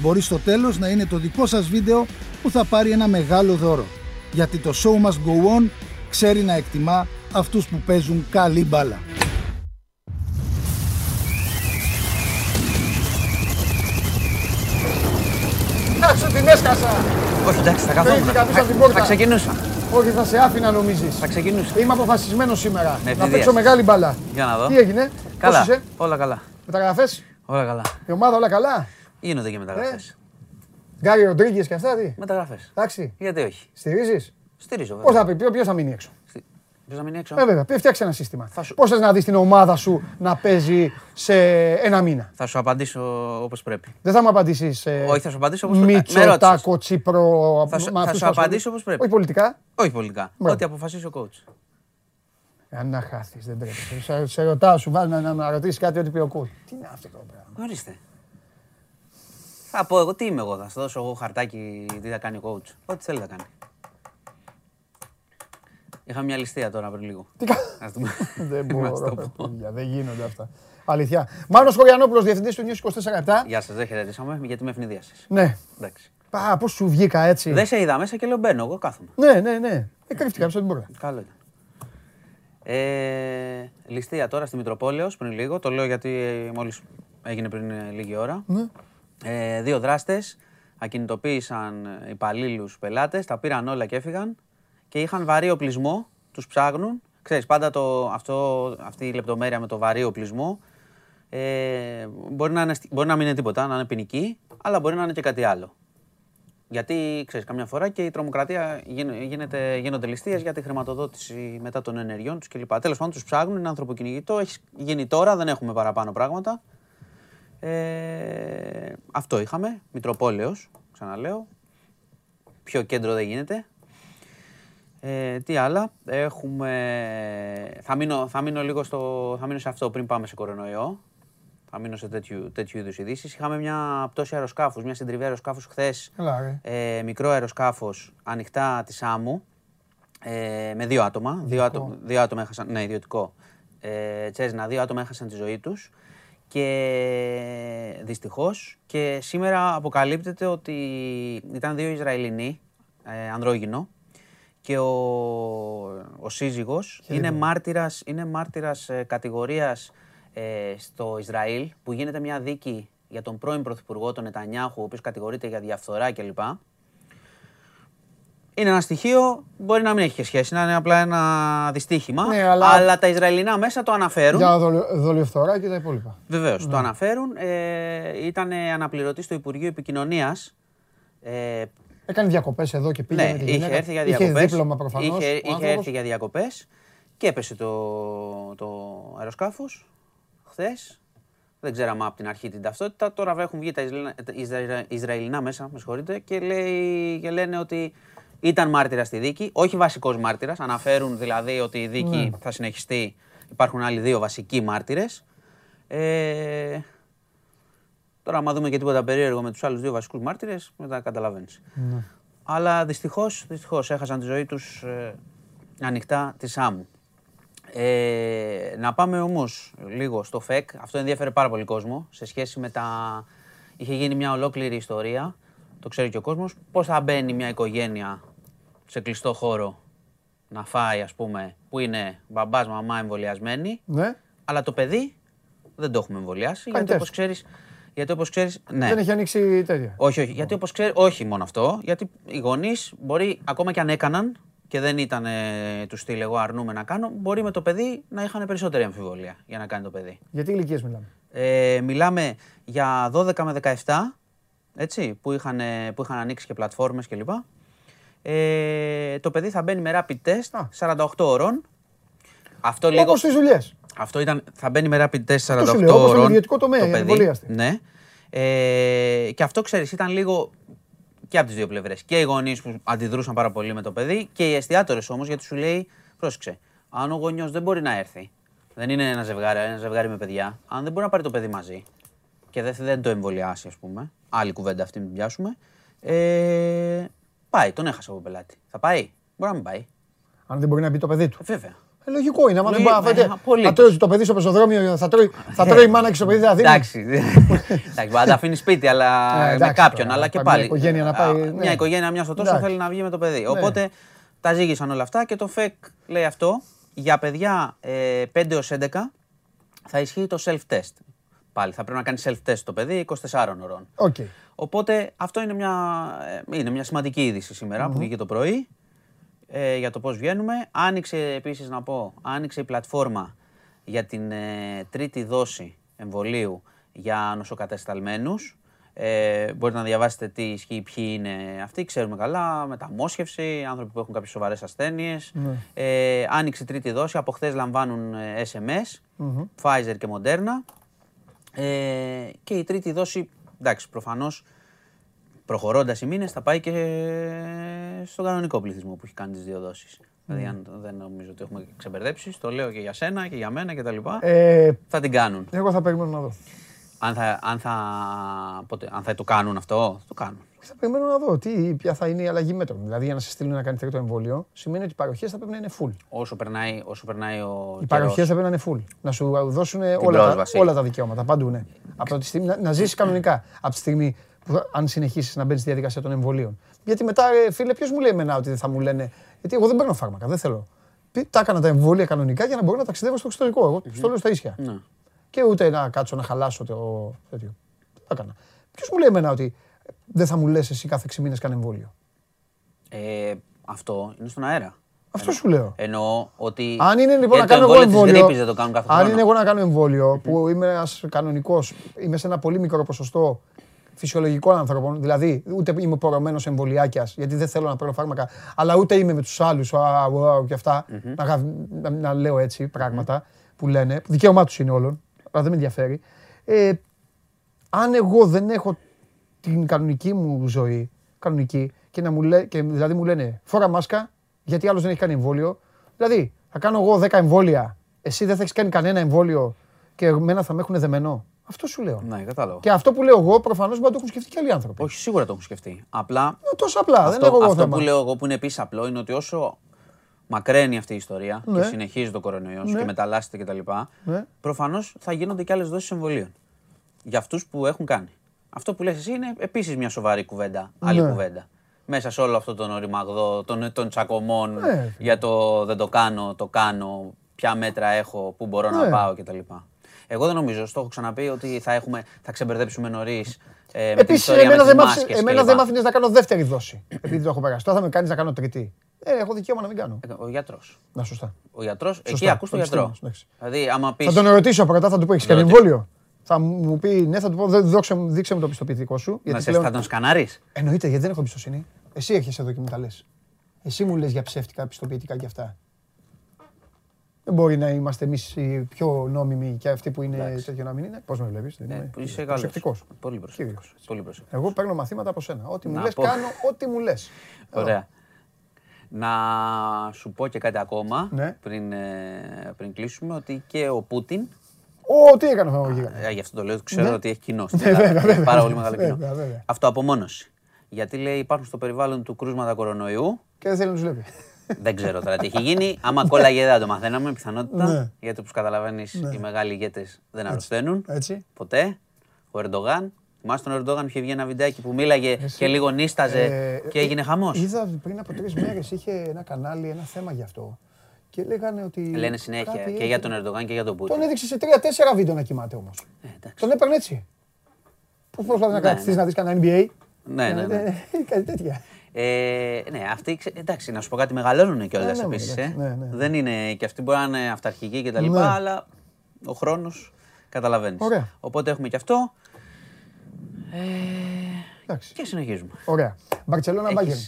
Μπορεί στο τέλος να είναι το δικό σας βίντεο που θα πάρει ένα μεγάλο δώρο. Γιατί το show must go on ξέρει να εκτιμά αυτούς που παίζουν καλή μπάλα. Να σου την έσκασα! Όχι, εντάξει, θα καθόμουν. Θα, θα ξεκινούσα. Όχι, θα σε άφηνα νομίζεις. Θα ξεκινούσα. Είμαι αποφασισμένος σήμερα να παίξω μεγάλη μπάλα. Για να δω. Τι έγινε? Καλά. Όλα καλά. Μεταγραφές? Όλα καλά. Η ομάδα όλα καλά? Γίνονται και μεταγραφές. Γκάρι Ροντρίγκεζ και αυτά τι? Μεταγραφές. Εντάξει. Γιατί όχι. Στηρίζεις? Στηρίζω. Πώς θα πει, ποιος θα μείνει έξω? Στι... Ποιος θα μείνει έξω? Ε, βέβαια, φτιάξε ένα σύστημα. Σου... Πώς θες να δεις την ομάδα σου να παίζει σε ένα μήνα? Θα σου απαντήσω όπως πρέπει. Δεν θα μου απαντήσεις. Ε... Όχι, θα σου απαντήσω όπως πρέπει. Μητσοτάκο, Τσίπρο. Θα σου, θα σου απαντήσω όπως πρέπει. Όχι πολιτικά. Όχι πολιτικά. Ό,τι αποφασίσει ο coach. Αν να χάσεις, δεν πρέπει. Σε ρωτάω, σου βάλει να ρωτήσεις κάτι ό,τι πει ο coach. Τι είναι αυτό το πράγμα? Ορίστε. Θα πω εγώ τι είμαι εγώ, θα σου δώσω εγώ χαρτάκι τι θα κάνει ο coach. Ό,τι θέλει θα κάνει. Είχα μια ληστεία τώρα πριν λίγο. Τι κάνεις? Δεν μπορώ, δεν γίνονται αυτά. Αλήθεια. Μάνος Χωριανόπουλος, διευθυντής του News είκοσι τέσσερα επτά. Γεια σας, δεν χαιρετήσαμε γιατί με ευνηδίασες. Ναι. Εντάξει. Πα, πώς σου βγήκα έτσι. Δεν σε είδα μέσα και λέω μπαίνω, εγώ κάθομαι. Ναι, ναι, ναι. Εκρύφτηκα, πίσω την πόρτα. Καλό ήταν. Ε, ληστεία τώρα στη Μητροπόλεως πριν λίγο, το λέω γιατί μόλις έγινε πριν λίγη ώρα. Ε, δύο δράστες ακινητοποίησαν υπαλλήλους πελάτες, τα πήραν όλα και έφυγαν και είχαν βαρύ οπλισμό, τους ψάχνουν. Ξέρεις, πάντα το, αυτό, αυτή η λεπτομέρεια με το βαρύ οπλισμό ε, μπορεί, να είναι, μπορεί να μην είναι τίποτα, να είναι ποινική, αλλά μπορεί να είναι και κάτι άλλο. Γιατί, ξέρεις, καμιά φορά και η τρομοκρατία γίνεται, γίνονται ληστείες για τη χρηματοδότηση μετά των ενεργειών τους κλπ. Τέλος πάντων, τους ψάχνουν, είναι ανθρωποκυνηγητό, έχει γίνει τώρα, δεν έχουμε παραπάνω πράγματα. Ε, αυτό είχαμε, Μητροπόλεως, ξαναλέω, πιο κέντρο δεν γίνεται. Ε, τι άλλα, έχουμε... Θα μείνω, θα, μείνω λίγο στο, θα μείνω σε αυτό πριν πάμε σε κορονοϊό, θα μείνω σε τέτοιου, τέτοιου είδους ειδήσεις. Είχαμε μια πτώση αεροσκάφους, μια συντριβή αεροσκάφους χθες, ε, μικρό αεροσκάφος ανοιχτά της Άμμου, ε, με δύο άτομα, δύο άτομα, δύο άτομα έχασαν, ναι ιδιωτικό, ε, Τσέσνα, δύο άτομα έχασαν τη ζωή τους. Και δυστυχώς και σήμερα αποκαλύπτεται ότι ήταν δύο Ισραηλινοί, ε, ανδρόγυνο, και ο, ο σύζυγος είναι μάρτυρας, είναι μάρτυρας ε, κατηγορίας ε, στο Ισραήλ που γίνεται μια δίκη για τον πρώην πρωθυπουργό τον Νετανιάχου, ο οποίος κατηγορείται για διαφθορά κλπ. Είναι ένα στοιχείο, μπορεί να μην έχει σχέση, να είναι απλά ένα δυστύχημα, ναι, αλλά... αλλά τα Ισραηλινά μέσα το αναφέρουν. Για δολιοφθορά και τα υπόλοιπα. Βεβαίως, ναι. Το αναφέρουν. Ε, ήταν αναπληρωτής στο Υπουργείο Επικοινωνίας. Ε, Έκανε διακοπές εδώ και πήγε ναι, με τη γυναίκα. Είχε έρθει για διακοπές. Είχε δίπλωμα προφανώς. Είχε, είχε έρθει για διακοπές και έπεσε το, το αεροσκάφος χθες. Δεν ξέραμε από την αρχή την ταυτότητα. Τώρα έχουν βγει τα Ισραηλινά, Ισρα, Ισραηλινά μέσα, με συγχωρείτε, και, λέει, και λένε ότι... Ήταν μάρτυρας στη δίκη, όχι βασικός μάρτυρας. Αναφέρουν δηλαδή ότι η δίκη θα συνεχιστεί. Υπάρχουν άλλοι δύο βασικοί μάρτυρες. Ε, τώρα, άμα δούμε και τίποτα περίεργο με τους άλλους δύο βασικούς μάρτυρες, μετά καταλαβαίνεις. Ναι. Αλλά δυστυχώς, δυστυχώς έχασαν τη ζωή τους ε, ανοιχτά της Άμμου. Ε, να πάμε όμως λίγο στο ΦΕΚ. Αυτό ενδιαφέρει πάρα πολύ κόσμο σε σχέση με τα. Είχε γίνει μια ολόκληρη ιστορία. Το ξέρει και ο κόσμος, πώς θα μπαίνει μια οικογένεια σε κλειστό χώρο να φάει, ας πούμε, που είναι μπαμπάς, μαμά εμβολιασμένοι, ναι. Αλλά το παιδί δεν το έχουμε εμβολιάσει, γιατί όπως ξέρεις Γιατί όπως ξέρεις. Ναι. Δεν έχει ανοίξει τέτοια. Όχι, όχι. Γιατί όπως ξέρεις. Όχι μόνο αυτό. Γιατί οι γονείς μπορεί ακόμα και αν έκαναν και δεν ήταν του στυλ. Εγώ αρνούμε να κάνω. Μπορεί με το παιδί να είχαν περισσότερη αμφιβολία για να κάνει το παιδί. Γιατί ηλικίες μιλάμε. Ε, μιλάμε για δώδεκα με δεκαεπτά. Έτσι, που, είχαν, που είχαν ανοίξει και πλατφόρμες κλπ. Ε, το παιδί θα μπαίνει με rapid test σαράντα οκτώ ώρων. Αυτό λίγο. Όπως στις δουλειές. Αυτό ήταν. Θα μπαίνει με rapid test σαράντα οκτώ ώρων. Όπως στον ιδιωτικό τομέα, το παιδί. Ναι. Ε, και αυτό ξέρεις, ήταν λίγο και από τις δύο πλευρές. Και οι γονείς που αντιδρούσαν πάρα πολύ με το παιδί και οι εστιατόρες όμως, γιατί σου λέει, πρόσεξε, αν ο γονιός δεν μπορεί να έρθει, δεν είναι ένα ζευγάρι, ένα ζευγάρι με παιδιά, αν δεν μπορεί να πάρει το παιδί μαζί και δεν, δεν το εμβολιάσει, ας πούμε, άλλη κουβέντα αυτή μην πιάσουμε, ε, πάει, τον έχασα από πελάτη. Θα πάει, μπορεί να μην πάει. Αν δεν μπορεί να μπει το παιδί του. Βέβαια. Ε, λογικό είναι, άμα δεν πάει. Θα τρώει το παιδί στο πεζοδρόμιο, θα τρώει, θα τρώει η μάνα και στο παιδί θα δίνει. Εντάξει, μπορεί να τα αφήνει σπίτι αλλά με κάποιον, αλλά και πάλι. Μια οικογένεια, μια στο τόσο θέλει να βγει με το παιδί. Οπότε τα ζήγησαν όλα αυτά και το ΦΕΚ λέει αυτό. Για παιδιά πέντε έως έντεκα θα ισχύει το self-test. Πάλι θα πρέπει να κάνει self-test το παιδί είκοσι τεσσάρων ωρών. Okay. Οπότε αυτό είναι μια, είναι μια σημαντική είδηση σήμερα mm-hmm. που βγήκε το πρωί ε, για το πώς βγαίνουμε. Άνοιξε επίσης να πω, άνοιξε η πλατφόρμα για την ε, τρίτη δόση εμβολίου για νοσοκατεσταλμένους. Ε, μπορείτε να διαβάσετε τι ισχύει, ποιοι είναι αυτοί, ξέρουμε καλά, μεταμόσχευση, άνθρωποι που έχουν κάποιες σοβαρές ασθένειες. Mm-hmm. Ε, άνοιξε η τρίτη δόση, από χθες λαμβάνουν ες εμ ες, mm-hmm. Pfizer και Moderna. Ε, και η τρίτη δόση, εντάξει, προφανώς προχωρώντας οι μήνες θα πάει και στον κανονικό πληθυσμό που έχει κάνει τις δύο δόσεις. Mm. Δηλαδή, αν δεν νομίζω ότι έχουμε ξεμπερδέψει, το λέω και για σένα και για μένα και τα λοιπά, ε, θα την κάνουν. Εγώ θα περιμένω να δω. Αν θα, αν θα, πότε, αν θα το κάνουν αυτό, το κάνουν. Θα περιμένω να δω τι, ποια θα είναι η αλλαγή μέτρων. Δηλαδή, για να σε στείλουν να κάνει τρίτο εμβόλιο, σημαίνει ότι οι παροχές θα πρέπει να είναι full. Όσο περνάει, όσο περνάει ο. Οι παροχές θα πρέπει να είναι full. Να σου δώσουν όλα τα, όλα τα δικαιώματα. Παντού, ναι. Από τη στιγμή, να, να ζήσεις κανονικά. Από τη στιγμή που, αν συνεχίσεις να μπαίνεις στη διαδικασία των εμβολίων. Γιατί μετά, ρε, φίλε, ποιος μου λέει εμένα ότι δεν θα μου λένε. Γιατί εγώ δεν παίρνω φάρμακα, δεν θέλω. Τα έκανα τα εμβόλια κανονικά για να μπορώ να ταξιδεύω στο εξωτερικό. Εγώ mm-hmm. στο λέω στα ίσια. Mm-hmm. Και ούτε να κάτσω να χαλάσω το τέτοιο. Τα έκανα. Ποιος μου λέει εμένα ότι. Δεν θα μου λες εσύ κάθε έξι μήνες κάνε εμβόλιο. Ε, αυτό είναι στον αέρα. Αυτό σου λέω. Εννοώ ότι. Αν είναι λοιπόν να κάνω εγώ εμβόλιο. Δεν το κάνουν κάθε αν χρόνο. Είναι εγώ να κάνω εμβόλιο που είμαι ένας κανονικός, είμαι σε ένα πολύ μικρό ποσοστό φυσιολογικών ανθρώπων. Δηλαδή, ούτε είμαι πορωμένος εμβολιάκιας, γιατί δεν θέλω να παίρνω φάρμακα, αλλά ούτε είμαι με τους άλλους και αυτά. Mm-hmm. Να, να λέω έτσι πράγματα mm-hmm. που λένε. Δικαίωμά τους είναι όλων, αλλά δεν με ενδιαφέρει. Ε, αν εγώ δεν έχω. Την κανονική μου ζωή, κανονική, και, να μου λέ, και δηλαδή μου λένε φορά μάσκα, γιατί άλλος δεν έχει κάνει εμβόλιο. Δηλαδή, θα κάνω εγώ δέκα εμβόλια, εσύ δεν θα έχεις κάνει κανένα εμβόλιο και εμένα θα με έχουν δεμένο. Αυτό σου λέω. Ναι, κατάλαβα. Και αυτό που λέω εγώ προφανώς μπορεί να το έχουν σκεφτεί και άλλοι άνθρωποι. Όχι, σίγουρα το έχουν σκεφτεί. Απλά. Ναι, τόσο απλά. Αυτό, δεν έχω εγώ αυτό θέμα. Που λέω εγώ που είναι επίσης απλό είναι ότι όσο μακραίνει αυτή η ιστορία ναι. και συνεχίζει το κορονοϊός ναι. και μεταλλάσσεται κτλ., ναι. προφανώς θα γίνονται και άλλες δόσεις εμβολίων. Για αυτούς που έχουν κάνει. Αυτό που λες εσύ είναι επίσης μια σοβαρή κουβέντα, άλλη ναι. κουβέντα. Μέσα σε όλο αυτό τον οριμαγδό, των, των τσακωμών ναι. για το δεν το κάνω, το κάνω, ποια μέτρα έχω, πού μπορώ ναι. να πάω κτλ. Εγώ δεν νομίζω, στο έχω ξαναπεί, ότι θα, έχουμε, θα ξεμπερδέψουμε νωρίς ε, με επίσης, την ιστορία εμένα με τις μάσκες κλπ. Εμένα δεν μ' άφηνες να κάνω δεύτερη δόση, επειδή το έχω περάσει. Τώρα θα με κάνεις να κάνω τρίτη. Ε, έχω δικαίωμα να μην κάνω. Ο γιατρός. Να σωστά. Ο γιατρός, εκεί ακούς τον γιατρό. Δηλαδή, άμα πεις... Θα τον ρωτήσω πρώτα, θα του πω έχεις κάνει εμβόλιο. Θα μου πει ναι, θα του πω, δείξε μου το πιστοποιητικό σου. Να σε λέω... θα τον σκανάρεις. Εννοείται, γιατί δεν έχω εμπιστοσύνη. Εσύ έρχεσαι εδώ και μου τα λες. Εσύ μου λες για ψεύτικα πιστοποιητικά και αυτά. Δεν μπορεί να είμαστε εμείς οι πιο νόμιμοι και αυτοί που είναι τέτοιο να μην είναι. Πώς με βλέπεις, δεν είμαι. Είσαι προσεκτικός. Πολύ προσεκτικός. Εγώ παίρνω μαθήματα από σένα. Ό,τι μου λες, κάνω ό,τι μου λες. Ωραία. Να σου πω και κάτι ακόμα πριν κλείσουμε, ότι και ο Πούτιν. Ω, τι έκανε αυτό ο γίγαντας. Γι' αυτό το λέω, ξέρω ότι έχει κοινό. Πάρα πολύ μεγάλο κοινό. Αυτοαπομόνωση. Γιατί λέει υπάρχουν στο περιβάλλον του κρούσματα κορονοϊού. Και δεν θέλει να τους βλέπει. Δεν ξέρω τώρα τι έχει γίνει. Άμα κόλλαγε δεν το μαθαίναμε, πιθανότητα. Γιατί όπως καταλαβαίνεις, οι μεγάλοι ηγέτες δεν αρρωσταίνουν. Ποτέ. Ο Ερντογάν. Θυμάσαι τον Ερντογάν που είχε βγει ένα βιντεάκι που μίλαγε και λίγο νίσταζε και έγινε χαμός. Είδα πριν από τρεις μέρες είχε ένα κανάλι, ένα θέμα γι' αυτό. Και λέγανε ότι. Λένε συνέχεια και για τον Ερντογάν και για τον Πούτιν. Τον έδειξε σε τρία τέσσερα βίντεο να κοιμάται όμως. Τον έπαιρνε έτσι. Πώς προσπαθείς να κρατηθείς να δεις κανένα εν μπι έι. Ναι, ναι, ναι. Κάτι τέτοια. Ε, ναι, αυτοί, εντάξει, να σου πω κάτι, μεγαλώνουν κιόλας επίσης. Ε. Ναι, ναι. Δεν είναι, και αυτοί μπορεί να είναι αυταρχικοί κτλ. Ναι. Αλλά ο χρόνος, καταλαβαίνεις. Ωραία. Οπότε έχουμε κι αυτό. Ε, εντάξει. Και συνεχίζουμε. Ωραία. Μπαρτσελόνα, Μπάγερν.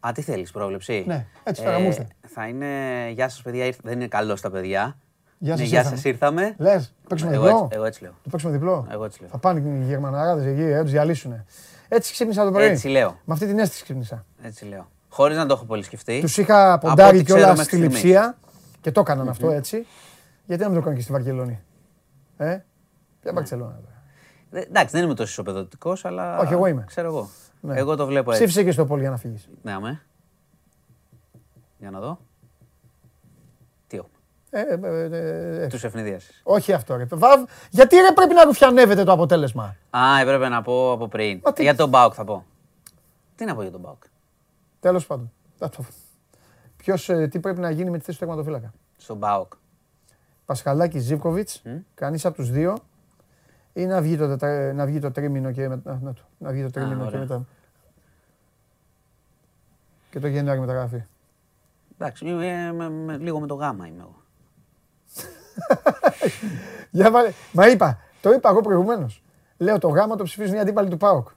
Α, τι θέλεις, πρόβλεψη. Ναι, έτσι θα γαμούστε. Θα είναι, γεια σας παιδιά, δεν είναι καλό στα παιδιά. Γεια σας, ναι, σας ήρθαμε. Λες, παίξουμε διπλό. Εγώ έτσι, εγώ έτσι λέω. Το παίξουμε διπλό. Εγώ έτσι λέω. Θα πάνε οι Γερμαναράδες εκεί, θα τους διαλύσουνε. Έτσι ξύπνησα το πρωί. Έτσι λέω. Με αυτή την αίσθηση ξύπνησα. Έτσι λέω. Χωρίς να το έχω πολύ σκεφτεί. Τους είχα ποντάρει κιόλας στη Λειψία και το έκαναν mm-hmm. αυτό έτσι. Γιατί να μην το κάνουν και στη Βαρκελόνη. Ε, για Βαρκελόνη. Ναι. Εντάξει, δεν είμαι τόσο ισοπεδωτικός, αλλά. Όχι, εγώ είμαι. Ξέρω εγώ. Ναι. Εγώ το βλέπω έτσι. Ψήφισε και στο πόλι για να φύγεις. Ναι, αμέ. Για να δω. Τι έχω. Ε, ε, ε, ε, Τους ευνηδίασες. Όχι αυτό ρε. Βαβ, γιατί ρε πρέπει να ρουφιανεύεται το αποτέλεσμα. Α, έπρεπε να πω από πριν. Μα, τι... Για τον ΠΑΟΚ θα πω. Τι να πω για τον ΠΑΟΚ. Τέλος πάντων. Ποιος, ε, τι πρέπει να γίνει με τη θέση του τερματοφύλακα. Στον ΠΑΟΚ. Πασχαλάκης, Ζίβκοβιτς, mm. κανείς από τους δύο. Ή να βγει το, να βγει το τρίμηνο και μετά. Να, να βγει το τρίμηνο και μετά. Και το Γενάρη μεταγραφή. Εντάξει, με, με, με, λίγο με το γάμα είμαι εγώ. Για βάλε. Μα είπα, το είπα εγώ προηγουμένως. Λέω το γάμα το ψηφίζουν οι αντίπαλοι του ΠΑΟΚ.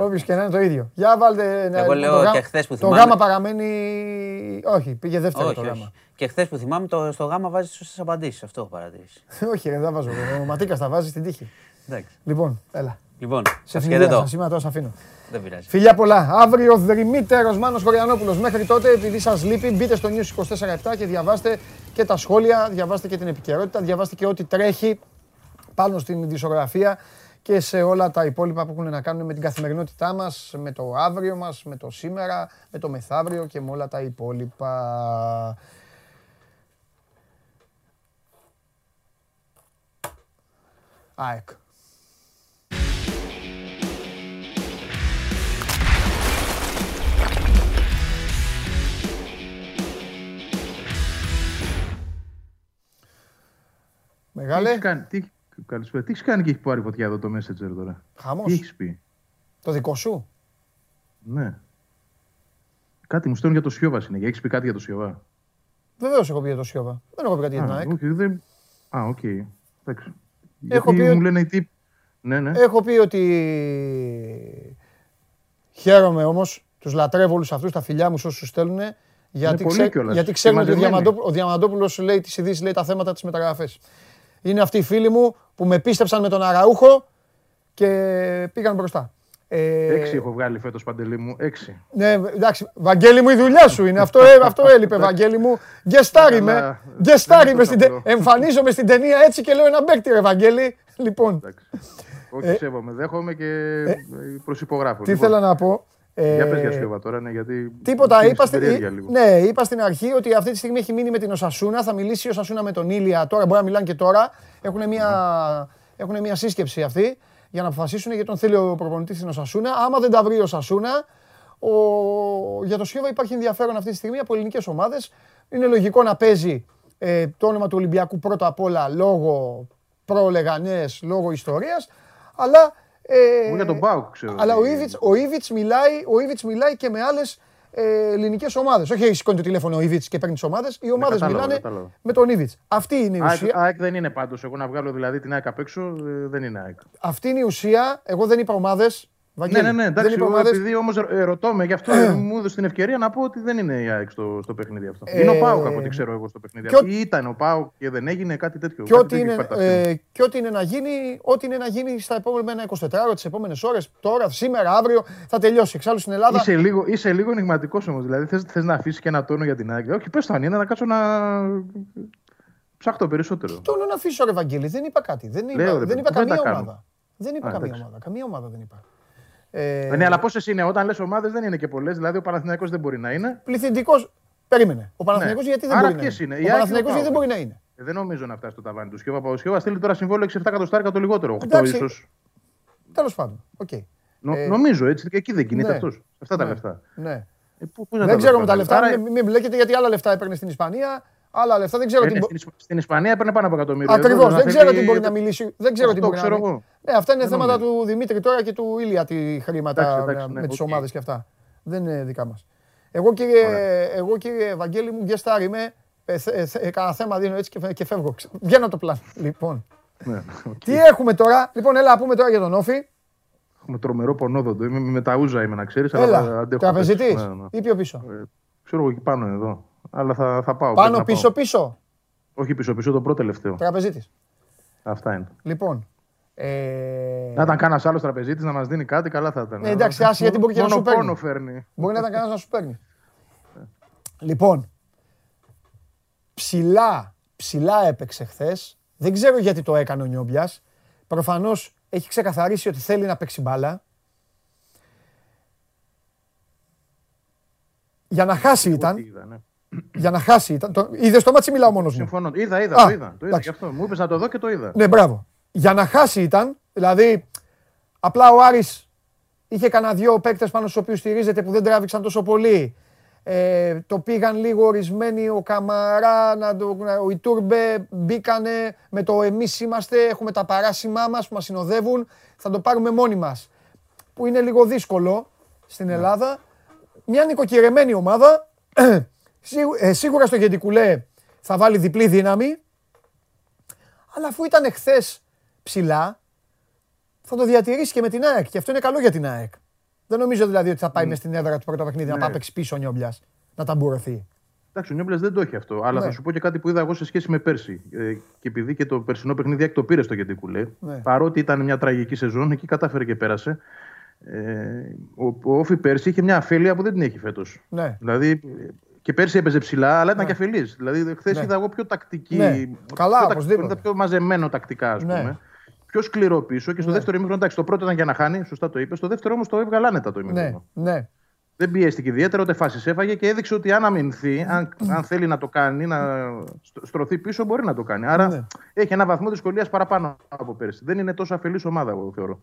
Όποιος και να είναι το ίδιο. Για βάλτε να. Εγώ λέω γά... και χθες που θυμάμαι. Το γάμα παραμένει. Όχι, πήγε δεύτερο όχι, το γάμα. Όχι. Και χθες που θυμάμαι, το, στο γάμα βάζεις σωστές απαντήσεις. Αυτό έχω παρατηρήσει. Όχι, δεν τα βάζω. Ο Ματίκας τα βάζει στην τύχη. Εντάξει. Λοιπόν, έλα. Λοιπόν, σε φιλιά. Σήμερα τώρα σε αφήνω. Δεν πειράζει. Φιλιά πολλά. Αύριο δρυμύτερος Μάνος Χωριανόπουλος. Μέχρι τότε, επειδή σας λείπει, μπείτε στο News είκοσι τέσσερα επτά και διαβάστε και τα σχόλια, διαβάστε και την επικαιρότητα, διαβάστε και ό,τι τρέχει πάνω στην δισογραφία και σε όλα τα υπόλοιπα που έχουν να κάνουν με την καθημερινότητά μας, με το αύριο μας, με το σήμερα, με το μεθαύριο και με όλα τα υπόλοιπα. ΑΕΚ. Μεγάλε. Καλησπέρα. Τι έχεις κάνει και έχει πάρει φωτιά εδώ το Messenger τώρα. Χαμός. Τι έχεις πει. Το δικό σου. Ναι. Κάτι μου στέλνει για το Σιώβα συνέχεια. Έχεις πει κάτι για το Σιώβα. Βεβαίως έχω πει για το Σιώβα. Δεν έχω πει κάτι για την ΑΕΚ. Δεν... Α, οκ. Okay. Εντάξει. Έχω πει, μου λένε, τι... ναι, ναι. έχω πει ότι χαίρομαι όμως, τους λατρεύω όλους αυτούς, τα φιλιά μου όσους τους στέλνουν, γιατί, ξέ... γιατί ξέρουμε ότι ο, Διαμαντόπου... ο Διαμαντόπουλος λέει τις ειδήσεις, λέει τα θέματα, τις μεταγραφές. Είναι αυτοί οι φίλοι μου που με πίστεψαν με τον Αραούχο και πήγαν μπροστά. Ε... Έξι έχω βγάλει φέτος, Παντελή μου, έξι. Ναι, εντάξει, Βαγγέλη μου, η δουλειά σου είναι, αυτό, αυτό έλειπε, Βαγγέλη μου. Γκεστάρι με, γκεστάρι με, εμφανίζομαι στην ταινία έτσι και λέω ένα μπέκτη ρε, Βαγγέλη. Λοιπόν. Όχι, σέβομαι, δέχομαι και προσυπογράφω. Τι θέλω να πω. Για πες για Σιώβα τώρα, ναι, γιατί... Τίποτα, είπα στην, ναι, είπα στην αρχή ότι αυτή τη στιγμή έχει μείνει με την Οσασούνα, θα μιλήσει η Οσασούνα με τον Ήλια τώρα, μπορεί να μιλάνε και τώρα, έχουν μια, έχουν μια σύσκεψη αυτή. Για να αποφασίσουν για τον θέλει ο προπονητής στην Οσασούνα. Άμα δεν τα βρει ο Οσασούνα, ο... για το Σιώβα υπάρχει ενδιαφέρον αυτή τη στιγμή από ελληνικές ομάδες. Είναι λογικό να παίζει ε, το όνομα του Ολυμπιακού πρώτα απ' όλα λόγω προλεγανές, λόγω ιστορίας. Αλλά, ε, για τον Πάουκ, ξέρω. Αλλά ο Ιβιτς, ο Ιβιτς μιλάει, ο Ιβιτς μιλάει και με άλλες ε, ελληνικές ομάδες. Όχι, σηκώνει το τηλέφωνο ο Ιβιτς και παίρνει τις ομάδες. Οι ομάδες ναι, κατάλαβα, μιλάνε κατάλαβα. Με τον Ιβιτς. Αυτή είναι η ουσία. ΑΕΚ δεν είναι πάντως. Εγώ να βγάλω δηλαδή την ΑΕΚ απ' έξω, δεν είναι ΑΕΚ. Αυτή είναι η ουσία. Εγώ δεν είπα ομάδες. Βαγγέλη, ναι, ναι, ναι. Εντάξει, δεν είπα ομάδες. Επειδή όμως ρωτώ με γι' αυτό μου έδωσε την ευκαιρία να πω ότι δεν είναι η ΑΕΚ στο, στο παιχνίδι αυτό. Ε, είναι ο ΠΑΟΚ από ό,τι ξέρω εγώ στο παιχνίδι αυτό. Ή ήταν ο ΠΑΟΚ και δεν έγινε κάτι τέτοιο. Και ό,τι είναι, ε, είναι να γίνει, ό,τι είναι να γίνει στα επόμενα είκοσι τέσσερις ώρες, τις επόμενες ώρες, τώρα, σήμερα, αύριο θα τελειώσει. Εξάλλου στην Ελλάδα. Είσαι λίγο, είσαι λίγο ενηγματικός όμως. Δηλαδή θες, θες να αφήσεις και ένα τόνο για την ΑΕΚ. Όχι, πες το αν είναι, να κάτσω να. Ψάχνω περισσότερο. Τι τόνο να αφήσω, ρε Βαγγέλη, δεν είπα κάτι. Δεν είπα καμία ομάδα. Δεν είπα καμία ομάδα. Καμία ομάδα δεν είπα. Ε... Ναι, αλλά πόσες είναι, όταν λες ομάδες δεν είναι και πολλές. Δηλαδή ο Παναθηναϊκός δεν μπορεί να είναι. Πληθυντικός. Περίμενε. Ο Παναθηναϊκός ναι. γιατί δεν Άρα μπορεί να είναι. είναι. Ο Παναθηναϊκός γιατί δεν μπορεί να είναι. Ε, δεν νομίζω να φτάσει στο ταβάνι του Σιώβα. Ο Σιώβα στείλει τώρα συμβόλαιο εξήντα επτά εκατοστάρικα το λιγότερο. οκτώ ίσως. Τέλος πάντων. Okay. Νο, ε... Νομίζω έτσι. Εκεί δεν κινείται ναι. αυτός. Αυτά τα ναι. λεφτά. Ναι. Ε, πού, πού δεν τα ξέρω λεφτά. με τα λεφτά. Άρα... Μην μπλέκετε γιατί άλλα λεφτά έπαιρνε στην Ισπανία. άλλα λεφτά. Δεν ξέρω τι μπο... Στην Ισπανία παίρνει πάνω από εκατομμύριο. Ακριβώς. Δεν ξέρω τι μπορεί να μιλήσει. Δεν ξέρω τι μπορεί να μιλήσει. Αυτά είναι θέματα του Δημήτρη τώρα και του Ήλια, τι χρήματα με τις ομάδες και αυτά. Δεν είναι δικά μας. Εγώ, κύριε, εγώ, κύριε Ευαγγέλη μου, γκεστάρ είμαι. Ε, ε, ε, Κανένα θέμα δίνω έτσι και, και φεύγω. Βγαίνω το πλάνο. Λοιπόν. Okay. Τι έχουμε τώρα. Λοιπόν, έλα, πούμε τώρα για τον Όφη. Έχουμε τρομερό πονόδοντο. Είμαι με τα ούζα, είμαι να ξέρεις. Τραπεζιτής ναι, ναι. Ή πιο πίσω. Ε, ξέρω εγώ εκεί πάνω εδώ. Αλλά θα, θα πάω. Πάνω πίσω-πίσω. Όχι πίσω-πίσω, το πρώτο τελευταίο. Τραπεζίτης. Αυτά είναι. Λοιπόν. Ε... Να ήταν κανένας άλλος τραπεζίτης να μας δίνει κάτι, καλά θα ήταν. Ε, εντάξει, άσε γιατί μπορεί και να σου παίρνει. Μπορεί να ήταν κανένας να σου παίρνει. Λοιπόν, ψηλά, ψηλά έπαιξε χθες. Δεν ξέρω γιατί το έκανε ο Νιόμπιας. Προφανώς έχει ξεκαθαρίσει ότι θέλει να παίξει μπάλα. Για να χάσει ήταν. Για να χάσει ήταν. Είδες το μάτσι, μιλάω μόνος μου. Συμφωνώ. Είδα, είδα, το είδα. Το είδα και αυτό. Μου είπες να το δω και το είδα. Ναι, μπράβο. Για να χάσει ήταν, δηλαδή απλά ο Άρης είχε κανένα δύο παίκτες πάνω στους οποίους στηρίζεται που δεν τράβηξαν τόσο πολύ. Ε, το πήγαν λίγο ορισμένοι, ο Καμαρά, να το, ο Ιτούρμπε μπήκανε με το εμείς είμαστε, έχουμε τα παράσημά μας που μας συνοδεύουν, θα το πάρουμε μόνοι μας. Που είναι λίγο δύσκολο στην Ελλάδα. Μια νοικοκυρεμένη ομάδα, σίγουρα στο Γεντικουλέ θα βάλει διπλή δύναμη, αλλά αφού ήταν χθες ψηλά, θα το διατηρήσει και με την ΑΕΚ. Και αυτό είναι καλό για την ΑΕΚ. Δεν νομίζω δηλαδή ότι θα πάει mm. μες στην έδρα του πρώτα παιχνίδι, ναι. να πάει παίξει πίσω ο Νιόμπλιας, να ταμπουρωθεί. Εντάξει, ο Νιόμπλιας δεν το έχει αυτό. Αλλά ναι. θα σου πω και κάτι που είδα εγώ σε σχέση με πέρσι. Ε, και επειδή και το περσινό παιχνίδι ΑΕΚ το πήρε στο Γεντικουλέ, ναι. παρότι ήταν μια τραγική σεζόν, εκεί κατάφερε και πέρασε. Ε, ο Όφη πέρσι είχε μια αφέλεια που δεν την έχει φέτος. Ναι. Δηλαδή, και πέρσι έπαιζε ψηλά, αλλά ήταν ναι. και αφελής. Δηλαδή, χθες ναι. είδα εγώ πιο τακτική. Ναι. Καλά, οπωσδήποτε. Ήταν πιο μαζεμένο τακτικά, ας ναι. πούμε. Πιο σκληρό πίσω και στο ναι. δεύτερο ημίχρονο. Εντάξει, το πρώτο ήταν για να χάνει, σωστά το είπε. Στο δεύτερο όμως το έβγαλε άνετα το ημίχρονο. Ναι. Ναι. Δεν πιέστηκε ιδιαίτερα, ούτε φάσεις έφαγε και έδειξε ότι αν αμυνθεί, αν, αν θέλει να το κάνει, να στρωθεί πίσω, μπορεί να το κάνει. Άρα ναι. έχει ένα βαθμό δυσκολίας παραπάνω από πέρσι. Δεν είναι τόσο αφελής ομάδα, εγώ θεωρώ.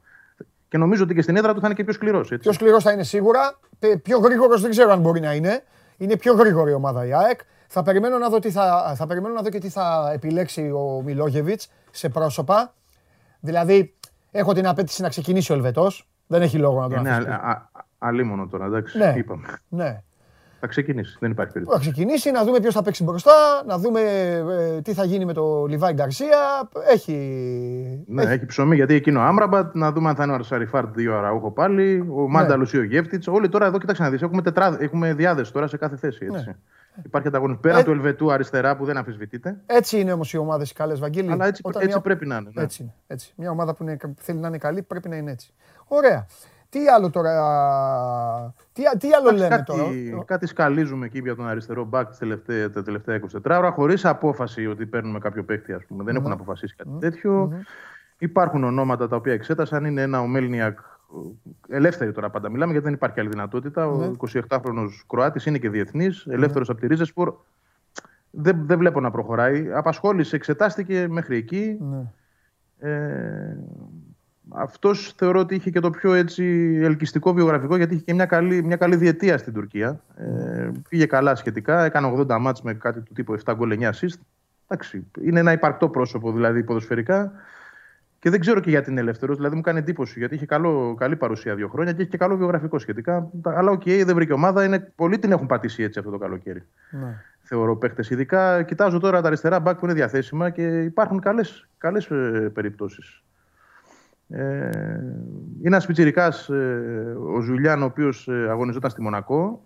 Και νομίζω ότι και στην έδρα του θα είναι και πιο σκληρός. Πιο σκληρός θα είναι σίγουρα. Πιο γρήγορος δεν ξέρω αν μπορεί να είναι. Είναι πιο γρήγορη η ομάδα η ΑΕΚ. Θα περιμένω να δω, τι θα, θα περιμένω να δω και τι θα επιλέξει ο Μιλόγεβιτς σε πρόσωπα. Δηλαδή, έχω την απέτηση να ξεκινήσει ο Ελβετός. Δεν έχει λόγο να το αφήσει. Είναι αλίμονο τώρα, εντάξει. Ναι, είπαμε. Ναι. Θα ξεκινήσει, δεν υπάρχει περίπτωση. Θα ξεκινήσει, να δούμε ποιος θα παίξει μπροστά, να δούμε ε, τι θα γίνει με τον Λιβάι Γκαρσία. Έχει. Ναι, έχει, έχει ψωμί γιατί εκείνο ο Άμραμπατ, να δούμε αν θα είναι ο Αρσαριφάρτ δύο Αραούχο πάλι, ο Μάνταλος ή ο Γεύτιτς. Όλοι τώρα εδώ, κοιτάξτε να δεις, έχουμε, τετράδε, έχουμε διάδες τώρα σε κάθε θέση. Έτσι. Ναι. Υπάρχει ανταγωνισμό πέραν ε... του Ελβετού αριστερά που δεν αμφισβητείται. Έτσι είναι όμως οι ομάδες οι καλές, Βαγγέλη. Αλλά έτσι, έτσι μια... πρέπει να είναι. Ναι. Έτσι είναι, έτσι. Μια ομάδα που είναι, θέλει να είναι καλή πρέπει να είναι έτσι. Ωραία. Τι άλλο τώρα. Τι, τι άλλο κάτι, λέμε τώρα. Κάτι σκαλίζουμε εκεί για τον αριστερό μπακ τα τελευταία είκοσι τέσσερις ώρα, χωρίς απόφαση ότι παίρνουμε κάποιο παίκτη, ας πούμε. Mm-hmm. Δεν έχουν αποφασίσει κάτι mm-hmm. τέτοιο. Mm-hmm. Υπάρχουν ονόματα τα οποία εξέτασαν. Είναι ένα ο Μέλνιακ. Ελεύθερη τώρα πάντα μιλάμε γιατί δεν υπάρχει άλλη δυνατότητα. Mm-hmm. Ο εικοσιεφτάχρονος Κροάτης είναι και διεθνής, ελεύθερος mm-hmm. από τη Ρίζεσπορ. Δεν, δεν βλέπω να προχωράει. Απασχόλησε, εξετάστηκε μέχρι εκεί. Mm-hmm. Ε, αυτός θεωρώ ότι είχε και το πιο έτσι, ελκυστικό βιογραφικό γιατί είχε και μια καλή, μια καλή διετία στην Τουρκία. Ε, πήγε καλά σχετικά, έκανε ογδόντα μάτς με κάτι του τύπου επτά γκολ εννιά ασίστ. Εντάξει, είναι ένα υπαρκτό πρόσωπο δηλαδή ποδοσφαιρικά. Και δεν ξέρω και γιατί είναι ελεύθερος, δηλαδή μου κάνει εντύπωση γιατί είχε καλό, καλή παρουσία δύο χρόνια και έχει και καλό βιογραφικό σχετικά. Αλλά οκ, okay, δεν βρήκε ομάδα, είναι, πολλοί την έχουν πατήσει έτσι αυτό το καλοκαίρι. Ναι. Θεωρώ παίχτες. Ειδικά κοιτάζω τώρα τα αριστερά μπακ που είναι διαθέσιμα και υπάρχουν καλές, καλές ε, περιπτώσεις. Ε, είναι ένας πιτσιρικάς ε, ο Ζουλιάν, ο οποίος ε, αγωνιζόταν στη Μονακό.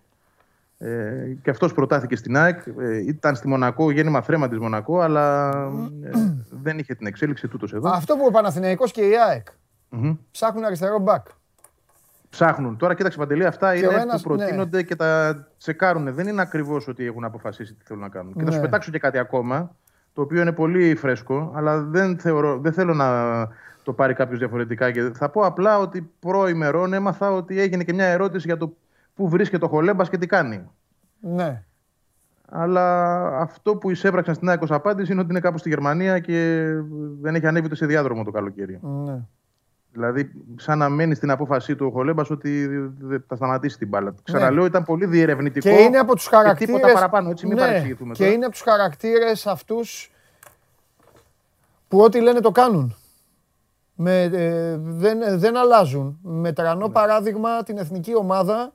Ε, και αυτός προτάθηκε στην ΑΕΚ. Ε, ήταν στη Μονακό, γέννημα θρέμα της Μονακό, αλλά ε, δεν είχε την εξέλιξη τούτος εδώ. Αυτό που ο Παναθηναϊκός και η ΑΕΚ mm-hmm. ψάχνουν αριστερό μπακ. Ψάχνουν. Τώρα κοίταξε Παντελή, αυτά και είναι ένας, που προτείνονται ναι. και τα τσεκάρουν. Δεν είναι ακριβώς ότι έχουν αποφασίσει τι θέλουν να κάνουν. Ναι. Και θα σου πετάξω και κάτι ακόμα, το οποίο είναι πολύ φρέσκο, αλλά δεν, θεωρώ, δεν θέλω να το πάρει κάποιος διαφορετικά. Και θα πω απλά ότι προημερών έμαθα ότι έγινε και μια ερώτηση για το. Πού βρίσκεται ο Χολέμπας και τι κάνει. Ναι. Αλλά αυτό που εισέβραξαν στην ΑΕΚ ως απάντηση είναι ότι είναι κάπου στη Γερμανία και δεν έχει ανέβει ούτε σε διάδρομο το καλοκαίρι. Ναι. Δηλαδή, σαν να μένει στην απόφασή του ο Χολέμπας ότι θα σταματήσει την μπάλα. Ξαναλέω, ναι. Ήταν πολύ διερευνητικό και είναι από τους χαρακτήρες... και τίποτα παραπάνω. Έτσι, μην ναι. παρεξηγηθούμε. Και τώρα. Είναι από τους χαρακτήρες αυτούς που ό,τι λένε το κάνουν. Με, ε, δεν, δεν αλλάζουν. Μετρανώ ναι. παράδειγμα την εθνική ομάδα,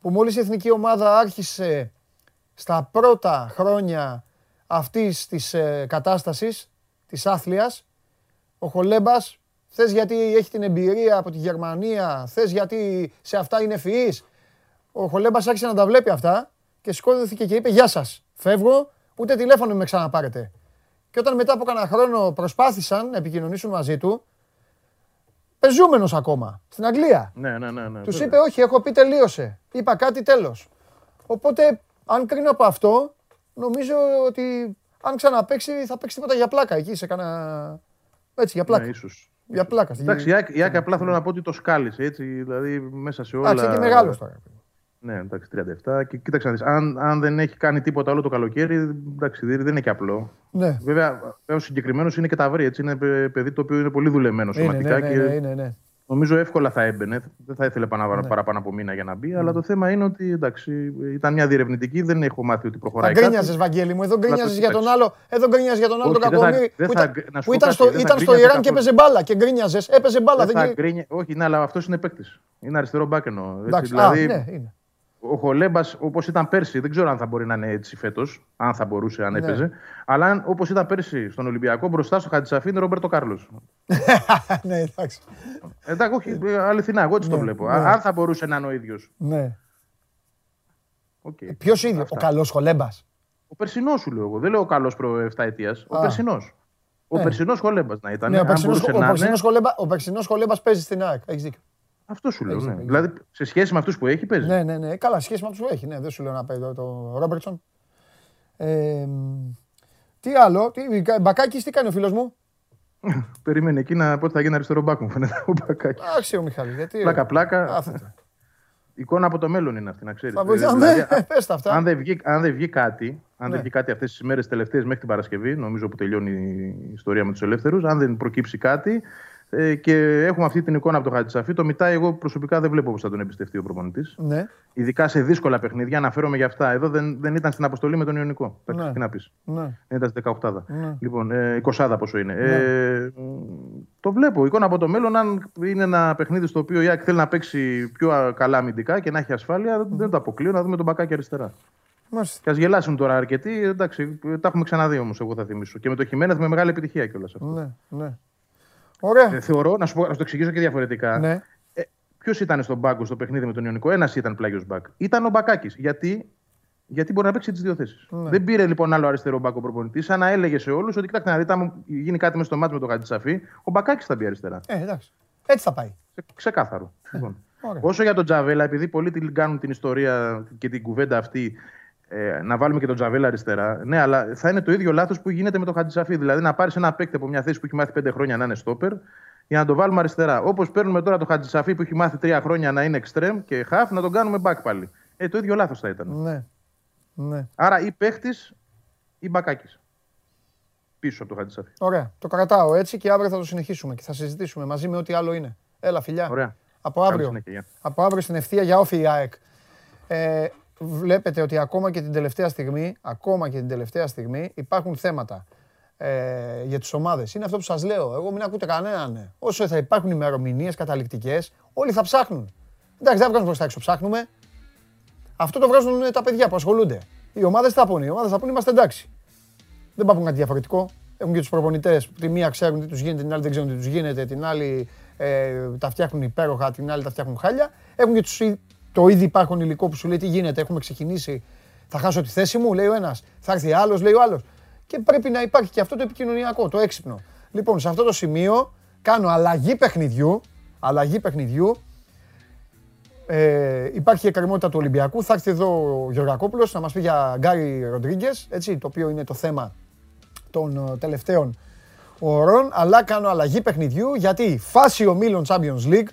που μόλις η εθνική ομάδα άρχισε στα πρώτα χρόνια αυτής της ε, κατάστασης, της άθλιας, ο Χολέμπας, θες γιατί έχει την εμπειρία από τη Γερμανία, θες γιατί σε αυτά είναι ευφυής. Ο Χολέμπας άρχισε να τα βλέπει αυτά και σηκώθηκε και είπε «Γεια σας, φεύγω, ούτε τηλέφωνο με ξαναπάρετε». Και όταν μετά από κανένα χρόνο προσπάθησαν να επικοινωνήσουν μαζί του, πεζούμενος ακόμα, στην Αγγλία. Ναι, ναι, ναι, ναι. Τους είπε «Όχι, έχω πει τελείωσε, είπα κάτι τέλος». Οπότε, αν κρίνω από αυτό, νομίζω ότι αν ξαναπαίξει θα παίξει τίποτα για πλάκα εκεί, σε κανένα... έτσι, για πλάκα. Ναι, ίσως. Για πλάκα. Εντάξει, η Άκη απλά θέλω να πω ότι το σκάλισε, έτσι, δηλαδή μέσα σε όλα... Εντάξει, και μεγάλος τώρα. Ναι, εντάξει, τριάντα επτά και κοίταξε να δεις, αν, αν δεν έχει κάνει τίποτα άλλο το καλοκαίρι, εντάξει, δεν είναι και απλό. Ναι. Βέβαια, ο συγκεκριμένος είναι και ταυρί, έτσι, είναι παιδί το οποίο είναι πολύ δουλεμένο σωματικά είναι, ναι, ναι, ναι, ναι, ναι, ναι. Και νομίζω εύκολα θα έμπαινε, δεν θα ήθελε παραπάνω, ναι. παραπάνω από μήνα για να μπει, ναι. αλλά το θέμα είναι ότι, εντάξει, ήταν μια διερευνητική, δεν έχω μάθει ότι προχωράει κάτι. Γκρίνιαζες, Βαγγέλη μου, εδώ γκρίνιαζες για τον άλλο, εδώ γκρίνιαζες για τον άλλο τον Κακομοίρη, που ήταν στο Ιράν και έπαιζε μπάλα και γκρίνιαζες, έπαιζε μπάλα. Όχι, ναι, αλλά αυτός είναι παίκτης, είναι αριστερό μπάκενο, δηλαδή... Ο Χολέμπας, όπως ήταν πέρσι, δεν ξέρω αν θα μπορεί να είναι έτσι φέτος, αν θα μπορούσε, αν έπαιζε. Ναι. Αλλά όπως ήταν πέρσι στον Ολυμπιακό, μπροστά στο Χατζησαφή είναι ο Ρομπέρτο Κάρλος. Ναι, εντάξει. Εντάξει, όχι, αληθινά, εγώ έτσι ναι, το βλέπω. Ναι. Αν θα μπορούσε να είναι ο ίδιος. Ναι. Okay. Ποιος ίδιος, ο καλός Χολέμπας. Ο περσινός σου λέω εγώ. Δεν λέω ο καλός προ επτά ετίας. Ο περσινός. Ο ναι. περσινός Χολέμπας να ήταν. Ναι, ο περσινός, περσινός Χολέμπας παίζει στην ΑΕΚ. Έχεις δίκιο. Αυτό σου λέω. Ναι. Δηλαδή σε σχέση με αυτούς που έχει παίζει. Ναι, ναι, ναι. Καλά, σχέση με αυτούς που έχει. Ναι, δεν σου λέω να παίζει το Ρόμπερτσον. Ε, τι άλλο, τι, Μπακάκης, τι κάνει ο φίλος μου. Περιμένει εκεί να πω ότι θα γίνει αριστερό μπάκ μου φαίνεται ο Μπακάκης. Άξι ο Μιχάλης. Γιατί... Πλάκα, πλάκα. Εικόνα από το μέλλον είναι αυτή, να ξέρεις. Θα βοηθάμε. Πες τα αυτά. Αν δεν βγει, αν δεν βγει κάτι, αν ναι. δεν βγει κάτι αυτές τις μέρες τελευταίες μέχρι την Παρασκευή, νομίζω που τελειώνει η ιστορία με τους ελεύθερους, αν δεν προκύψει κάτι. Και έχουμε αυτή την εικόνα από τον Χατζησαφή. Το Μιτάι, εγώ προσωπικά δεν βλέπω πώς θα τον εμπιστευτεί ο προπονητής. Ναι. Ειδικά σε δύσκολα παιχνίδια, αναφέρομαι για αυτά. Εδώ δεν, δεν ήταν στην αποστολή με τον Ιωνικό. Ναι. Τι να πεις. Ναι. Ήταν στην δεκαοκτάδα. Ναι. Λοιπόν, ε, εικοσάδα πόσο είναι. Ναι. Ε, το βλέπω. Εικόνα από το μέλλον, αν είναι ένα παιχνίδι στο οποίο η ΑΕΚ θέλει να παίξει πιο καλά αμυντικά και να έχει ασφάλεια, mm. δεν το αποκλείω να δούμε τον Μπακάκι αριστερά. Μάλιστα. Και ας γελάσουν τώρα αρκετοί. Εντάξει, τα έχουμε ξαναδεί όμως, εγώ θα θυμίσω. Και με το Χιμένεθ με μεγάλη επιτυχία κιόλας αυτό. Ναι, ναι. Ωραία. Θεωρώ, να σου, πω, να σου το εξηγήσω και διαφορετικά. Ναι. Ε, ποιος ήταν στον πάγκο στο παιχνίδι με τον Ιωνικό, ένας ήταν πλάγιος μπακ. Ήταν ο Μπακάκης. Γιατί, γιατί μπορεί να παίξει τις δύο θέσεις. Ναι. Δεν πήρε λοιπόν άλλο αριστερό μπακ ο προπονητής, σαν να έλεγε σε όλους ότι κοιτάξτε να δείτε, αν γίνει κάτι μέσα στο μάτι με τον Χατζησαφή, ο Μπακάκης θα μπει αριστερά. Ε, εντάξει. Έτσι θα πάει. Ξεκάθαρο. Ε, λοιπόν. Όσο για τον Τζαβέλα, επειδή πολλοί την κάνουν την ιστορία και την κουβέντα αυτή. Ε, να βάλουμε και τον Τζαβέλα αριστερά. Ναι, αλλά θα είναι το ίδιο λάθος που γίνεται με τον Χατζησαφή. Δηλαδή να πάρεις ένα παίκτη από μια θέση που έχει μάθει πέντε χρόνια να είναι στόπερ για να το βάλουμε αριστερά. Όπως παίρνουμε τώρα τον Χατζησαφή που έχει μάθει τρία χρόνια να είναι εξτρέμ και χαφ, να τον κάνουμε μπακ πάλι. Ε, το ίδιο λάθος θα ήταν. Ναι. Ναι. Άρα ή παίχτης ή Μπακάκης. Πίσω από τον Χατζησαφή. Ωραία. Το κρατάω έτσι και αύριο θα το συνεχίσουμε και θα συζητήσουμε μαζί με ό,τι άλλο είναι. Έλα, φιλιά. Ωραία. Από αύριο. Συνέχεια, από αύριο στην ευθεία για όφι η ΑΕΚ. Ε, Βλέπετε ότι ακόμα και την τελευταία στιγμή, ακόμα και την τελευταία στιγμή υπάρχουν θέματα ε, για τις ομάδες. Είναι αυτό που σας λέω. Εγώ μην ακούτε κανέναν. Ναι. Όσο θα υπάρχουν ημερομηνίες καταληκτικές, όλοι θα ψάχνουν. Εντάξει, δεν βγάζουν προς τα έξω, ψάχνουμε. Αυτό το βγάζουν τα παιδιά που ασχολούνται. Οι ομάδες θα πούνε. Οι ομάδες θα πούνε, είμαστε εντάξει. Δεν πάμε κάτι διαφορετικό. Έχουν και τους προπονητές που τη μία ξέρουν τι τους γίνεται, την άλλη δεν ξέρουν τι τους γίνεται, την άλλη ε, τα φτιάχνουν υπέροχα, την άλλη τα φτιάχνουν χάλια. Έχουν και τους. Το ήδη υπάρχον υλικό που σου λέει τι γίνεται, έχουμε ξεκινήσει, θα χάσω τη θέση μου, λέει ο ένας, θα έρθει άλλος, λέει ο άλλος. Και πρέπει να υπάρχει και αυτό το επικοινωνιακό, το έξυπνο. Λοιπόν, σε αυτό το σημείο κάνω αλλαγή παιχνιδιού, αλλαγή παιχνιδιού. Ε, υπάρχει η εκκρεμότητα του Ολυμπιακού, θα έρθει εδώ ο Γεωργακόπουλος να μας πει για Γκάρι Ροντρίγκεζ, έτσι, το οποίο είναι το θέμα των τελευταίων ωρών, αλλά κάνω αλλαγή παιχνιδιού γιατί φάση ομίλων Champions League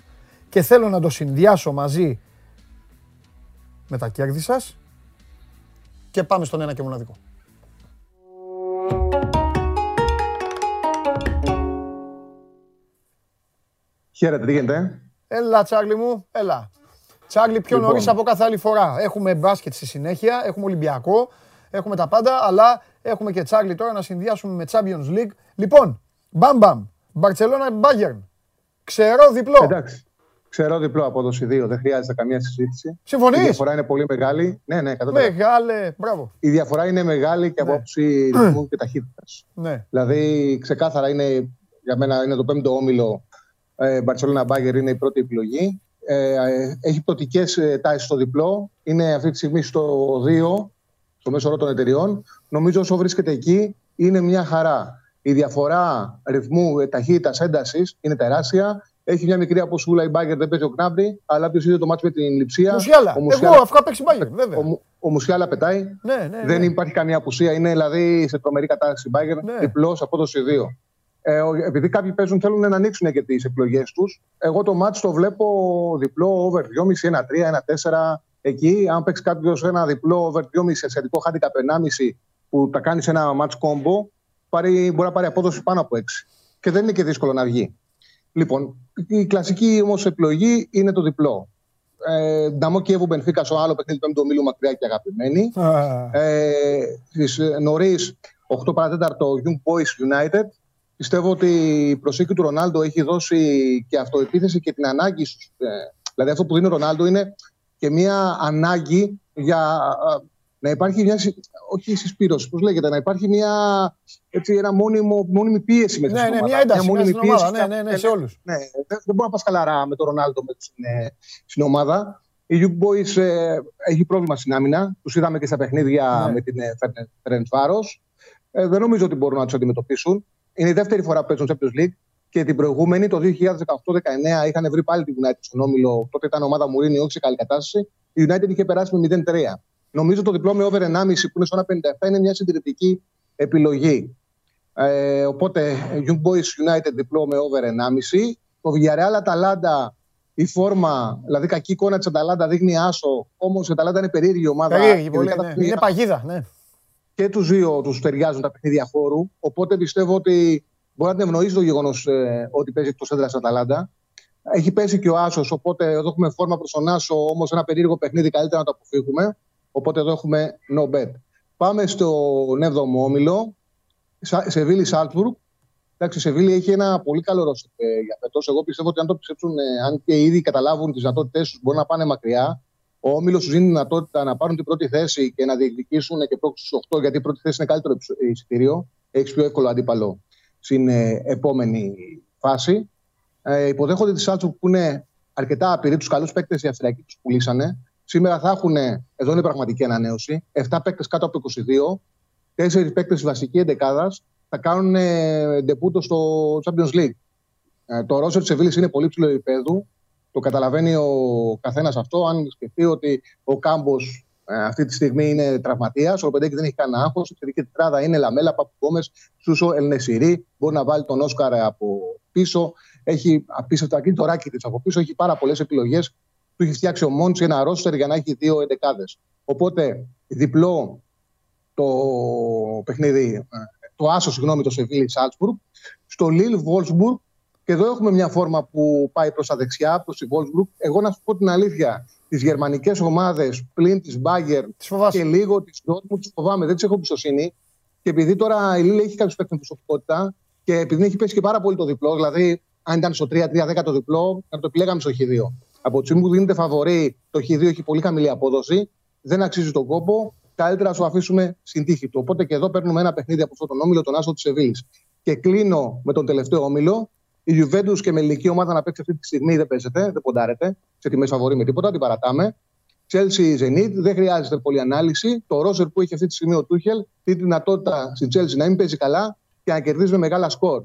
και θέλω να το συνδυάσω μαζί με τα κέρδη σας και πάμε στον ένα και μοναδικό. Χαίρετε, τι γίνεται. Έλα, Τσάρλι μου, έλα. Τσάρλι, πιο λοιπόν. Νωρίς από κάθε άλλη φορά. Έχουμε μπάσκετ στη συνέχεια, έχουμε Ολυμπιακό, έχουμε τα πάντα, αλλά έχουμε και Τσάρλι τώρα να συνδυάσουμε με Champions League. Λοιπόν, μπαμπαμ, Μπαρτσελόνα, Μπάγερν. Ξερό διπλό. Εντάξει. Ξερό διπλό απόδοση δύο, δεν χρειάζεται καμία συζήτηση. Συμφωνείς? Η διαφορά είναι πολύ μεγάλη. Ναι, ναι, εκατό τοις εκατό. Μεγάλε, μπράβο. Η διαφορά είναι μεγάλη και από άποψη ρυθμού και ταχύτητας. Ναι. Δηλαδή, ξεκάθαρα είναι για μένα είναι το πέμπτο όμιλο. Μπαρτσελόνα Μπάγερ είναι η πρώτη επιλογή. Έχει πτωτικές τάσεις στο διπλό. Είναι αυτή τη στιγμή στο δύο, στο μέσο όρο των εταιριών. Νομίζω όσο βρίσκεται εκεί είναι μια χαρά. Η διαφορά ρυθμού, ταχύτητας, έντασης είναι τεράστια. Έχει μια μικρή αποσούλα η Μπάγερ, δεν παίζει ο Κνάμπρι, αλλά ποιο είδε το μάτσο με την Λιψία. Μουσιάλα. Μουσιάλα. Εγώ, αφού παίξει Μπάγερ, βέβαια. Ο, ο Μουσιάλα πετάει. Ναι, ναι, ναι. Δεν υπάρχει καμία απουσία. Είναι δηλαδή σε τρομερή κατάσταση η Μπάγερ. Ναι. Διπλός, απόδοση δύο. Ε, επειδή κάποιοι παίζουν, θέλουν να ανοίξουν και τις επιλογές τους. Εγώ το μάτσο το βλέπω διπλό over δυόμισι, ένα τρία, ένα τέσσερα. Εκεί, αν παίξει κάποιο ένα διπλό over δυόμισι σε αντικό χάντικαπ ενάμιση που τα κάνει σε ένα μάτσο κόμπο, μπορεί να πάρει απόδοση πάνω από έξι. Και δεν είναι και δύσκολο να βγει. Λοιπόν, η κλασική όμως επιλογή είναι το διπλό. Ε, Νταμό Κιέβου Μπενφίκα, στο άλλο παιχνίδι πέμπτου ομίλου, μακριά και αγαπημένη. Ah. Ε, νωρίς, οκτώ παρά τέταρτο, Young Boys United. Πιστεύω ότι η προσήκη του Ρονάλντο έχει δώσει και αυτοεπίθεση και την ανάγκη. Δηλαδή, αυτό που δίνει ο Ρονάλντο είναι και μια ανάγκη για να υπάρχει μια. Όχι συσπήρωση, πώς λέγεται, να υπάρχει μια, έτσι, ένα μόνιμο, μόνιμη πίεση με την ομάδα. Ναι, ναι, μια ένταση με την ομάδα. Ναι, ναι, ναι, σε όλους. Ναι, δεν μπορεί να πας χαλαρά με τον Ρονάλντο με την, ε, στην ομάδα. Η Young Boys ε, έχει πρόβλημα στην άμυνα. Τους είδαμε και στα παιχνίδια ναι. με την Φερεντσβάρος. Ε, δεν νομίζω ότι μπορούν να τους αντιμετωπίσουν. Είναι η δεύτερη φορά που παίζουν στο Champions League και την προηγούμενη, το δύο χιλιάδες δεκαοκτώ δεκαεννιά, είχαν βρει πάλι την United στον όμιλο. Τότε ήταν ομάδα Μουρίνι, όχι σε καλή κατάσταση. Η United είχε περάσει με μηδέν τρία. Νομίζω το διπλό με over ενάμιση που είναι στο ένα πενήντα επτά είναι μια συντηρητική επιλογή. Ε, οπότε, Young Boys United διπλό με over ενάμιση. Το Villarreal Αταλάντα, η φόρμα, δηλαδή κακή εικόνα της Αταλάντα δείχνει άσο. Όμως η Αταλάντα είναι περίεργη ομάδα. Περίεργη, πολύ, ναι. Είναι παγίδα, ναι. Και τους δύο τους ταιριάζουν τα παιχνίδια χώρου. Οπότε πιστεύω ότι μπορεί να την ευνοήσει το γεγονός ε, ότι παίζει εκτός έδρας Αταλάντα. Έχει πέσει και ο άσος, οπότε εδώ έχουμε φόρμα προς τον άσο. Όμως ένα περίεργο παιχνίδι καλύτερα να το αποφύγουμε. Οπότε εδώ έχουμε no bet. Πάμε στον έβδομο όμιλο. Σεβίλη Σάλτσμπουργκ. Εντάξει, η Σεβίλη έχει ένα πολύ καλό ρόστερ για φέτος. Εγώ πιστεύω ότι αν το πιστέψουν, ε, αν και ήδη καταλάβουν τις δυνατότητές τους, μπορούν να πάνε μακριά. Ο όμιλος τους δίνει δυνατότητα να πάρουν την πρώτη θέση και να διεκδικήσουν και πρόκειται στους οκτώ, γιατί η πρώτη θέση είναι καλύτερο εισιτήριο. Έχει πιο εύκολο αντίπαλο στην ε, επόμενη φάση. Ε, υποδέχονται τη Σάλτσμπουργκ που είναι αρκετά απειροί, τους καλούς παίκτες οι Αυστριακοί τους πουλήσανε. Σήμερα θα έχουν, εδώ είναι πραγματική ανανέωση, επτά παίκτες κάτω από το είκοσι δύο, τέσσερις παίκτες βασική εντεκάδας, θα κάνουν ντεπούτο στο Champions League. Ε, το ρόστερ της Σεβίλης είναι πολύ ψηλό επίπεδο, το καταλαβαίνει ο καθένας αυτό. Αν σκεφτεί ότι ο Κάμπος ε, αυτή τη στιγμή είναι τραυματίας, ο Πεντέκης δεν έχει κανένα άγχος, η εξαιρετική τετράδα είναι Λαμέλα, Πάπου Γκόμες, Σούσο, Ελνεσιρί, μπορεί να βάλει τον Όσκαρ από πίσω, έχει απίστευτα και το ράκι της από πίσω, έχει πάρα πολλές επιλογές. Του έχει φτιάξει ο Μόντς ένα ρόστερ για να έχει δύο εντεκάδες. Οπότε διπλό το παιχνίδι, το άσο, συγγνώμη, το Σεβίλη Σάλτσμπουργκ. Στο Λίλ Βολσμπουργκ, και εδώ έχουμε μια φόρμα που πάει προς τα δεξιά, προς τη Βολσμπουργκ. Εγώ να σου πω την αλήθεια, τις γερμανικές ομάδες πλην της Bayern και λίγο της Dortmund τις φοβάμαι, δεν τις έχω εμπιστοσύνη. Και επειδή τώρα η Λίλ έχει κάποια παίκτες προσωπικότητα και επειδή έχει πέσει και πάρα πολύ το διπλό, δηλαδή αν ήταν στο τρία τρία δέκα το διπλό, να το επιλέγαμε στο χ δύο. Από τη στιγμή που δίνεται φαβορί, το χ δύο έχει πολύ χαμηλή απόδοση, δεν αξίζει τον κόπο. Καλύτερα να σου αφήσουμε στην τύχη του. Οπότε και εδώ παίρνουμε ένα παιχνίδι από αυτόν τον όμιλο, τον άσο της Σεβίλης. Και κλείνω με τον τελευταίο όμιλο. Η Γιουβέντους και με ελληνική ομάδα να παίξει αυτή τη στιγμή δεν παίζεται, δεν ποντάρεται. Σε τιμές φαβορί με τίποτα, την παρατάμε. Τσέλσι Ζενίτ, δεν χρειάζεται πολλή ανάλυση. Το ρόστερ που έχει αυτή τη στιγμή ο Τούχελ, τη δυνατότητα στην Τσέλσι να μην παίζει καλά και να κερδίζει με μεγάλα σκορ.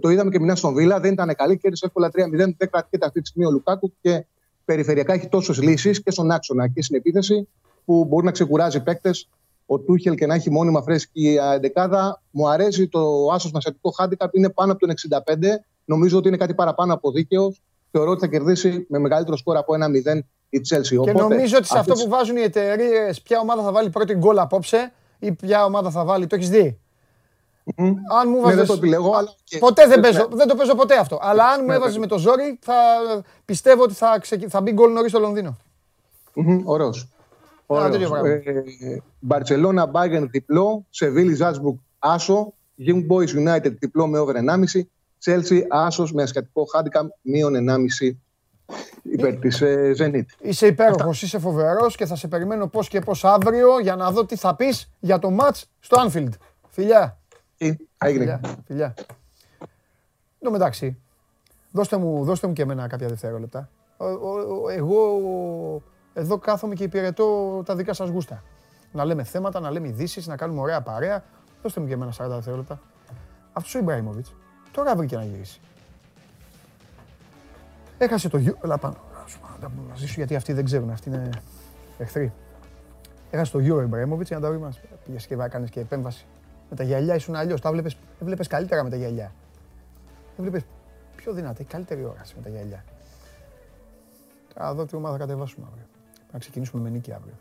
Το είδαμε και μηνά στον Βίλα, δεν ήταν καλή, κέρδισε εύκολα τρία μηδέν. Δεν κρατιέται αυτή τη στιγμή ο Λουκάκου και περιφερειακά έχει τόσες λύσεις και στον άξονα και στην επίθεση που μπορεί να ξεκουράζει παίκτες ο Τούχελ και να έχει μόνιμα φρέσκη εντεκάδα. Μου αρέσει το άσος με ασιατικό handicap, είναι πάνω από τον εξήντα πέντε. Νομίζω ότι είναι κάτι παραπάνω από δίκαιο. Θεωρώ ότι θα κερδίσει με μεγαλύτερο σκορ από ένα μηδέν η Τσέλσι. Και οπότε, νομίζω ότι σε αυτό που βάζουν οι εταιρείες, ποια ομάδα θα βάλει πρώτη γκολ απόψε ή ποια ομάδα θα βάλει, το έχεις δει. Mm. Αν μου βάζεις... ναι, δεν το επιλέγω, αλλά... ποτέ δεν παίζω, ναι. δεν το παίζω ποτέ αυτό. Αλλά αν ναι, μου έβαζες ναι. με το ζόρι, θα... πιστεύω ότι θα, ξεκι... θα μπει γκολ νωρίς στο Λονδίνο. Mm-hmm. Ωραίος. Μπαρτσελόνα, Μπάγερν διπλό, Σεβίλη, Σάλτσμπουργκ άσο, Young Boys United διπλό με over ενάμιση, Τσέλσι άσος με ασιατικό handicap μείον ενάμιση υπέρ της ε, Ζενίτ. Είσαι υπέροχος, είσαι φοβερός και θα σε περιμένω πώς και πώς αύριο για να δω τι θα πεις για το μάτς στο Anfield. Φιλιά. Φιλιά. Φιλιά. Εδώ μεταξύ, δώστε μου, δώστε μου και εμένα κάποια δευτερόλεπτα. Εγώ εδώ κάθομαι και υπηρετώ τα δικά σας γούστα. Να λέμε θέματα, να λέμε ειδήσεις, να κάνουμε ωραία παρέα. Δώστε μου και εμένα σαράντα δευτερόλεπτα. Αυτός ο Ιμπραήμοβιτς τώρα βρήκε να γυρίσει. Έχασε το Euro... Λα πάνω, να τα πούμε μαζί σου, γιατί αυτοί δεν ξέρουν, αυτοί είναι εχθροί. Έχασε το Euro Ιμπραήμοβιτς για να τα βρει μας. Πήγες και κάνεις και επέμβαση. Με τα γυαλιά ήσουν αλλιώς, τα βλέπες, βλέπες καλύτερα με τα γυαλιά. Βλέπες πιο δυνατή, καλύτερη όραση με τα γυαλιά. Τώρα δω τι ομάδα θα κατεβάσουμε αύριο. Να ξεκινήσουμε με νίκη αύριο.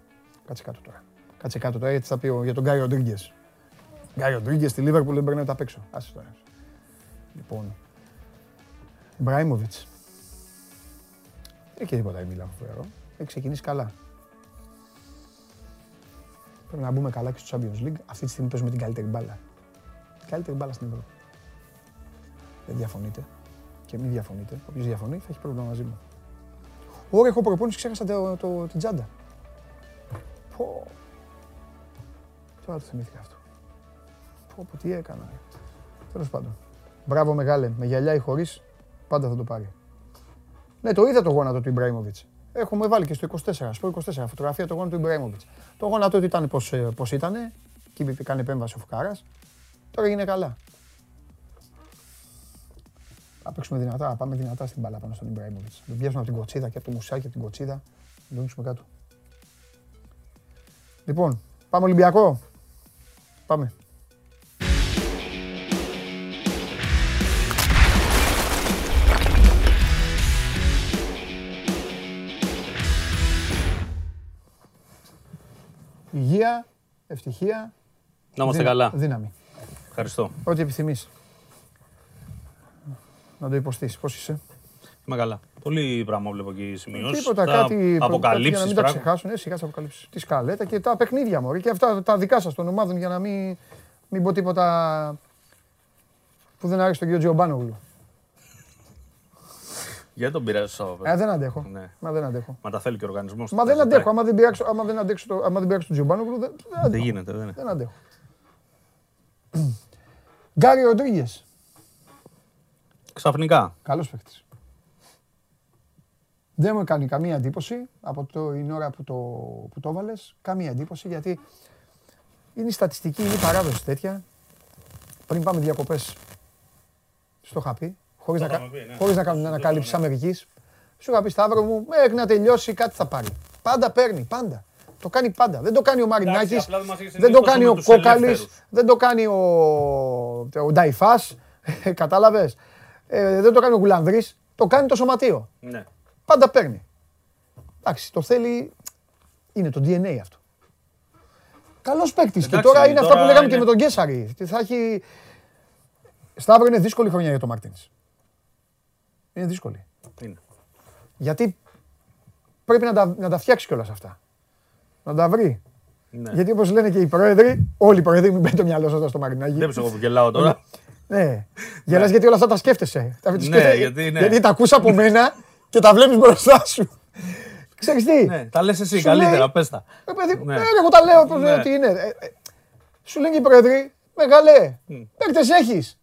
Κάτσε κάτω τώρα. Κάτσε κάτω τώρα, γιατί θα πει για τον Γκάρι Ροντρίγκεζ. Γκάρι Ροντρίγκεζ στη Λίβερπουλ δεν περνάει τα απ' έξω. Άσε τώρα. Λοιπόν, Ιμπραήμοβιτς. Δεν έχει τίποτα η Μίλαν, φοβερό. Έχει ξεκινήσει καλά. Πρέπει να μπούμε καλά και στο Champions League. Αυτή τη στιγμή παίζουμε την καλύτερη μπάλα. Την καλύτερη μπάλα στην Ευρώπη. Δεν διαφωνείτε. Και μην διαφωνείτε. Όποιος διαφωνεί θα έχει πρόβλημα μαζί μου. Ωραία, έχω προπόνηση, ξέχασα το, το, την τσάντα. Πω. Τώρα το θυμήθηκα αυτό. Πω, πω τι έκανα. Τέλος πάντων. Μπράβο μεγάλε, με γυαλιά ή χωρίς, πάντα θα το πάρει. Ναι, το είδα το γόνατο του Ιμπραήμοβιτς. Έχουμε βάλει και στο είκοσι τέσσερα, στο είκοσι τέσσερα φωτογραφία το γόνατο του Ιμπραήμοβιτς. Το γόνατο του ήταν πώς, πώς ήτανε, και κάνει επέμβαση ο Φουκάρας. Τώρα έγινε καλά. Θα παίξουμε δυνατά, πάμε δυνατά στην μπάλα πάνω στον Ιμπραήμοβιτς. Τον πιάσουμε από την κοτσίδα και από το μουσάκι, από την κοτσίδα. Τον ρίξουμε κάτω. Λοιπόν, πάμε Ολυμπιακό. Πάμε. Υγεία, ευτυχία, να είμαστε δύναμη. Καλά. Δύναμη. Ευχαριστώ. Ό,τι επιθυμείς. Να το υποστείς. Πώς είσαι? Είμαι καλά. Πολύ πράγμα βλέπω και σημειώσεις. Τίποτα, τα κάτι αποκαλύψεις, για να μην πράγμα. Τα ξεχάσουν. Έτσι, κάτι αποκαλύψεις. Τη σκαλέτα και τα παιχνίδια, μωρί. Και αυτά τα δικά σας των ομάδων για να μην, μην πω τίποτα που δεν άρεσε τον κύριο Τζιομπάνογλου. Γιατί τον πειράζω. Ε, δεν αντέχω. Ναι. Μα δεν αντέχω. Μα τα θέλει και ο οργανισμός. Μα δεν αντέχω. Άμα δεν πειράξω, άμα δεν αντέξω το, άμα δεν πειράξω τον Τζιομπάνογλου, δεν, δεν, δεν γίνεται. Δεν, δεν αντέχω. Γκάρι Ροντρίγκεζ. Ξαφνικά. Καλός παίκτης. Δεν μου έκανε καμία εντύπωση από το, την ώρα που το, που το έβαλες. Καμία εντύπωση, γιατί είναι η στατιστική, είναι η παράδοση τέτοια. Πριν πάμε διακοπές στο χαπί, χωρίς, να, να, πει, ναι. χωρίς να κάνουμε την ανακάλυψη Αμερικής, σου είχα πει Σταύρο μου, μέχρι να τελειώσει κάτι θα πάρει. Πάντα παίρνει, πάντα. Το κάνει πάντα. Δεν το κάνει ο Μαρινάκης, δεν το κάνει ο Κόκαλης, δεν το κάνει ο, ο Νταϊφάς, κατάλαβες. Ε, δεν το κάνει ο Γουλανδρής, το κάνει το σωματείο. Ναι. Πάντα παίρνει. Εντάξει, το θέλει, είναι το ντι εν έι αυτό. Καλός παίκτης. Και τώρα είναι τώρα αυτά που λέγαμε είναι... και με τον Γκέσαρη. Θα έχει... Σταύρο, είναι δύσκολη χρονιά για τον Μάρτινς. Είναι δύσκολη. Είναι. Γιατί πρέπει να τα, να τα φτιάξει κιόλας αυτά. Να τα βρει. Ναι. Γιατί όπως λένε και οι πρόεδροι, όλοι οι πρόεδροι, μην μπαίνει το μυαλό σας στο Μαρινάκι. Δεν ψωγώ που γελάω τώρα. Ναι, γελάς γιατί όλα αυτά τα σκέφτεσαι. Ναι, γιατί, ναι. γιατί τα ακούς από μένα και τα βλέπεις μπροστά σου. Ξέρεις τι. Ναι, τα λες εσύ, σου καλύτερα, λέει, πες τα. Ρε παιδί, ναι. ε, εγώ τα λέω πως, ναι. ότι είναι. Ε, ε, σου λένε οι πρόεδροι, μεγάλε, mm. παίκτες έχεις.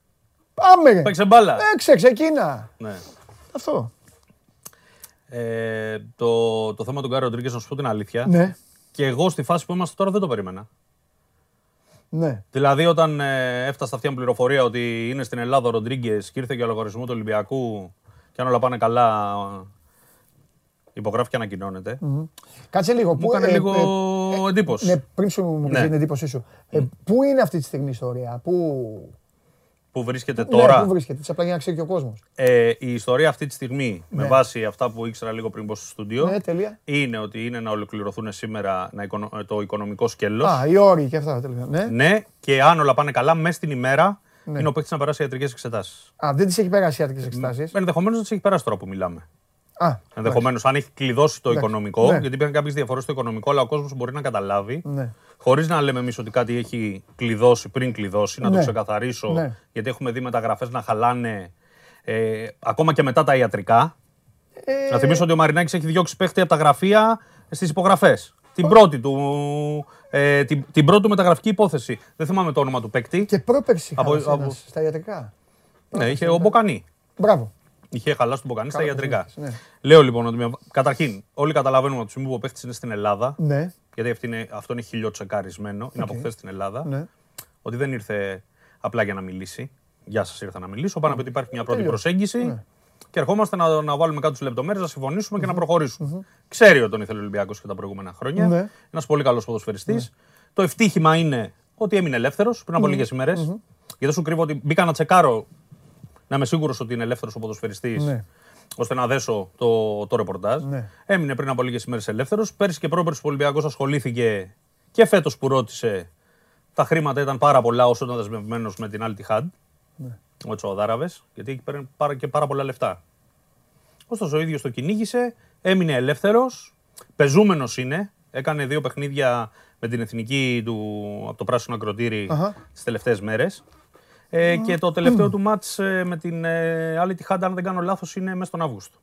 Πάμε ρε. Παίξε μπάλα. Παίξε, ξεκίνα. Ναι. Αυτό. Ε, το, το θέμα του Γκάρι Ροντρίγκεζ, να σου πω την αλήθεια. Ναι. Και εγώ στη φάση που είμαστε τώρα δεν το περίμενα. Ναι. Δηλαδή, όταν ε, έφτασε αυτήν την πληροφορία ότι είναι στην Ελλάδα ο Ροντρίγκεζ και ήρθε και ο λογαριασμό του Ολυμπιακού, και αν όλα πάνε καλά, υπογράφει και ανακοινώνεται. Mm-hmm. Κάτσε λίγο. Μου έκανε ε, λίγο ε, ε, εντύπωση. Ναι, πριν σου μου πει ναι. την εντύπωσή σου. Ε, πού είναι αυτή τη στιγμή η ιστορία, πού, που βρίσκεται τώρα. Ναι, που βρίσκεται, απλά για να ξέρει και ο κόσμος. Ε, η ιστορία αυτή τη στιγμή, ναι, με βάση αυτά που ήξερα λίγο πριν πω στο στούντιο, ναι, είναι ότι είναι να ολοκληρωθούν σήμερα το οικονομικό σκέλος. Α, οι όροι και αυτά. Τελειά. Ναι. Ναι, και αν όλα πάνε καλά, μέσα στην ημέρα, ναι, είναι ο παίκτης να περάσει ιατρικές εξετάσεις. Α, δεν τις έχει περάσει ιατρικές εξετάσεις. Ενδεχομένως δεν τις έχει περάσει τώρα που μιλάμε. Ενδεχομένως, αν έχει κλειδώσει το, ναι, οικονομικό, ναι, γιατί υπήρχαν κάποιες διαφορές στο οικονομικό, αλλά ο κόσμος μπορεί να καταλάβει. Ναι. Χωρίς να λέμε εμείς ότι κάτι έχει κλειδώσει πριν κλειδώσει, να, ναι, το ξεκαθαρίσω, ναι, γιατί έχουμε δει μεταγραφές να χαλάνε ε, ακόμα και μετά τα ιατρικά. Ε... Να θυμίσω ότι ο Μαρινάκης έχει διώξει παίχτη από τα γραφεία στις υπογραφές. Την πρώτη του, ε, την, την πρώτη του μεταγραφική υπόθεση. Δεν θυμάμαι το όνομα του παίκτη. Και πρόπερση χάλασε από... στα ιατρικά. Ναι, είχε ο Μποκανί. Μπράβο. Είχε χαλάσει τον Μποκανί στα ιατρικά. Ναι. Λέω λοιπόν ότι. Καταρχήν, όλοι καταλαβαίνουμε ότι το σημείο που ο παίχτης είναι στην Ελλάδα. Ναι. Γιατί αυτή είναι, αυτό είναι χιλιοτσεκαρισμένο. Okay. Είναι από χθες στην Ελλάδα. Ναι. Ότι δεν ήρθε απλά για να μιλήσει. Γεια σας, ήρθα να μιλήσω. Πάνω από ότι υπάρχει μια πρώτη Τελειώ. προσέγγιση. Ναι. Και ερχόμαστε να, να βάλουμε κάτω τις λεπτομέρειες, να συμφωνήσουμε mm-hmm. και να προχωρήσουμε. Mm-hmm. Ξέρει ότι τον ήθελε ο Ολυμπιακός και τα προηγούμενα χρόνια. Ναι. Ένας πολύ καλός ποδοσφαιριστής. Ναι. Το ευτύχημα είναι ότι έμεινε ελεύθερος πριν από mm-hmm. λίγες ημέρες. Mm-hmm. Γιατί σου κρύβω ότι μπήκα να τσεκάρω. Να είμαι σίγουρος ότι είναι ελεύθερος ο ποδοσφαιριστής, ναι, ώστε να δέσω το, το ρεπορτάζ. Ναι. Έμεινε πριν από λίγες ημέρες ελεύθερος. Πέρσι και πρόπερσι ο Ολυμπιακός ασχολήθηκε και φέτος που ρώτησε. Τα χρήματα ήταν πάρα πολλά όσο ήταν δεσμευμένος με την Al Ittihad, ναι, με τους Σαουδάραβες, γιατί εκεί παίρνει και πάρα πολλά λεφτά. Ωστόσο ο ίδιος το κυνήγησε, έμεινε ελεύθερος, πεζούμενος είναι, έκανε δύο παιχνίδια με την εθνική του από το πράσινο ακροτήρι τις τελευταίες μέρες. Ε, και το τελευταίο mm. του μάτς ε, με την ε, Al Ittihad, αν δεν κάνω λάθος, είναι μέσα στον Αύγουστο.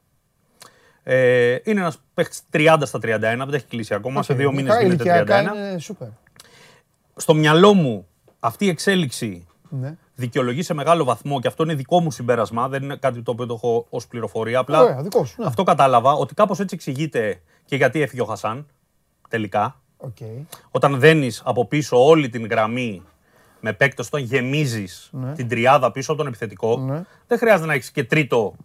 Ε, είναι ένας παίχτης τριάντα στα τριάντα ένα, δεν έχει κλείσει ακόμα, okay, σε δύο μήνες γίνεται τριάντα ένα. Είναι super. Στο μυαλό μου αυτή η εξέλιξη, ναι, δικαιολογεί σε μεγάλο βαθμό, και αυτό είναι δικό μου συμπέρασμα, δεν είναι κάτι το οποίο το έχω ως πληροφορία, απλά Ωραία, δικός, ναι. αυτό κατάλαβα, ότι κάπως έτσι εξηγείται και γιατί έφυγε ο Χασάν τελικά. Okay. Όταν δένεις από πίσω όλη την γραμμή με παίκτες, όταν γεμίζεις, ναι, την τριάδα πίσω από τον επιθετικό, ναι, δεν χρειάζεται να έχεις και τρίτο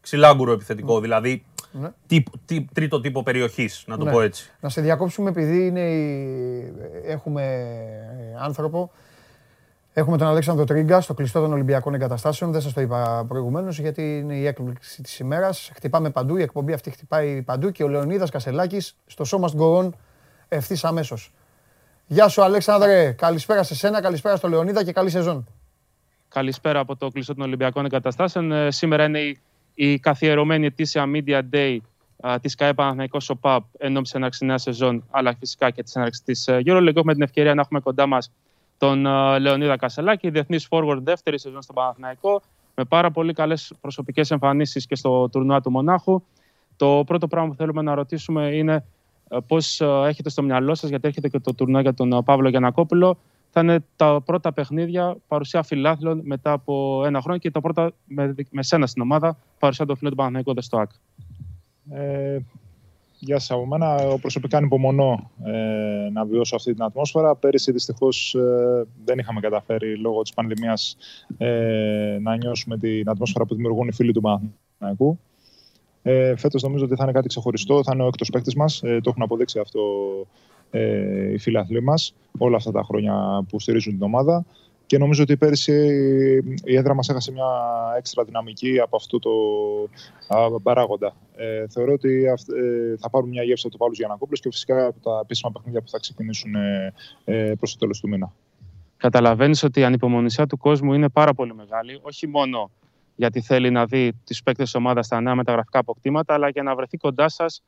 ξυλάγκουρο επιθετικό, ναι, δηλαδή, ναι, τύπ, τύπ, τρίτο τύπο περιοχής, να το, ναι, πω έτσι. Να σε διακόψουμε, επειδή είναι η... έχουμε άνθρωπο, έχουμε τον Αλέξανδρο Τρίγκα στο κλειστό των Ολυμπιακών Εγκαταστάσεων, δεν σας το είπα προηγουμένως, γιατί είναι η έκπληξη της ημέρας, χτυπάμε παντού, η εκπομπή αυτή χτυπάει παντού, και ο Λεωνίδας Κασελάκης στο σώμα γκορών ευθύς αμέσως. Γεια σου Αλέξανδρε, καλησπέρα σε σένα, καλησπέρα στο Λεωνίδα και καλή σεζόν. Καλησπέρα από το κλειστό των Ολυμπιακών Εγκαταστάσεων. Σήμερα είναι η, η καθιερωμένη ετήσια Media Day α, της ΚΑΕ Παναθηναϊκός ΟΠΑΠ εν ώψη έναρξης νέας σεζόν, αλλά φυσικά και της έναρξης της EuroLeague. Έχουμε την ευκαιρία να έχουμε κοντά μας τον α, Λεωνίδα Κασελάκη, διεθνής forward, δεύτερη σεζόν στον Παναθηναϊκό, με πάρα πολύ καλές προσωπικές εμφανίσεις και στο τουρνουά του Μονάχου. Το πρώτο πράγμα που θέλουμε να ρωτήσουμε είναι πώς έχετε στο μυαλό σας, γιατί έρχεται και το τουρνουά για τον Παύλο Γιαννακόπουλο. Θα είναι τα πρώτα παιχνίδια παρουσία φιλάθλων μετά από ένα χρόνο και τα πρώτα με, με σένα στην ομάδα παρουσία των φιλών του Παναθηναϊκού εδώ στο Α Κ. Ε, γεια σας από μένα. Προσωπικά ανυπομονώ ε, να βιώσω αυτή την ατμόσφαιρα. Πέρυσι δυστυχώς ε, δεν είχαμε καταφέρει λόγω της πανδημίας ε, να νιώσουμε την ατμόσφαιρα που δημιουργούν οι φίλοι του Παναθηναϊκού. Ε, φέτος νομίζω ότι θα είναι κάτι ξεχωριστό, θα είναι ο έκτος παίκτης μας, ε, το έχουν αποδείξει αυτό ε, οι φιλαθλοί μας όλα αυτά τα χρόνια που στηρίζουν την ομάδα, και νομίζω ότι πέρυσι η έδρα μας έχασε μια έξτρα δυναμική από αυτό το α, παράγοντα. Ε, θεωρώ ότι αυ, ε, θα πάρουν μια γεύση από τον Παύλο Γιαννακόπουλο και φυσικά από τα επίσημα παιχνίδια που θα ξεκινήσουν ε, ε, προς το τέλος του μήνα. Καταλαβαίνεις ότι η ανυπομονησία του κόσμου είναι πάρα πολύ μεγάλη, όχι μόνο γιατί θέλει να δει τους παίκτες της ομάδας στα νέα μεταγραφικά αποκτήματα, αλλά για να βρεθεί κοντά σας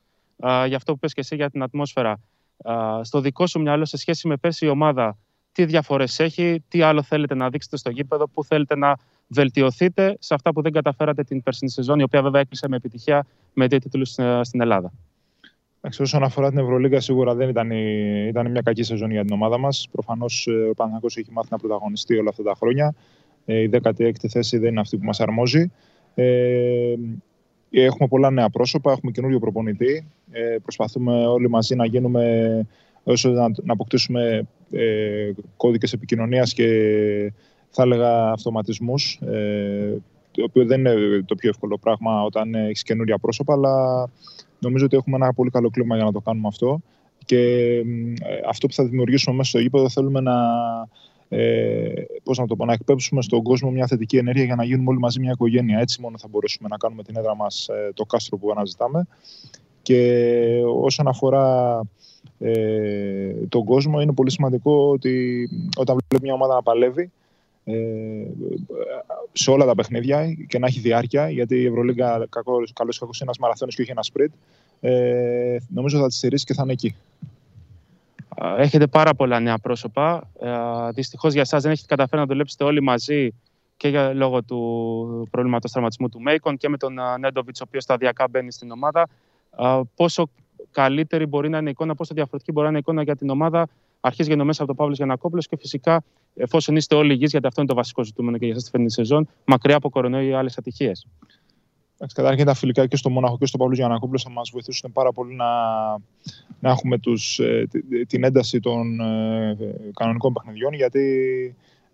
α, για αυτό που πες και εσύ για την ατμόσφαιρα. Α, στο δικό σου μυαλό, σε σχέση με πέρσι η ομάδα, τι διαφορές έχει, τι άλλο θέλετε να δείξετε στο γήπεδο, πού θέλετε να βελτιωθείτε σε αυτά που δεν καταφέρατε την περσινή σεζόν, η οποία βέβαια έκλεισε με επιτυχία με δύο τίτλους στην Ελλάδα. Όσον αφορά την Ευρωλίγκα, σίγουρα δεν ήταν, η... ήταν μια κακή σεζόν για την ομάδα μας. Προφανώς ο Παναθηναϊκός έχει μάθει να πρωταγωνιστεί όλα αυτά τα χρόνια. Η δέκατη έκτη θέση δεν είναι αυτή που μας αρμόζει. Ε, έχουμε πολλά νέα πρόσωπα, έχουμε καινούριο προπονητή. Ε, προσπαθούμε όλοι μαζί να γίνουμε, όσο να, να αποκτήσουμε ε, κώδικες επικοινωνίας και θα έλεγα αυτοματισμούς. Ε, το οποίο δεν είναι το πιο εύκολο πράγμα όταν έχεις καινούρια πρόσωπα, αλλά νομίζω ότι έχουμε ένα πολύ καλό κλίμα για να το κάνουμε αυτό. Και ε, αυτό που θα δημιουργήσουμε μέσα στο γήπεδο θέλουμε να... ε, πώς να το πω, να εκπέψουμε στον κόσμο μια θετική ενέργεια για να γίνουμε όλοι μαζί μια οικογένεια. Έτσι μόνο θα μπορέσουμε να κάνουμε την έδρα μας ε, το κάστρο που αναζητάμε. Και όσον αφορά ε, τον κόσμο, είναι πολύ σημαντικό ότι όταν βλέπει μια ομάδα να παλεύει σε όλα τα παιχνίδια και να έχει διάρκεια, γιατί η Ευρωλίγκα καλώς κακώς είναι ένας μαραθώνιος και όχι ένα σπριντ, ε, νομίζω θα τη στηρίσει και θα είναι εκεί. Έχετε πάρα πολλά νέα πρόσωπα, ε, δυστυχώς για εσάς δεν έχετε καταφέρει να δουλέψετε όλοι μαζί και για, λόγω του προβλήματος τραυματισμού του Μέικον και με τον Νέντοβιτς, ο οποίος σταδιακά μπαίνει στην ομάδα. Ε, πόσο καλύτερη μπορεί να είναι η εικόνα, πόσο διαφορετική μπορεί να είναι η εικόνα για την ομάδα αρχής γενομένης από τον Παύλο Γιαννακόπουλο και φυσικά εφόσον είστε όλοι υγιείς, γιατί αυτό είναι το βασικό ζητούμενο και για εσάς τη φετινή σεζόν, μακριά από κορονοϊό ή άλλες ατυχίες. Καταρχήν τα φιλικά και στο Μόναχο και στον Παύλο Γιαννακόπουλο θα μας βοηθήσουν πάρα πολύ να, να έχουμε τους, ε, την ένταση των ε, κανονικών παιχνιδιών, γιατί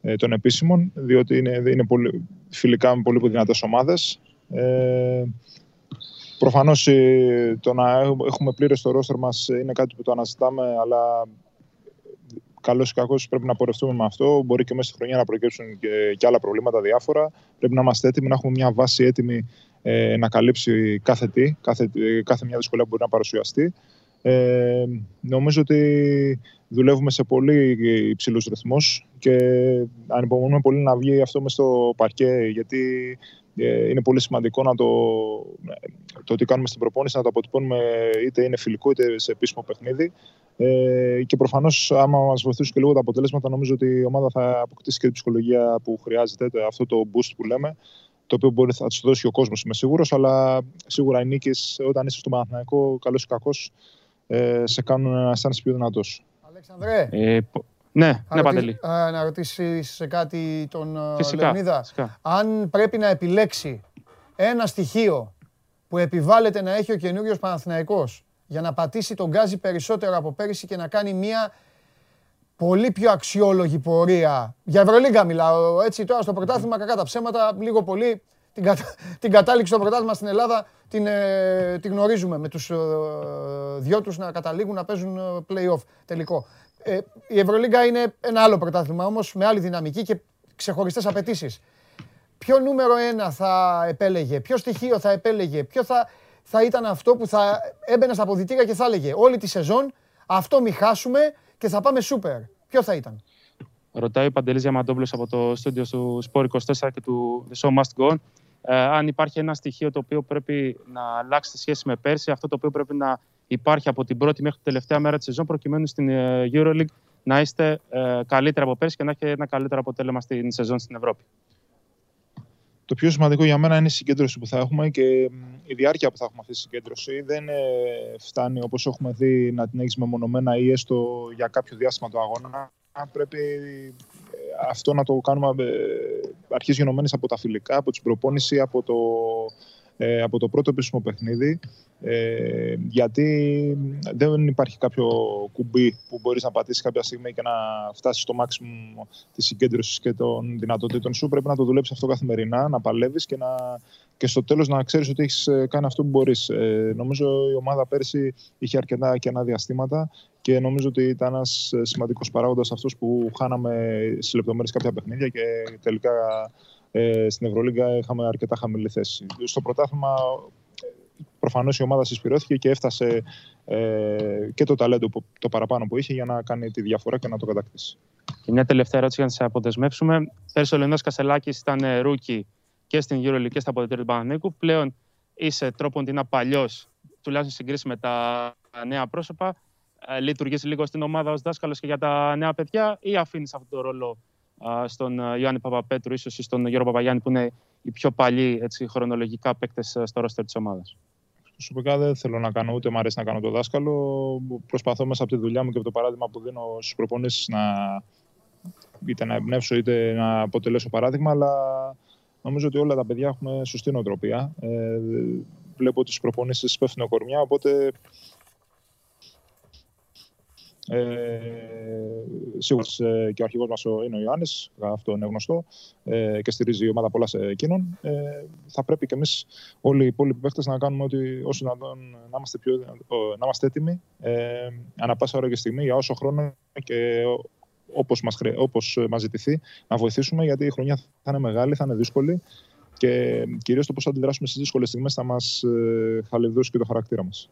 ε, των επίσημων, διότι είναι, είναι πολύ, φιλικά με πολύ δυνατές ομάδες. Ε, προφανώς ε, το να έχουμε πλήρες το ρόστερ μας είναι κάτι που το αναζητάμε, αλλά καλώς ή κακώς πρέπει να πορευτούμε με αυτό. Μπορεί και μέσα στη χρονιά να προκύψουν και, και άλλα προβλήματα διάφορα. Πρέπει να είμαστε έτοιμοι, να έχουμε μια βάση έτοιμη ε, να καλύψει κάθε τι, κάθε, κάθε μια δυσκολία που μπορεί να παρουσιαστεί. Ε, νομίζω ότι δουλεύουμε σε πολύ υψηλούς ρυθμούς και ανυπομονούμε πολύ να βγει αυτό μες στο παρκέ, γιατί ε, είναι πολύ σημαντικό να το, το τι κάνουμε στην προπόνηση να το αποτυπώνουμε, είτε είναι φιλικό είτε σε επίσημο παιχνίδι. Ε, και προφανώς, άμα μας βοηθήσουν και λίγο τα αποτελέσματα, νομίζω ότι η ομάδα θα αποκτήσει και την ψυχολογία που χρειάζεται, αυτό το boost που λέμε, το οποίο μπορεί να του δώσει ο κόσμος, είμαι σίγουρος. Αλλά σίγουρα οι νίκες, όταν είσαι στο Παναθηναϊκό, καλώς ή κακώς, ε, σε κάνουν να αισθάνεσαι πιο δυνατός. Αλέξανδρε, ε, π... ναι, ναι, Παντελή. Α, να ρωτήσεις σε κάτι τον Λεωνίδα. Αν πρέπει να επιλέξει ένα στοιχείο που επιβάλλεται να έχει ο καινούριος Παναθηναϊκός, για να πατήσει τον γκάζι περισσότερο από πέρυσι και να κάνει μια πολύ πιο αξιόλογη πορεία. Για Ευρωλίγκα μιλάω, έτσι τώρα στο πρωτάθλημα, κακά τα ψέματα, λίγο πολύ την, κατα... την κατάληξη στο πρωτάθλημα στην Ελλάδα την, ε, την γνωρίζουμε, με τους ε, δυο τους να καταλήγουν να παίζουν play-off τελικό. Ε, η Ευρωλίγκα είναι ένα άλλο πρωτάθλημα όμως, με άλλη δυναμική και ξεχωριστές απαιτήσεις. Ποιο νούμερο ένα θα επέλεγε, ποιο στοιχείο θα επέλεγε, ποιο θα... θα ήταν αυτό που θα έμπαινε στα αποδυτήρια και θα έλεγε όλη τη σεζόν αυτό μη χάσουμε και θα πάμε σούπερ. Ποιο θα ήταν? Ρωτάει ο Παντελής Διαμαντόπουλος από το στούντιο του Sport είκοσι τέσσερα και του The Show Must Go On. Ε, αν υπάρχει ένα στοιχείο το οποίο πρέπει να αλλάξει τη σχέση με πέρσι, αυτό το οποίο πρέπει να υπάρχει από την πρώτη μέχρι την τελευταία μέρα τη σεζόν, προκειμένου στην EuroLeague να είστε ε, καλύτερα από πέρσι και να έχετε ένα καλύτερο αποτέλεσμα στην σεζόν στην Ευρώπη. Το πιο σημαντικό για μένα είναι η συγκέντρωση που θα έχουμε και η διάρκεια που θα έχουμε αυτή τη συγκέντρωση. Δεν φτάνει, όπως έχουμε δει, να την έχεις μεμονωμένα ή έστω για κάποιο διάστημα του αγώνα. Πρέπει αυτό να το κάνουμε αρχές γενομένες από τα φιλικά, από την προπόνηση, από το, από το πρώτο επίσημο παιχνίδι. Γιατί δεν υπάρχει κάποιο κουμπί που μπορείς να πατήσεις κάποια στιγμή και να φτάσεις στο maximum της συγκέντρωσης και των δυνατοτήτων σου. Πρέπει να το δουλέψεις αυτό καθημερινά, να παλεύεις και, να... και στο τέλος να ξέρεις ότι έχεις κάνει αυτό που μπορείς. Ε, νομίζω η ομάδα πέρσι είχε αρκετά κενά διαστήματα και νομίζω ότι ήταν ένας σημαντικός παράγοντας αυτός που χάναμε στις λεπτομέρειες κάποια παιχνίδια και τελικά ε, στην Ευρωλίγκα είχαμε αρκετά χαμηλή θέση. Στο πρωτάθλημα, προφανώς η ομάδα συσπηρώθηκε και έφτασε ε, και το ταλέντο που, το παραπάνω που είχε για να κάνει τη διαφορά και να το κατακτήσει. Και μια τελευταία ερώτηση για να σε αποδεσμεύσουμε. Πέρσι ο Λεωνίδας Κασελάκης ήταν ρούκι και στην EuroLeague και στα αποδυτήρια του Παναθηναϊκού. Πλέον είσαι τρόποντινα παλιός, τουλάχιστον συγκρίση με τα νέα πρόσωπα. Λειτουργείς λίγο στην ομάδα ως δάσκαλος και για τα νέα παιδιά, ή αφήνεις αυτόν τον ρόλο στον Ιωάννη Παπαπέτρου, ίσως ή στον Γιώργο Παπαγιάννη, που είναι οι πιο παλιοί έτσι, χρονολογικά παίκτες στο ρόστερ της ομάδας? Προσωπικά δεν θέλω να κάνω, ούτε μου αρέσει να κάνω το δάσκαλο. Προσπαθώ μέσα από τη δουλειά μου και από το παράδειγμα που δίνω στους προπονήσεις να είτε να εμπνεύσω είτε να αποτελέσω παράδειγμα, αλλά νομίζω ότι όλα τα παιδιά έχουμε σωστή νοοτροπία. Ε, βλέπω τις προπονήσεις πέφτουν κορμιά, οπότε Ε, σίγουρα ε, και ο αρχηγός μας είναι ο Ιωάννης, αυτό είναι γνωστό ε, και στηρίζει η ομάδα πολλά σε εκείνον. Ε, θα πρέπει και εμείς όλοι οι υπόλοιποι παίχτες να κάνουμε ό,τι όσο να, να, είμαστε πιο, να είμαστε έτοιμοι ε, ανά πάσα ώρα και στιγμή για όσο χρόνο και όπως μας, όπως μας ζητηθεί, να βοηθήσουμε, γιατί η χρονιά θα είναι μεγάλη, θα είναι δύσκολη και κυρίως το πώς θα αντιδράσουμε στις δύσκολες στιγμές θα μας ε, χαλευδώσει και το χαρακτήρα μας.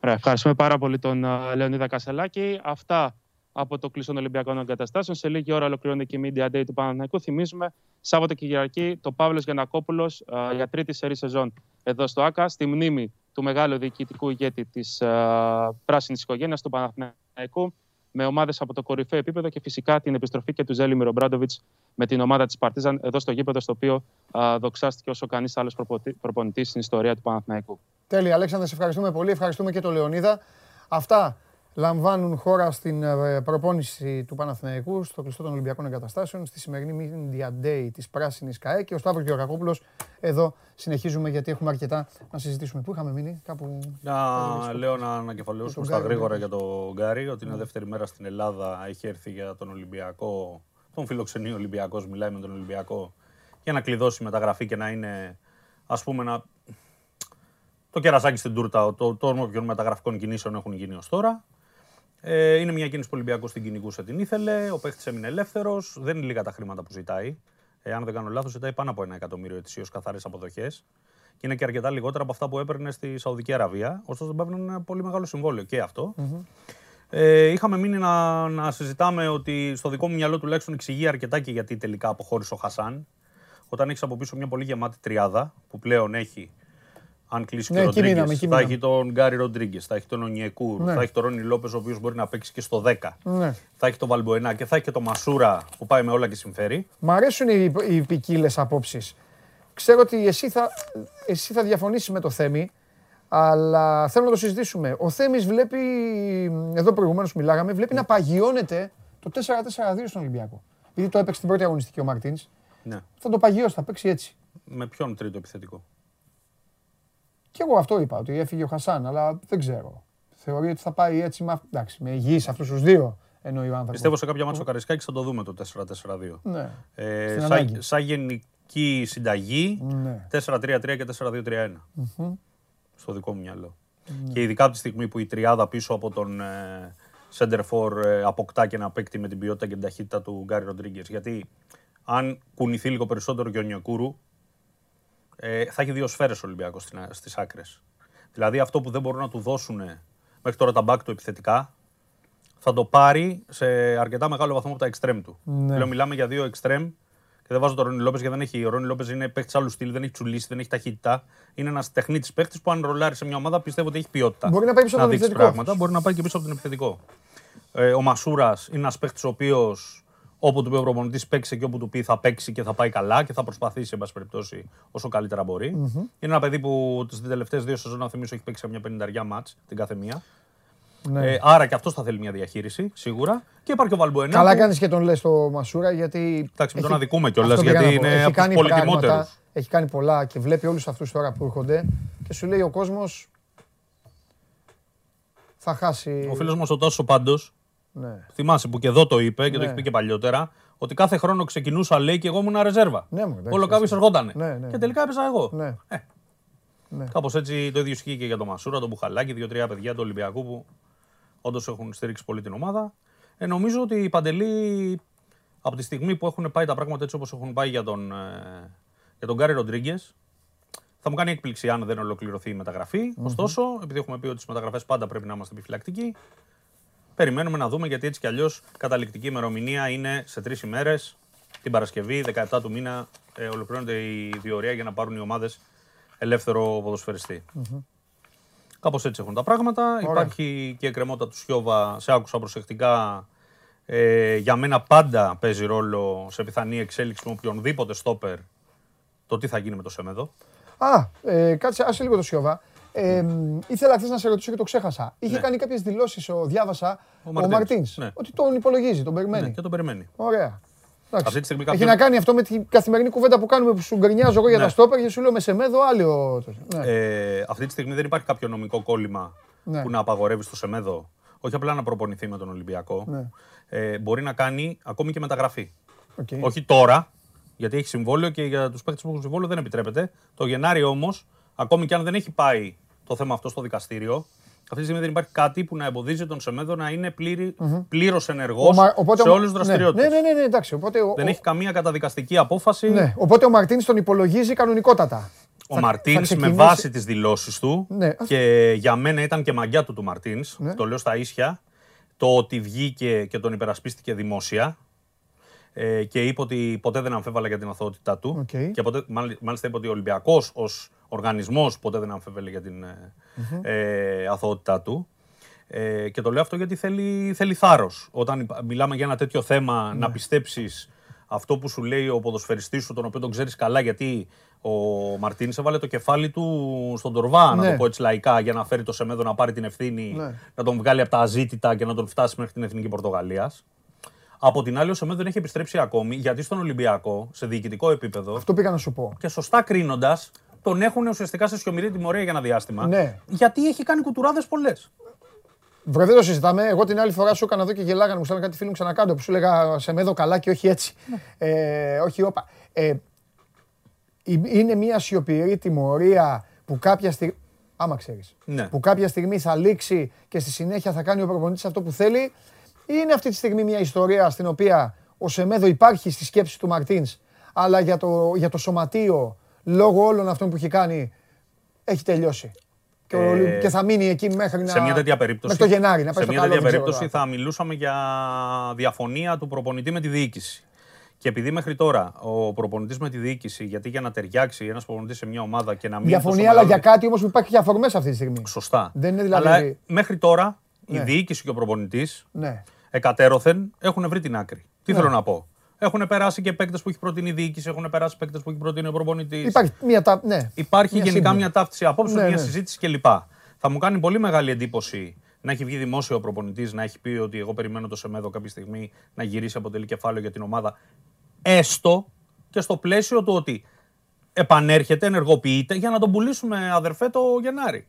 Ρε, ευχαριστούμε πάρα πολύ τον uh, Λεωνίδα Κασελάκη. Αυτά από το κλειστό των Ολυμπιακών Εγκαταστάσεων. Σε λίγη ώρα ολοκληρώνεται η Media Day του Παναθηναϊκού. Θυμίζουμε, Σάββατο και Κυριακή, το Παύλος Γιαννακόπουλος uh, για τρίτη σερί σεζόν εδώ στο ΆΚΑ, στη μνήμη του μεγάλου διοικητικού ηγέτη της uh, πράσινης οικογένειας του Παναθηναϊκού, με ομάδες από το κορυφαίο επίπεδο και φυσικά την επιστροφή και του Ζέλιμιρο Μπράντοβιτς με την ομάδα της Παρτίζαν εδώ στο γήπεδο, στο οποίο α, δοξάστηκε όσο κανείς άλλος προπονητής στην ιστορία του Παναθηναϊκού. Τέλεια, Αλέξανδρε, σε ευχαριστούμε πολύ. Ευχαριστούμε και τον Λεωνίδα. Αυτά λαμβάνουν χώρα στην προπόνηση του Παναθηναϊκού στο κλειστό των Ολυμπιακών Εγκαταστάσεων, στη σημερινή Media Day της Πράσινης ΚΑΕ. Και ο Σταύρος Γεωργακόπουλος εδώ συνεχίζουμε, γιατί έχουμε αρκετά να συζητήσουμε. Πού είχαμε μείνει, κάπου. Να, λέω να ανακεφαλαιώσουμε στα γρήγορα για τον Γκάρι, ότι είναι δεύτερη μέρα στην Ελλάδα. Έχει έρθει για τον Ολυμπιακό, τον φιλοξενεί ο Ολυμπιακός, μιλάει με τον Ολυμπιακό για να κλειδώσει μεταγραφή και να είναι, ας πούμε, να. Το κερασάκι στην τούρτα των όποιων μεταγραφικών κινήσεων έχουν γίνει ως τώρα. Είναι μια κίνηση που ο Ολυμπιακός την κυνηγούσε, την ήθελε. Ο παίκτης έμεινε ελεύθερος. Δεν είναι λίγα τα χρήματα που ζητάει. Αν δεν κάνω λάθος, ζητάει πάνω από ένα εκατομμύριο ετησίως καθαρές αποδοχές. Και είναι και αρκετά λιγότερα από αυτά που έπαιρνε στη Σαουδική Αραβία. Ωστόσο, δεν παίρνει ένα πολύ μεγάλο συμβόλαιο και αυτό. Mm-hmm. Ε, είχαμε μείνει να, να συζητάμε ότι στο δικό μου μυαλό τουλάχιστον εξηγεί αρκετά και γιατί τελικά αποχώρησε ο Χασάν. Όταν έχει από πίσω μια πολύ γεμάτη τριάδα που πλέον έχει. Αν κλείσει ναι, και ο Ροντρίγκεζ, θα έχει τον Γκάρι Ροντρίγκεζ, θα έχει τον Ονιεκούρ, ναι. θα έχει τον Ρόνι Λόπες, ο οποίος μπορεί να παίξει και στο δέκα. Ναι. Θα έχει τον Βαλμποενά και θα έχει και τον Μασούρα που πάει με όλα και συμφέρει. Μ' αρέσουν οι, οι ποικίλες απόψεις. Ξέρω ότι εσύ θα, εσύ θα διαφωνήσεις με το Θέμη, αλλά θέλω να το συζητήσουμε. Ο Θέμης βλέπει, εδώ προηγουμένως μιλάγαμε, βλέπει ναι. να παγιώνεται το τέσσερα τέσσερα δύο στον Ολυμπιακό. Επειδή το έπαιξε την πρώτη αγωνιστική ο Μαρτίνς, ναι. θα το παγιώσει, θα παίξει έτσι. Με ποιον τρίτο επιθετικό? Και εγώ αυτό είπα, ότι έφυγε ο Χασάν, αλλά δεν ξέρω. Θεωρεί ότι θα πάει έτσι με, εντάξει, με υγιείς αυτούς τους δύο, εννοεί ο άνθρωπος. Πιστεύω σε κάποια μάτσα ο Καρισκάκης θα το δούμε το τέσσερα τέσσερα δύο. Ναι. Ε, σαν σα γενική συνταγή, ναι. τέσσερα τρία τρία και τέσσερα δύο τρία ένα. Mm-hmm. Στο δικό μου μυαλό. Mm-hmm. Και ειδικά από τη στιγμή που η τριάδα πίσω από τον ε, Σέντερφορ ε, αποκτά και ένα παίκτη με την ποιότητα και την ταχύτητα του Γκάρι Ροντρίγκεζ. Γιατί αν κουνηθεί λίγο περισσότερο και ο Νιοκούρου, θα έχει δύο σφαίρες ο Ολυμπιακός στις άκρες. Δηλαδή αυτό που δεν μπορούν να του δώσουν μέχρι τώρα τα μπακ του επιθετικά, θα το πάρει σε αρκετά μεγάλο βαθμό από τα εξτρέμ του. Ναι. Λέω, μιλάμε για δύο εξτρέμ και δεν βάζω τον Ρόνι Λόπες, γιατί δεν έχει. Ο Ρόνι Λόπες είναι παίκτης άλλου στυλ, δεν έχει τσουλήσει, δεν έχει ταχύτητα. Είναι ένας τεχνίτης παίκτης που αν ρολάρει σε μια ομάδα πιστεύω ότι έχει ποιότητα. Μπορεί να πάει πίσω από τον επιθετικό. Πράγματα, μπορεί να πάει και πίσω από τον επιθετικό. Ε, ο Μασούρας είναι ένας παίκτης ο οποίος. Όπου του πει ο προπονητής παίξει και όπου του πει θα παίξει και θα πάει καλά και θα προσπαθήσει, εν πάση περιπτώσει, όσο καλύτερα μπορεί. Mm-hmm. Είναι ένα παιδί που τις τελευταίες δύο σεζόν, να θυμίσω, έχει παίξει σε μια πενηνταριά μάτς την κάθε μία. Ναι. Ε, άρα και αυτός θα θέλει μια διαχείριση, σίγουρα. Και υπάρχει ο Βαλμποενά. Καλά που... κάνεις και τον λες το Μασούρα, γιατί. Εντάξει, έχει... τον αδικούμε κιόλας, γιατί είναι από τους πολυτιμότερους. Έχει κάνει πολλά και βλέπει όλους αυτούς τώρα που έρχονται και σου λέει ο κόσμος. Θα χάσει. Ο φίλος μας ο Τάσος πάντως. Ναι. Θυμάσαι που και εδώ το είπε και ναι. το έχει πει και παλιότερα, ότι κάθε χρόνο ξεκινούσα, λέει, και εγώ ήμουν ρεζέρβα. Ναι, όλο κάποιος ερχόντανε. Ναι, ναι, ναι. Και τελικά έπαιζα εγώ. Ναι. Ε. Ναι. Κάπως έτσι το ίδιο ισχύει και για τον Μασούρα, τον Μπουχαλάκη, δύο-τρία παιδιά του Ολυμπιακού που όντως έχουν στηρίξει πολύ την ομάδα. Ε, νομίζω ότι οι Παντελή, από τη στιγμή που έχουν πάει τα πράγματα έτσι όπως έχουν πάει για τον, ε, για τον Γκάρι Ροντρίγκεζ, θα μου κάνει έκπληξη αν δεν ολοκληρωθεί η μεταγραφή. Mm-hmm. Ωστόσο, επειδή έχουμε πει ότι στις μεταγραφές πάντα πρέπει να είμαστε επιφυλακτικοί. Περιμένουμε να δούμε, γιατί έτσι κι αλλιώς καταληκτική ημερομηνία είναι σε τρεις ημέρες. Την Παρασκευή, δεκαεπτά του μήνα, ε, ολοκληρώνεται η διορία για να πάρουν οι ομάδες ελεύθερο ποδοσφαιριστή. Mm-hmm. Κάπως έτσι έχουν τα πράγματα. Ωραία. Υπάρχει και η εκκρεμότητα του Σιώβα, σε άκουσα προσεκτικά. Ε, για μένα πάντα παίζει ρόλο σε πιθανή εξέλιξη με οποιονδήποτε στόπερ το τι θα γίνει με το Σέμεδο. Α, ε, κάτσε, άσε λίγο το Σιώβα. Ε, ήθελα χθες να σε ρωτήσω και το ξέχασα. Είχε ναι. κάνει κάποιες δηλώσεις, ο, διάβασα, ο, ο Μαρτίνς, ναι. ότι τον υπολογίζει, τον περιμένει. Ναι, και τον περιμένει. Ωραία. Αυτή τη στιγμή κάποιον... Έχει να κάνει αυτό με την καθημερινή κουβέντα που κάνουμε, που σου γκρινιάζω εγώ για ναι. τα στόπερ και σου λέω με Σεμέδο, άλλο... Ναι. Ε, αυτή τη στιγμή δεν υπάρχει κάποιο νομικό κόλλημα ναι. που να απαγορεύει στο Σεμέδο. Όχι απλά να προπονηθεί με τον Ολυμπιακό. Ναι. Ε, μπορεί να κάνει ακόμη και μεταγραφή. Okay. Όχι τώρα, γιατί έχει συμβόλαιο και για τους παίκτες που έχουν συμβόλαιο δεν επιτρέπεται. Το Γενάρη όμως, ακόμη και αν δεν έχει πάει το θέμα αυτό στο δικαστήριο, Αυτή τη στιγμή δεν υπάρχει κάτι που να εμποδίζει τον Σεμέδο να είναι πλήρως ενεργός σε όλες τις δραστηριότητες. Ναι, ναι, ναι, εντάξει. Δεν έχει καμία καταδικαστική απόφαση. Ναι. Οπότε ο Μαρτίνς τον υπολογίζει κανονικότατα. Ο Μαρτίνς με βάση τις δηλώσεις του, και για μένα ήταν και μαγιά του του Μαρτίνς, το λέω στα ίσια, το ότι βγήκε και τον υπερασπίστηκε δημόσια. Και είπε ότι ποτέ δεν αμφέβαλε για την αθωότητά του. Okay. Και ποτέ, μάλιστα είπε ότι ο Ολυμπιακός ως οργανισμός ποτέ δεν αμφέβαλε για την mm-hmm. ε, αθωότητά του. Ε, και το λέω αυτό γιατί θέλει, θέλει θάρρος. Όταν μιλάμε για ένα τέτοιο θέμα, mm. να πιστέψεις αυτό που σου λέει ο ποδοσφαιριστής σου, τον οποίο τον ξέρεις καλά, γιατί ο Μαρτίνης έβαλε το κεφάλι του στον τορβά, mm. να το πω έτσι λαϊκά, για να φέρει το Σεμέδο να πάρει την ευθύνη, mm. να τον βγάλει από τα αζήτητα και να τον φτάσει μέχρι την Εθνική Πορτογαλίας. Από την άλλη, ο Σεμέδο δεν έχει επιστρέψει ακόμη, γιατί στον Ολυμπιακό, σε διοικητικό επίπεδο. Αυτό πήγα να σου πω. Και σωστά κρίνοντας, τον έχουν ουσιαστικά σε σιωπηρή τιμωρία για ένα διάστημα. Ναι. Γιατί έχει κάνει κουτουράδες πολλές. Βρε, δεν το συζητάμε. Εγώ την άλλη φορά σου έκανα εδώ και γελάγανε, μου στέλνανε κάτι φίλοι μου ξανακάτω που σου λέγα Σεμέδο καλά και όχι έτσι. Ναι. Ε, όχι, όπα. Ε, είναι μια σιωπηρή τιμωρία που κάποια στιγμή. Άμα ξέρεις. Ναι. Που κάποια στιγμή θα λήξει και στη συνέχεια θα κάνει ο προπονητής αυτό που θέλει. Είναι αυτή τη στιγμή μια ιστορία στην οποία ο Σεμέδο υπάρχει στη σκέψη του Μαρτίνς, αλλά για το, για το σωματείο, λόγω όλων αυτών που έχει κάνει, έχει τελειώσει. Και, ε, ο, και θα μείνει εκεί μέχρι να. Σε μια τέτοια περίπτωση, το Γενάρη, να πάει σε μια καλό, τέτοια περίπτωση ξέρω, θα μιλούσαμε για διαφωνία του προπονητή με τη διοίκηση. Και επειδή μέχρι τώρα ο προπονητής με τη διοίκηση, γιατί για να ταιριάξει ένας προπονητής σε μια ομάδα και να μην. Διαφωνία, αλλά για κάτι όμως που υπάρχει για αφορμές αυτή τη στιγμή. Σωστά. Δεν είναι δηλαδή. Αλλά μέχρι τώρα ναι. η διοίκηση και ο προπονητής. Ναι. Εκατέρωθεν έχουν βρει την άκρη. Τι ναι. θέλω να πω. Έχουν περάσει και παίκτες που έχει προτείνει η διοίκηση, έχουν περάσει παίκτες που έχει προτείνει ο προπονητής. Υπάρχει, μια τα... ναι. Υπάρχει μια γενικά σύμβη. Μια ταύτιση απόψεων, ναι, μια ναι. συζήτηση κλπ. Θα μου κάνει πολύ μεγάλη εντύπωση να έχει βγει δημόσιο ο προπονητής, να έχει πει ότι εγώ περιμένω το Σεμέδο κάποια στιγμή να γυρίσει αποτελεί κεφάλαιο για την ομάδα. Έστω και στο πλαίσιο του ότι επανέρχεται, ενεργοποιείται για να τον πουλήσουμε, αδερφέ, το Γενάρη.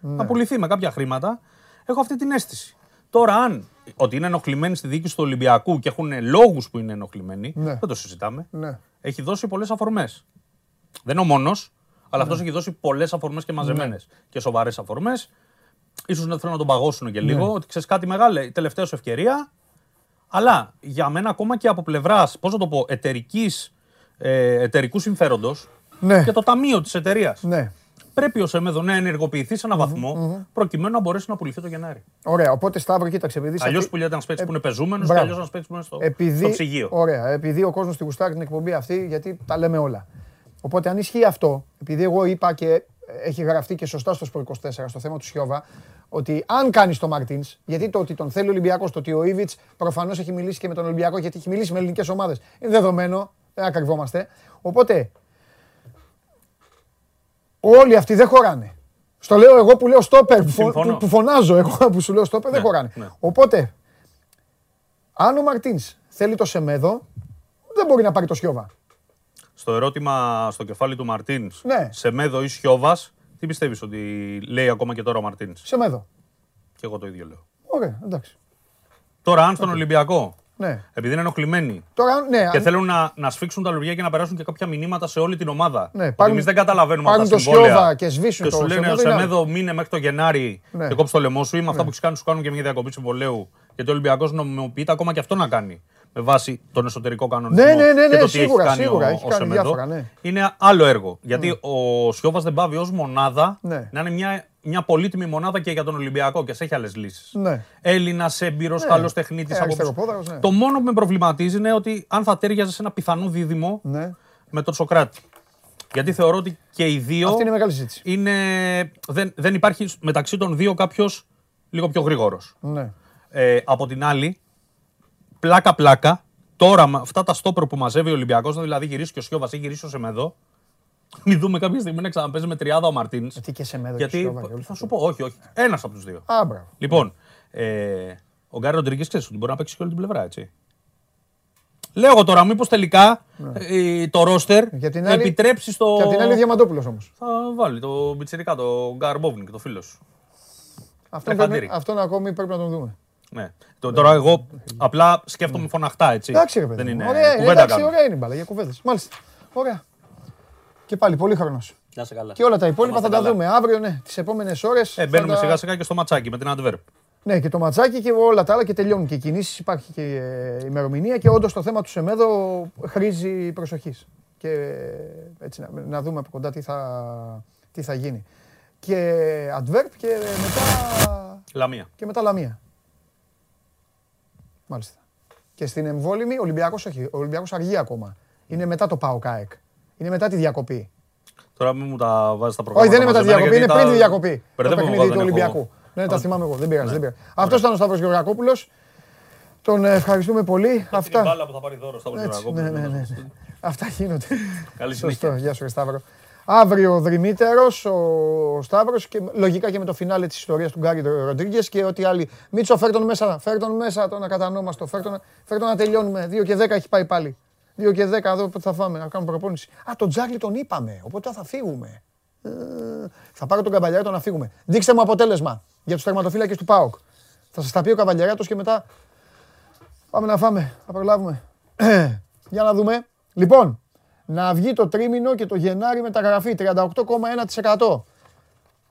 Ναι. Να πουληθεί με κάποια χρήματα. Έχω αυτή την αίσθηση. Τώρα, αν ότι είναι ενοχλημένοι στη διοίκηση του Ολυμπιακού και έχουν λόγους που είναι ενοχλημένοι, ναι. δεν το συζητάμε. Ναι. Έχει δώσει πολλές αφορμές. Δεν είναι ο μόνος, αλλά ναι. αυτός έχει δώσει πολλές αφορμές και μαζεμένες. Ναι. Και σοβαρές αφορμές. Ίσως να θέλουν να τον παγώσουν και λίγο, ναι. ότι ξέρεις κάτι μεγάλο, τελευταία σου ευκαιρία. Αλλά για μένα, ακόμα και από πλευράς, πώς να το πω, εταιρικής, ε, εταιρικού συμφέροντος ναι. και το ταμείο της εταιρείας. Ναι. Πρέπει ο Σεμέδο να ενεργοποιηθεί σε έναν βαθμό mm-hmm. προκειμένου να μπορέσει να πουληθεί το Γενάρη. Ωραία, οπότε Σταύρο, κοίταξε. Αλλιώ που λέτε να σπέξει που είναι πεζούμενο, και αλλιώ να σπέξει που είναι στο, επειδή, στο ψυγείο. Ωραία, επειδή ο κόσμο τη γουστάρει την εκπομπή αυτή, γιατί τα λέμε όλα. Οπότε αν ισχύει αυτό, επειδή εγώ είπα και έχει γραφτεί και σωστά στο Sport είκοσι τέσσερα στο θέμα του Σιώβα, ότι αν κάνει τον Μαρτίν, γιατί το ότι τον θέλει ο Ολυμπιακό, το ότι ο Ιβιτς προφανώ έχει μιλήσει και με τον Ολυμπιακό, γιατί έχει μιλήσει με ελληνικέ ομάδε. Είναι δεδομένο, δεν ακριβόμαστε. Οπότε. Όλοι αυτοί δεν χωράνε. Στο λέω εγώ που λέω στόπερ, που, που φωνάζω εγώ που σου λέω στόπερ, ναι, δεν χωράνε. Ναι. Οπότε, αν ο Μαρτίνς θέλει το Σεμέδο, δεν μπορεί να πάρει το Σιώβα. Στο ερώτημα στο κεφάλι του Μαρτίνς, ναι. Σεμέδο ή Σιώβας, τι πιστεύεις ότι λέει ακόμα και τώρα ο Μαρτίνς? Σεμέδο. Και εγώ το ίδιο λέω. Ωραία, εντάξει. Τώρα, αν στον okay. Ολυμπιακό. Ναι. Επειδή είναι ενοχλημένοι τώρα, ναι, και αν... θέλουν να, να σφίξουν τα λουριά και να περάσουν και κάποια μηνύματα σε όλη την ομάδα. Ναι, πάρουν, εμείς δεν καταλαβαίνουμε αυτά τα συμβόλαια. Και, σβήσουν και το σου λένε ο Σεμέδο μείνε μέχρι το Γενάρη ναι. και κόψει το λαιμό σου. Είμαι ναι. αυτά που έχεις κάνει, σου κάνουν και μια διακοπή συμβολαίου. Γιατί ο Ολυμπιακός νομιμοποιείται ακόμα και αυτό να κάνει με βάση τον εσωτερικό κανονισμό. Ναι, ναι, ναι, ναι, και το τι σίγουρα, έχει κάνει σίγουρα, ο, έχει κάνει ο Σεμέδο. Διάφορα, ναι. Είναι άλλο έργο. Γιατί ο Σιώβας δεν πάβει ως μονάδα να είναι μια. Μια πολύτιμη μονάδα και για τον Ολυμπιακό και σε έχει άλλες λύσεις. Ναι. Έλληνας, έμπειρος, ναι. καλός τεχνίτης. Ε, ναι. Το μόνο που με προβληματίζει είναι ότι αν θα τέριαζε σε ένα πιθανό δίδυμο ναι. με τον Σοκράτη. Γιατί θεωρώ ότι και οι δύο. Αυτή είναι μεγάλη ζήτηση. Είναι... Δεν, δεν υπάρχει μεταξύ των δύο κάποιος λίγο πιο γρήγορος. Ναι. Ε, από την άλλη, πλάκα-πλάκα, τώρα αυτά τα στόπρο που μαζεύει ο Ολυμπιακός, δηλαδή γυρίσει και ο Σιώβας ή γυρίσει ο Σεμέδο. Μην δούμε κάποια στιγμή να ξαναπέζει με τριάδα ο Μαρτίνς. Γιατί και σε μέδο γιατί... και θα σου πω, όχι, όχι. Ένας από τους δύο. Α, μπράβο. Λοιπόν, ε, ο Γκάρι Ροντρίγκεζ ξέρει ότι μπορεί να παίξει και όλη την πλευρά, έτσι. Λέω τώρα, μήπως τελικά ε, το ρόστερ άλλη... επιτρέψει στο. Και απ' την άλλη ο Διαμαντόπουλος όμως. Θα βάλει το πιτσιρικά, το Γκαρμπόβνικ, το φίλο σου. Αυτόν, πρέπει... Αυτόν ακόμη πρέπει να τον δούμε. Ναι. Το, τώρα εγώ απλά σκέφτομαι ναι. φωναχτά, έτσι. Εντάξει, ρε παιδί. Ωραία είναι η μπάλα για κουβέντες. Μάλιστα. Ωραία. Και πάλι πολύ χρόνο. Να σε καλά. Και όλα τα υπόλοιπα θα τα δούμε αύριο, ναι, τις επόμενες ώρες. Ε, μπαίνουμε σιγά σιγά και στο ματσάκι με την Adverb. Ναι, και το ματσάκι και όλα τα άλλα και τελειώνουν και οι κινήσεις, υπάρχει και η ημερομηνία και όντως το θέμα του Σεμέδο χρήζει προσοχής. Και έτσι να, να δούμε από κοντά τι θα, τι θα γίνει. Και Adverb και μετά Λαμία. Και μετά Λαμία. Μάλιστα. Και στην εμβόλυμη, ο Ολυμπιακός, όχι, ο Ολυμπιακός αργεί ακόμα. Είναι μετά το ΠΑΟΚ ΑΕΚ. Είναι μετά τη διακοπή. Τώρα μην μου τα βάζεις τα προγράμματα. Όχι, δεν είναι μετά τη διακοπή, είναι πριν τη διακοπή. Το παιχνίδι του Ολυμπιακού. Ναι, τα θυμάμαι εγώ, δεν πειράζει, δεν πειράζει. Αυτός ήταν ο Σταύρος Γεωργακόπουλος. Τον ευχαριστούμε πολύ. Αυτή η μπάλα που θα πάρει δώρο ο Σταύρος Γεωργακόπουλος. Αυτά γίνονται. Καλή συνέχεια. Σωστό, γεια σου Σταύρο. Αύριο δρυμύτερος ο Σταύρος και λογικά και με το φινάλε της ιστορίας του Γκάρι Ροντρίγκεζ και ό,τι άλλοι. Μίτσο, φέρ τον μέσα, φέρ τον μέσα, τον ακατανόμαστο, φέρ τον, φέρ τον να τελειώνουμε. δύο και δέκα έχει πάει πάλι. δύο και δέκα εδώ πότε θα φάμε, να κάνουμε προπόνηση. Α, τον Τζάρλι τον είπαμε, οπότε θα φύγουμε. Ε, θα πάρω τον Καβαλιαρέτο να φύγουμε. Δείξτε μου αποτέλεσμα για τους τερματοφύλακες του ΠΑΟΚ. Θα σας τα πει ο Καβαλιαρέτος και μετά πάμε να φάμε, θα προλάβουμε. Για να δούμε. Λοιπόν, να βγει το τρίμηνο και το Γενάρη μεταγραφή, τριάντα οκτώ κόμμα ένα τοις εκατό.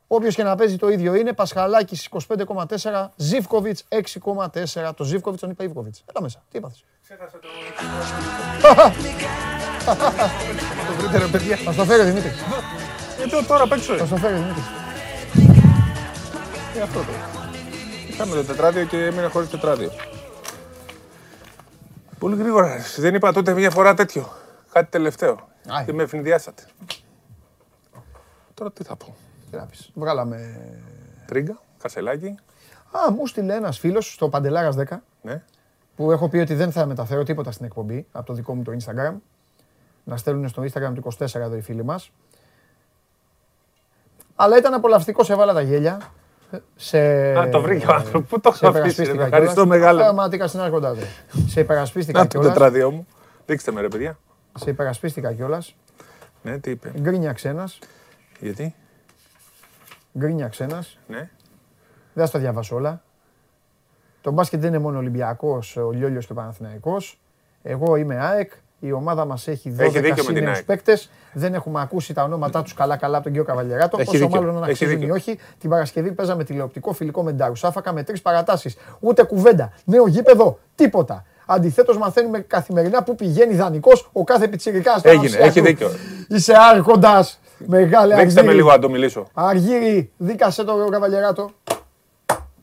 Όποιος και να παίζει το ίδιο είναι, Πασχαλάκης είκοσι πέντε κόμμα τέσσερα, Ζίβκοβιτς έξι κόμμα τέσσερα. Το Ζίβκοβιτς τον είπα Ιβκοβιτς. Έλα μέσα, τι είπα. Ξέχασα το... Το βρύτερο παιδιά. Θα στο φέρει ο Δημήτρης. Γιατί τώρα παίξω. Θα στο φέρει ο Δημήτρης. Είναι αυτό τώρα. Είχαμε το τετράδιο και έμεινα χωρίς τετράδιο. Πολύ γρήγορα. Δεν είπα τότε μια φορά τέτοιο. Κάτι τελευταίο. Και με ευνηδιάσατε. Τώρα τι θα πω. Τι να πεις. Βγάλαμε... Τρίγκα, Κασελάκι. Α, μου στείλε ένας φίλος στο Παντελάρας δέκα. Ναι. Που έχω πει ότι δεν θα μεταφέρω τίποτα στην εκπομπή από το δικό μου το Instagram. Να στέλνουν στο Instagram του είκοσι τέσσερα εδώ οι φίλοι μας. Αλλά ήταν απολαυστικό, σε βάλα τα γέλια. Σε... Α, το βρήκε ο άνθρωπος. Πού το έχω αφήσει, ευχαριστώ μεγάλο. Πραγματικά συνάρχοντά του. Σε υπερασπίστηκα κιόλας. Να το τετραδιό μου. Δείξτε με ρε παιδιά. Σε υπερασπίστηκα κιόλας. Ναι, τι είπε. Γκρίνιαξε ένας. Γιατί? Γκρίνιαξε ένας. Ναι. Δεν θα τα διαβάσω όλα. Το μπάσκετ δεν είναι μόνο Ολυμπιακός, ο Λιόλιος και ο Παναθηναϊκός. Εγώ είμαι ΑΕΚ, η ομάδα μας έχει δώδεκα σύντιμους παίκτες. Δεν έχουμε ακούσει τα ονόματά τους καλά-καλά από τον κύριο Καβαλιαράτο. Όσο μάλλον να ξέρουν ή όχι. Την Παρασκευή παίζαμε τηλεοπτικό φιλικό με την Ταρουσάφακα με τρεις παρατάσεις. Ούτε κουβέντα, νέο γήπεδο, τίποτα. Αντιθέτως, μαθαίνουμε καθημερινά πού πηγαίνει ιδανικός ο κάθε πιτσιρικάς. Έγινε, έχει δίκιο. Είσαι άρχοντας, μεγάλε Αργύρι. Δείξτε με λίγο να το μιλήσω. Αργύρι, δίκασε τον Καβαλιαράτο.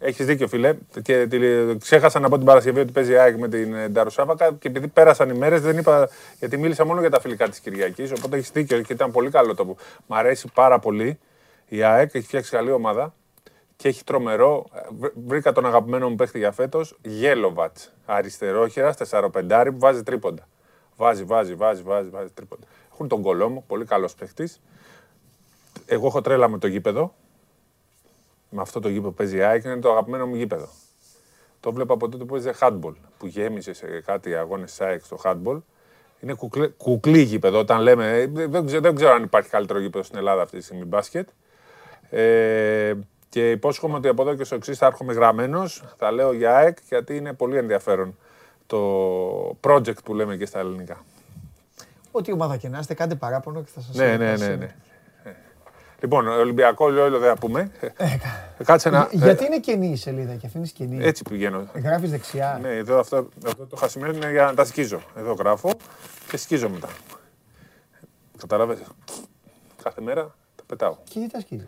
Έχεις δίκιο, φίλε. Και ξέχασα να πω την Παρασκευή ότι παίζει η ΑΕΚ με την Νταρουσάφακα και επειδή πέρασαν οι μέρες δεν είπα. Γιατί μίλησα μόνο για τα φιλικά της Κυριακής. Οπότε έχεις δίκιο και ήταν πολύ καλό το που. Μ' αρέσει πάρα πολύ. Η ΑΕΚ έχει φτιάξει καλή ομάδα και έχει τρομερό. Βρήκα τον αγαπημένο μου παίχτη για φέτος, Γέλοβατς. Αριστερόχερας, τεσσαροπεντάρι που βάζει τρίποντα. Βάζει, βάζει, βάζει, βάζει, βάζει τρίποντα. Έχουν τον Κολόμο, πολύ καλός παίχτης. Εγώ έχω τρέλα με το γήπεδο. Με αυτό το γήπεδο παίζει η ΑΕΚ, είναι το αγαπημένο μου γήπεδο. Το βλέπω από τότε που παίζει handball, που γέμισε σε κάτι αγώνες ΑΕΚ στο handball. Είναι κουκλε, κουκλή γήπεδο, όταν λέμε. Δεν ξέρω, δεν ξέρω αν υπάρχει καλύτερο γήπεδο στην Ελλάδα αυτή τη στιγμή μπάσκετ. Ε, και υπόσχομαι ότι από εδώ και στο εξής θα έρχομαι γραμμένος. Θα λέω για ΑΕΚ, γιατί είναι πολύ ενδιαφέρον το project που λέμε και στα ελληνικά. Ό,τι ομάδα και να είστε, κάντε παράπονο και θα σας ναι, ναι, ναι, ναι. Λοιπόν, Ολυμπιακό Λιόλιο δεν θα πούμε. Κάτσε να. Γιατί είναι κενή η σελίδα και αφήνεις κενή. Έτσι πηγαίνω. Γράφεις δεξιά. Ναι, εδώ αυτό το χασιμένο είναι για να τα σκίζω. Εδώ γράφω και σκίζω μετά. Καταλάβες. Κάθε μέρα τα πετάω. Και γιατί τα σκίζεις.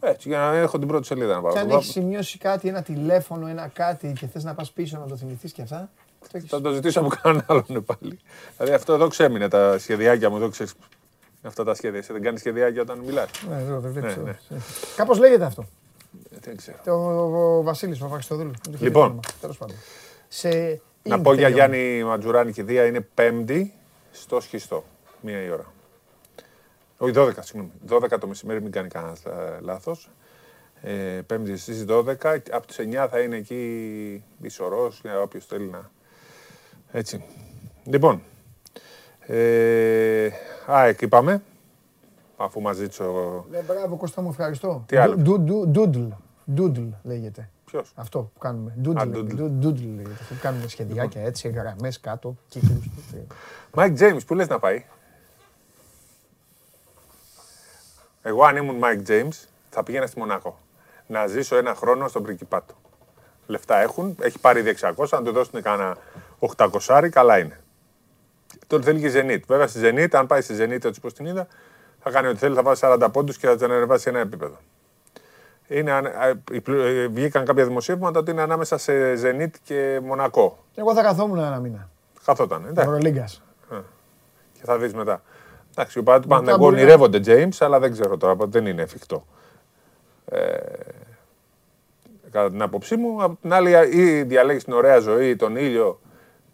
Έτσι, για να έχω την πρώτη σελίδα να πάω. Και αν έχεις σημειώσει κάτι, ένα τηλέφωνο, ένα κάτι και θες να πας πίσω να το θυμηθείς και αυτά. Θα το ζητήσω από κανέναν άλλον πάλι. Δηλαδή αυτό εδώ ξέμεινε τα σχεδιάκια μου εδώ ξέρεις. Αυτά τα σχέδια. Δεν κάνεις σχεδιάκια όταν μιλάς. Ναι, δεν ξέρω. Κάπως λέγεται αυτό. Δεν ξέρω. Ο Βασίλης Παπαξιτοδούλου. Λοιπόν, τέλος πάντων. Να πω για Γιάννη Ματζουράνη και Δία, είναι Πέμπτη στο Σχιστό. Μία η ώρα. Όχι, δώδεκα, συγγνώμη. δώδεκα το μεσημέρι, μην κάνει κανένα λάθος. Πέμπτη στις δώδεκα. Από τις εννιά θα είναι εκεί η Σωρός, για όποιος θέλει να. Έτσι. Λοιπόν. ΑΕΚ είπαμε, αφού μας ζήτησε ο... Ναι, μπράβο Κώστα μου, ευχαριστώ. Τι άλλο. Ντούντλ, ντούντλ λέγεται. Ποιος? Αυτό που κάνουμε. Ντούντλ λέγεται. Κάνουμε σχεδιάκια έτσι, γραμμές κάτω, κύκλους. Μάικ Τζέιμς, πού λες να πάει. Εγώ αν ήμουν Mike James θα πήγαινα στη Μονακό. Να ζήσω ένα χρόνο στον Πριγκιπάτο. Λεφτά έχουν, έχει πάρει ήδη εξακόσια, αν του δώσουν κανένα οκτακόσια, καλά είναι. Τώρα θέλει και Ζενίτ. Βέβαια στη Ζενίτ, αν πάει στη Ζενίτ έτσι πως την είδα, θα κάνει ό,τι θέλει, θα βάλει σαράντα πόντους και θα την ανεβάσει ένα επίπεδο. Είναι, βγήκαν κάποια δημοσίευματα ότι είναι ανάμεσα σε Ζενίτ και Μονακό. Και εγώ θα καθόμουν ένα μήνα. Καθόταν, εντάξει. Ευρωλίγκας. Και θα δεις μετά. Εντάξει, οι παράτυποι Παναθηναϊκού ονειρεύονται James, αλλά δεν ξέρω τώρα, δεν είναι εφικτό. Ε, κατά την άποψή μου, απ' την άλλη, ή διαλέγεις την ωραία ζωή, τον ήλιο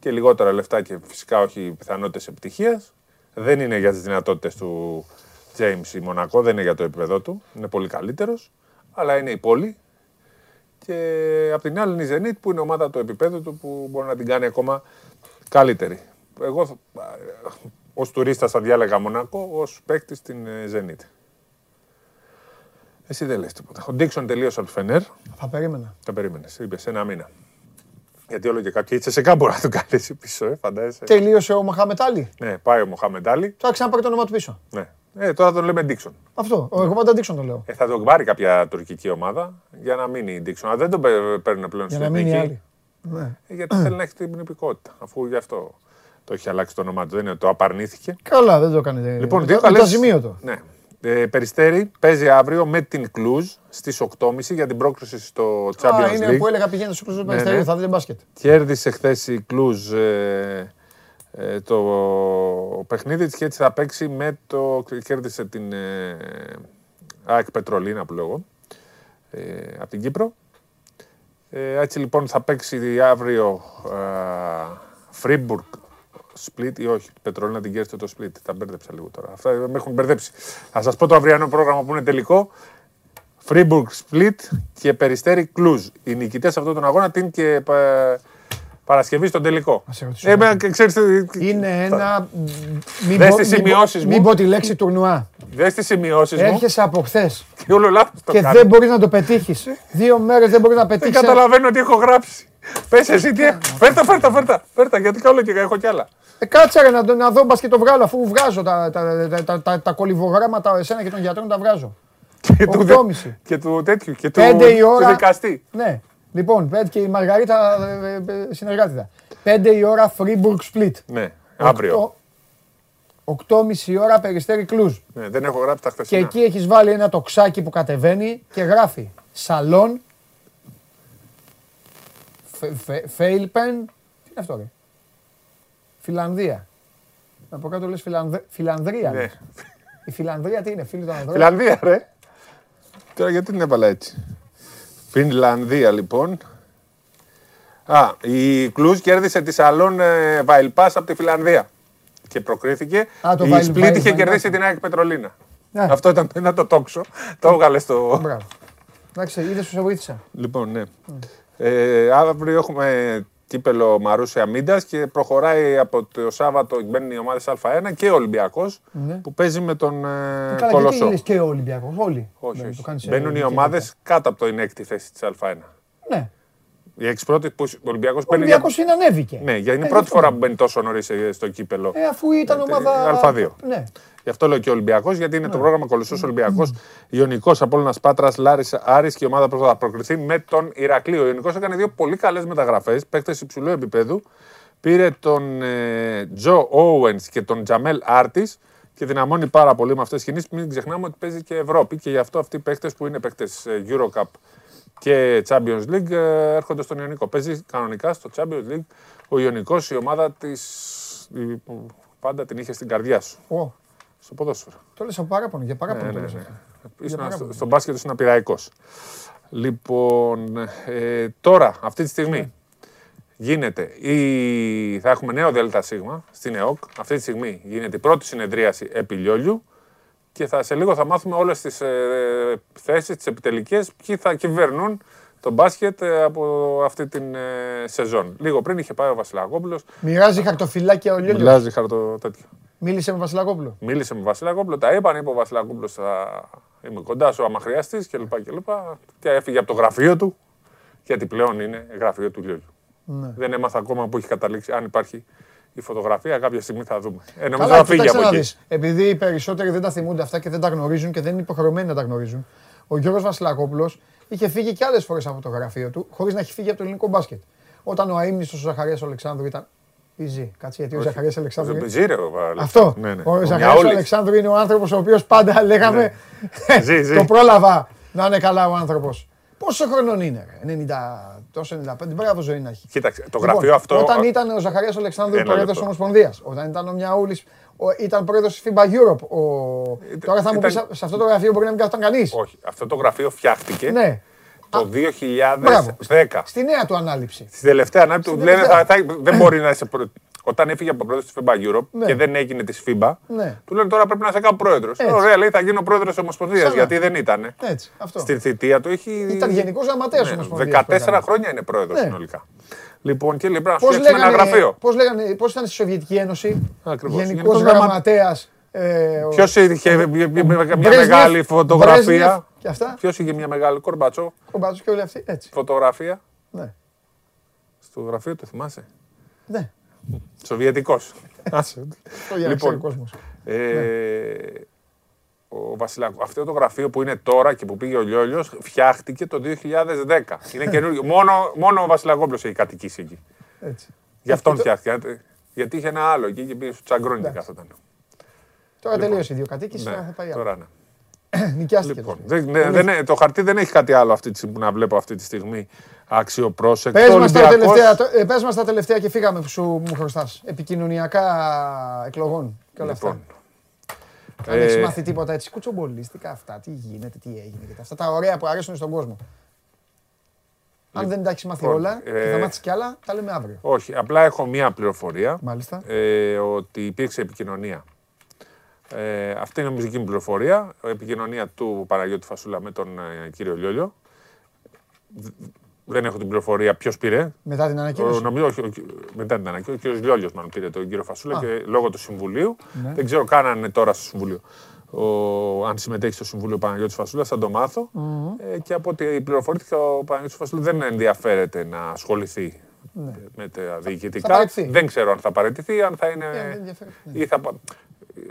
και λιγότερα λεφτά και φυσικά όχι πιθανότητες επιτυχίας. Δεν είναι για τις δυνατότητες του James η Μονακό, δεν είναι για το επίπεδό του. Είναι πολύ καλύτερος, αλλά είναι η πόλη. Και απ' την άλλη, η Zenit που είναι ομάδα του επίπεδου του που μπορεί να την κάνει ακόμα καλύτερη. Εγώ ως τουρίστας θα διάλεγα Μονακό, ως παίκτης την Zenit. Εσύ δεν λες τίποτα. Ο Ντίξον τελείωσε από τη Φενέρ. Θα περίμενα. Θα περίμενες. Είπες ένα μήνα. Γιατί όλο και κάποιοι ήτσε σε κάμπορα να τον καλέσει πίσω, ε, φαντάζεσαι. Τελείωσε ο Μοχάμεντ Άλι. Ναι, πάει ο Μοχάμεντ Άλι. Τώρα ξαναπάρει το όνομά του πίσω. Ναι. Ε, τώρα τον λέμε Ντίξον. Αυτό. Εγώ πάντα Ντίξον το λέω. Ε, θα τον πάρει κάποια τουρκική ομάδα για να μείνει Ντίξον. Αλλά δεν τον παίρνουν πλέον στην Εθνική. Ναι. Γιατί θέλει να έχει την υπηκότητα. Αφού γι' αυτό το έχει αλλάξει το όνομά του. Δεν είναι το απαρνήθηκε. Καλά, δεν το έκανε. Λοιπόν, το ζημίο του. Ναι. Ε, Περιστέρι παίζει αύριο με την Κλουζ στις οκτώ και μισή για την πρόκριση στο Champions League. Α, είναι League. Που έλεγα πηγαίνει στο Κλουζ, ναι, Περιστέρι, ναι. Θα δείτε μπάσκετ. Κέρδισε χθες η Κλουζ ε, ε, το παιχνίδι της και έτσι θα παίξει με το... Κέρδισε την ε, ΑΕΚ Πετρολίνα που λέγω, ε, από την Κύπρο. Ε, έτσι λοιπόν θα παίξει αύριο Φρίμπουργκ. Ε, Σπλίτ ή όχι, Πετρολίνα την κέρδισε το Σπλίτ. Τα μπέρδεψα λίγο τώρα. Αυτά με έχουν μπερδέψει. Θα σας πω το αυριανό πρόγραμμα που είναι τελικό. Φρίμπουργκ Σπλίτ και Περιστέρι Κλουζ. Οι νικητές αυτών των αγώνα την και πα... Παρασκευή στον τελικό. Ε, με, ξέρετε, είναι ένα. Μην δες τις σημειώσεις μου. Μην πω τη λέξη τουρνουά. Δες τις σημειώσεις μου. Έρχεσαι από χθες. Και όλο λάθος το κάνεις. Και δεν μπορείς να το πετύχεις. Δύο μέρες δεν μπορείς να πετύχεις. Δεν καταλαβαίνω τι έχω γράψει. Πες εσύ τι. Φέρτα, φέρτα, φέρτα. Φέρτα, γιατί καλό και έχω κι άλλα. Κάτσε ρε, να, να δω μπας και το βγάλω, αφού βγάζω τα, τα, τα, τα, τα, τα κολυβογράμματα εσένα και των γιατρών τα βγάζω. Και του, δε, και του τέτοιου, και του, ώρα, του δικαστή. Ναι, λοιπόν, και η Μαργαρίτα συνεργάτητα. πέντε η ώρα Φρίμπουργκ Σπλίτ. Ναι, αύριο. οκτώ και μισή η ώρα Περιστέρι Κλουζ. Ναι, δεν έχω γράψει τα χθεσινά. Και εκεί έχεις βάλει ένα τοξάκι που κατεβαίνει και γράφει Σαλόν, Φέιλπεν, τι είναι αυτό ρε. Φιλανδία. Από κάτω λες Φιλανδ... Φιλανδρία. Ναι. Η Φιλανδρία τι είναι, φίλοι των ανδρών. Φιλανδία, ρε. Τώρα γιατί την έβαλα έτσι. Φινλανδία, λοιπόν. Α, η Κλουζ κέρδισε τη Σαλόν ε, Βαϊλπάς από τη Φιλανδία. Και προκρίθηκε. Α, η Βαϊλ, Σπλίτ Βαϊλ, είχε Βαϊλ, κερδίσει Βαϊλ. Την ΑΕΚ Πετρολίνα. Ναι. Αυτό ήταν ένα το τόξο. Το έβγαλε στο... Μπράβο. Εντάξει, είδες που σε βοήθησα. Λοιπόν, ναι. Mm. Ε, αύριο έχουμε... Κύπελο Μαρούσια Μίντας και προχωράει από το Σάββατο, μπαίνουν οι ομάδες Α1 και ο Ολυμπιακός ναι. Που παίζει με τον καλά, Κολοσσό. Και, και ο Ολυμπιακός, όλοι. Όχι, ναι, όχι. Μπαίνουν οι ομάδες κάτω από την έκτη θέση της Α1. Ναι. Οι έξι πρώτοι που ο Ολυμπιακός παίρνει. Ο Ολυμπιακός είναι ανέβηκε. Ναι, γιατί είναι η πρώτη φορά που μπαίνει τόσο νωρίς στο κύπελο. Ε, αφού ήταν ομάδα Α2. Ναι. Γι' αυτό λέω και ο Ολυμπιακός, γιατί είναι ναι. Το πρόγραμμα Κολοσσός Ολυμπιακός, Ιωνικός, Απόλλωνα Πάτρας, Λάρισα, Άρης και η ομάδα που θα προκριθεί με τον Ηρακλείο. Ο Ιωνικός έκανε δύο πολύ καλές μεταγραφές, παίκτες υψηλού επίπεδου. Πήρε τον ε, Τζο Όουενς και τον Τζαμέλ Άρτις και δυναμώνει πάρα πολύ με αυτές τις κινήσεις. Μην ξεχνάμε ότι παίζει και Ευρώπη και γι' αυτό αυτοί οι παίκτες που είναι παίκτες Eurocup και Champions League έρχονται στον Ιωνικό. Παίζει κανονικά στο Champions League ο Ιωνικός, η ομάδα της πάντα την είχε στην καρδιά σου. Oh. Στο ποδόσφαιρο. Το λες από παράπονο, για παράπονο. Ναι, ναι, ναι. Ήσουν στο, στον μπάσκετ ήσουν απειραϊκός. Λοιπόν, ε, τώρα, αυτή τη στιγμή, ναι. Γίνεται η... θα έχουμε νέο ΔΣ στην ΕΟΚ. Αυτή τη στιγμή γίνεται η πρώτη συνεδρίαση επί Λιόλιου και θα, σε λίγο θα μάθουμε όλες τις ε, θέσεις, τις επιτελικές, ποιοι θα κυβερνούν το μπάσκετ από αυτή την ε, σεζόν. Λίγο πριν είχε πάει ο Βασιλακόπουλος. Μοιράζει χαρτοφυλάκια ο Λιόλιος. Μοιράζει χαρτο... τέτοιο. Μίλησε με Βασιλακόπουλο. Μίλησε με Βασιλακόπουλο, τα είπαν, είπε ο Βασιλακόπουλος θα είμαι κοντά σου άμα χρειαστείς και λοιπά και λοιπά. Και έφυγε από το γραφείο του, γιατί πλέον είναι γραφείο του Λιόλιου. Ναι. Δεν έμαθα ακόμα που έχει καταλήξει, αν υπάρχει η φωτογραφία κάποια στιγμή θα δούμε. Ε, νομίζω θα φύγει από εκεί. Επειδή οι περισσότεροι δεν τα θυμούνται αυτά και δεν τα γνωρίζουν και δεν είναι υποχρεωμένοι να τα γνωρίζουν. Ο Γιώργος Βασιλακόπουλος είχε φύγει κι άλλες φορές από το γραφείο του, χωρίς να έχει φύγει από το ελληνικό μπάσκετ. Όταν ο αείμνηστος ο Ζαχαρίας Αλεξάνδρου ήταν. Πιζή, κάτσε γιατί ο Ζαχαρίας Αλεξάνδρου. Πιζή, ρε, αυτό. Ναι, ναι. Ο Ζαχαρίας Αλεξάνδρου είναι ο άνθρωπος ο οποίος πάντα λέγαμε. Ναι. Το πρόλαβα να είναι καλά ο άνθρωπος. Πόσο χρονών είναι, ενενήντα, ενενήντα πέντε, μπράβο ζωή να έχει. Κοίταξε, το γραφείο λοιπόν, αυτό. Όταν ήταν ο Ζαχαρίας Αλεξάνδρου πρόεδρος της Ομοσπονδίας, όταν ήταν ο Μιαούλης, ήταν πρόεδρος της φίμπα Europe. Ο... Ήταν, τώρα θα μου ήταν... πεις, σε αυτό το γραφείο μπορεί να μην καθόταν κανείς. Όχι, αυτό το γραφείο φτιάχτηκε. Ναι. Το δύο χιλιάδες δέκα. Μπράβο. Στη νέα του ανάληψη. Στη τελευταία ανάληψη του λένε θα, θα, δεν μπορεί να είσαι πρόεδρος. Όταν έφυγε από πρόεδρος της φίμπα Europe ναι. και δεν έγινε της φίμπα, ναι. του λένε τώρα πρέπει να σε κάνω πρόεδρος. Ωραία, λέει θα γίνω πρόεδρος της Ομοσπονδίας γιατί δεν ήταν. Έτσι, αυτό. Στην θητεία του έχει. Ήταν γενικός γραμματέας Ομοσπονδίας. δεκατέσσερα χρόνια είναι πρόεδρος ναι. συνολικά. Λοιπόν, και λοιπόν, πώς λέγανε, ένα γραφείο. Πώς, λέγανε, πώς ήταν στη Σοβιετική Ένωση, γενικός γραμματέας. Ε, ο... Ποιος είχε ο... μια ο... μεγάλη φωτογραφία. Ποιος είχε μια μεγάλη Κορμπάτσο. Κορμπάτσο και όλοι αυτοί. Έτσι. Φωτογραφία. Ναι. Στο γραφείο το θυμάσαι. Ναι. Σοβιετικός. Λοιπόν, κόσμος. Ε, ναι. Ο Βασιλάκος. Αυτό το γραφείο που είναι τώρα και που πήγε ο Λιόλιος φτιάχτηκε το δύο χιλιάδες δέκα. Είναι καινούργιο. μόνο, μόνο ο Βασιλακόπουλος έχει κατοικήσει εκεί. Έτσι. Γι' αυτόν το... φτιάχτηκε. Γιατί είχε ένα άλλο εκεί και πήγε στο Τσαγκρόνι και κάθονταν. Τώρα λοιπόν, τελείωσε η ιδιοκατοίκηση, ναι, θα πάει τώρα ναι. Νοικιάστηκε. Λοιπόν, το, ναι, ναι, ναι, το χαρτί δεν έχει κάτι άλλο αυτή τη, που να βλέπω αυτή τη στιγμή αξιοπρόσεκτο. Πες μας τα τελευταία, πες μας τα τελευταία και φύγαμε που σου, μου χρωστάς. Επικοινωνιακά εκλογών και όλα λοιπόν, αυτά. Ε, Αν έχεις μάθει τίποτα έτσι, κουτσομπολίστικα αυτά, τι γίνεται, τι έγινε και αυτά τα ωραία που αρέσουν στον κόσμο. Αν λοιπόν, δεν τα έχεις μάθει λοιπόν, όλα ε, και θα μάθεις κι άλλα, τα λέμε αύριο. Όχι, απλά έχω μία πληροφορία ε, ότι υπήρξε επικοινωνία. Ε, αυτή είναι η μουσική μου πληροφορία, η επικοινωνία του Παναγιώτη Φασούλα με τον ε, κύριο Λιόλιο. Δεν έχω την πληροφορία ποιος πήρε. Μετά την ανακοίνωση. Ο, νομίζω, ο, μετά την ανακοίνωση, ο κύριος Λιόλιος μάλλον πήρε τον κύριο Φασούλα Α. και λόγω του Συμβουλίου. Ναι. Δεν ξέρω καν αν είναι τώρα στο Συμβούλιο. Ο, αν συμμετέχει στο Συμβούλιο ο Παναγιώτης Φασούλας, θα το μάθω. Mm-hmm. Ε, και από ό,τι πληροφορήθηκα, ο Παναγιώτης Φασούλας δεν ενδιαφέρεται να ασχοληθεί. Ναι. Με τα διοικητικά. Δεν ξέρω αν θα παραιτηθεί, αν θα είναι. Ναι, ή θα...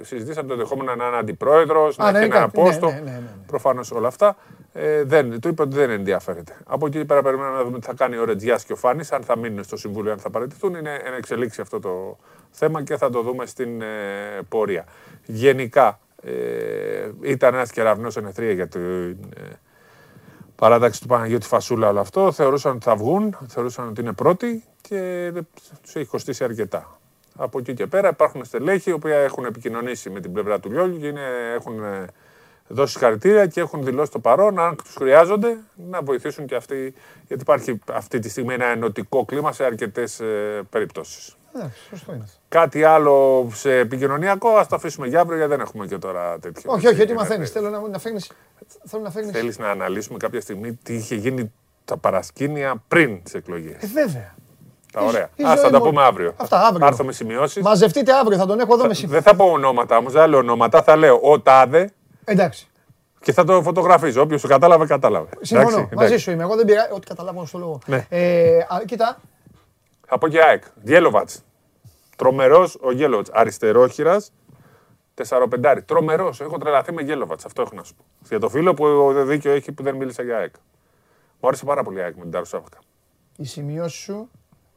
Συζητήσαμε το ενδεχόμενο να είναι αντιπρόεδρος, να έχει ένα απόστο. Ναι, ναι, ναι, ναι. Προφανώς όλα αυτά. Ε, δεν, του είπε ότι δεν ενδιαφέρεται. Από εκεί πέρα περιμένουμε να δούμε τι θα κάνει ο Ρετζιάς και ο Φάνης, αν θα μείνουν στο Συμβούλιο, αν θα παραιτηθούν. Είναι εν εξελίξει αυτό το θέμα και θα το δούμε στην ε, πορεία. Γενικά, ε, ήταν ένας κεραυνός εν αιθρία για την. Ε, Παράταξη του Παναγιώτη Φασούλα όλο αυτό, θεωρούσαν ότι θα βγουν, θεωρούσαν ότι είναι πρώτοι και τους έχει κοστίσει αρκετά. Από εκεί και πέρα υπάρχουν στελέχοι, οι οποίοι έχουν επικοινωνήσει με την πλευρά του Λιόλιου και είναι, έχουν δώσει συγχαρητήρια και έχουν δηλώσει το παρόν, αν τους χρειάζονται, να βοηθήσουν και αυτοί, γιατί υπάρχει αυτή τη στιγμή ένα ενωτικό κλίμα σε αρκετές ε, περιπτώσεις. Ναι, σωστό είναι. Κάτι άλλο σε επικοινωνιακό, ας το αφήσουμε για αύριο, γιατί δεν έχουμε και τώρα τέτοιο. Όχι, όχι, ό,τι μαθαίνεις. Θέλω να, να φέρνεις. Θέλεις να αναλύσουμε κάποια στιγμή τι είχε γίνει τα παρασκήνια πριν τις εκλογές. Ε, βέβαια. Τα ωραία. Η, η ας θα τα μου... πούμε αύριο. Αυτά, αύριο. Άρθω με σημειώσεις. Μαζευτείτε αύριο, θα τον έχω εδώ με σημειώσεις. Δεν θα πω ονόματα όμως, δεν λέω ονόματα, θα λέω ο τάδε. Εντάξει. Και θα το φωτογραφίζω. Όποιος το κατάλαβε, κατάλαβε. Συμφωνώ. Εντάξει, μαζί εντάξει. Σου είμαι. Εγώ δεν πειράζει. Ό,τι καταλάβω στο λόγο. Ναι. Ε, α, κοίτα. Θα πω και ΑΕΚ. Γέλοβατς. Τρομερός ο Γέλοβατς. Αριστερόχειρας. τεσσαροπεντάρι. Τρομερός. Έχω τρελαθεί με Γέλοβατς. Αυτό έχω να σου πω. Για το φίλο που δίκιο έχει που δεν μίλησα για ΑΕΚ. Μου άρεσε πάρα πολύ η ΑΕΚ με την Ταρουσάφακα. Η σημειώση σου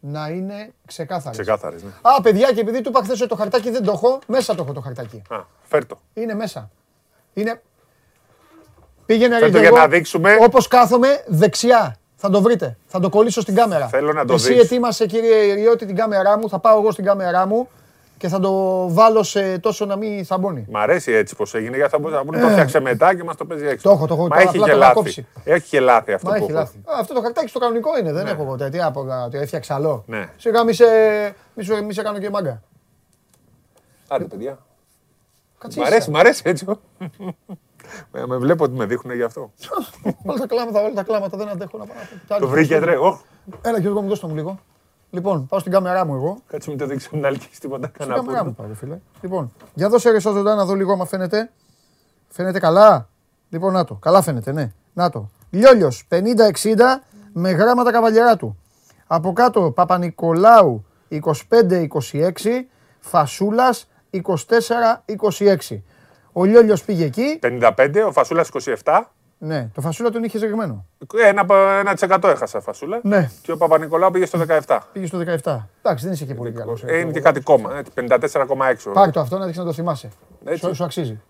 να είναι ξεκάθαρη. Ξεκάθαρη. Ναι. Α, παιδιά, και επειδή του είπα χθες το χαρτάκι δεν το έχω, μέσα το έχω το χαρτάκι. Α, φέρτο. Είναι μέσα. Είναι. Πήγαινε αριστερά. Δείξουμε... Όπως κάθομαι δεξιά. Θα το βρείτε. Θα το κολλήσω στην κάμερα. Θέλω να το δεις. Εσύ ετοίμασε, κύριε Ριώτη, την κάμερά μου. Θα πάω εγώ στην κάμερά μου και θα το βάλω σε τόσο να μην θαμπώνει. Μ' αρέσει έτσι πως έγινε. Για θα μπορούσα να ε. το φτιάξε μετά και μας το παίζει έξω. Το έχω, το έχω. Μα τώρα, έχει, απλά, και το λάθη. έχει και λάθη αυτό. Μα που έχει λάθη. Α, αυτό το χαρτάκι στο κανονικό είναι. Δεν ναι. έχω ποτέ. Τι άποψα. Το έφτιαξα άλλο. Ναι. Σιγά μη σε... Μη, σε... μη σε κάνω και μάγκα. Άντε, παιδιά. Μ' αρέσει, μ' αρέσει έτσι. Με βλέπω ότι με δείχνουνε γι' αυτό. Όλα τα κλάματα, όλα τα κλάματα, δεν αντέχω να πάρω. Το βρήκε, τρέχω. Έλα και εγώ μου δώσ' το μου λίγο. Λοιπόν, πάω στην κάμερά μου εγώ. Κάτσε με το δείξω να αλκύσει τίποτα κανένα. Στην κάμερά μου πάρε φίλε. Λοιπόν, για δώσε ρε ζωντανά να δω λίγο άμα φαίνεται. Φαίνεται καλά. Λοιπόν, να το. Καλά φαίνεται, ναι. Να το. Λιόλιος, πενήντα εξήντα με γράμματα Καβαλιεράτου. Από κάτω Παπα-Νικολάου, είκοσι πέντε είκοσι έξι, Φασούλας είκοσι τέσσερα είκοσι έξι. Ο Λιόλιος πήγε εκεί. πενήντα πέντε, ο Φασούλας είκοσι επτά. Ναι, το Φασούλα τον είχε ζεγμένο. ένα τοις εκατό έχασα Φασούλα. Ναι. Και ο Παπα-Νικολάου πήγε στο δεκαεπτά. Πήγε στο δεκαεπτά. Εντάξει, δεν είσαι και πολύ καλό. Ε, είναι και κάτι κόμμα. πενήντα τέσσερα κόμμα έξι. Πάρ' το αυτό να δεις να το θυμάσαι. Έτσι. Σου αξίζει.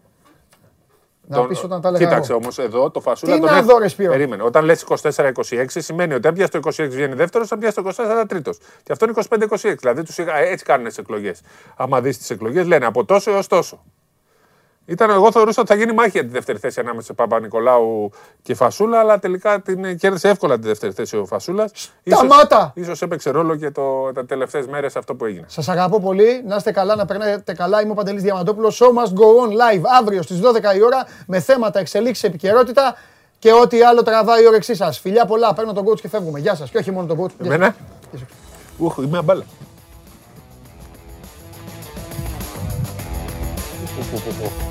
Τον... Να πεις όταν τα λέγαμε. Κοίταξε όμως εδώ το Φασούλα. Τι τον να δω, ρε Σπύρο. Περίμενε. Όταν λες είκοσι τέσσερα είκοσι έξι σημαίνει ότι αν πιάσει το είκοσι έξι βγαίνει δεύτερος, αν πιάσει το είκοσι τέσσερα τρίτος. Και αυτό είναι είκοσι πέντε είκοσι έξι. Δηλαδή τους... έτσι κάνουν τις εκλογές. Άμα δεις τις εκλογές λένε από τόσο έως τόσο. Ήταν, εγώ θεωρούσα ότι θα γίνει μάχη για τη δεύτερη θέση ανάμεσα σε Παπα-Νικολάου και Φασούλα, αλλά τελικά την κέρδισε εύκολα τη δεύτερη θέση ο Φασούλας. Σταμάτα! Ίσως έπαιξε ρόλο και το, τα τελευταίες μέρες αυτό που έγινε. Σας αγαπώ πολύ, να είστε καλά, να περνάτε καλά. Είμαι ο Παντελής Διαμαντόπουλος. Show must go on live αύριο στις δώδεκα η ώρα με θέματα εξελίξεις, επικαιρότητα και ό,τι άλλο τραβάει η όρεξή σας. Φιλιά πολλά, παίρνω τον coach και φεύγουμε. Γεια σας. Και όχι μόνο τον coach. Εμένα. Ουχ, είμαι αμπάλα. Ουχ, ουχ, ουχ.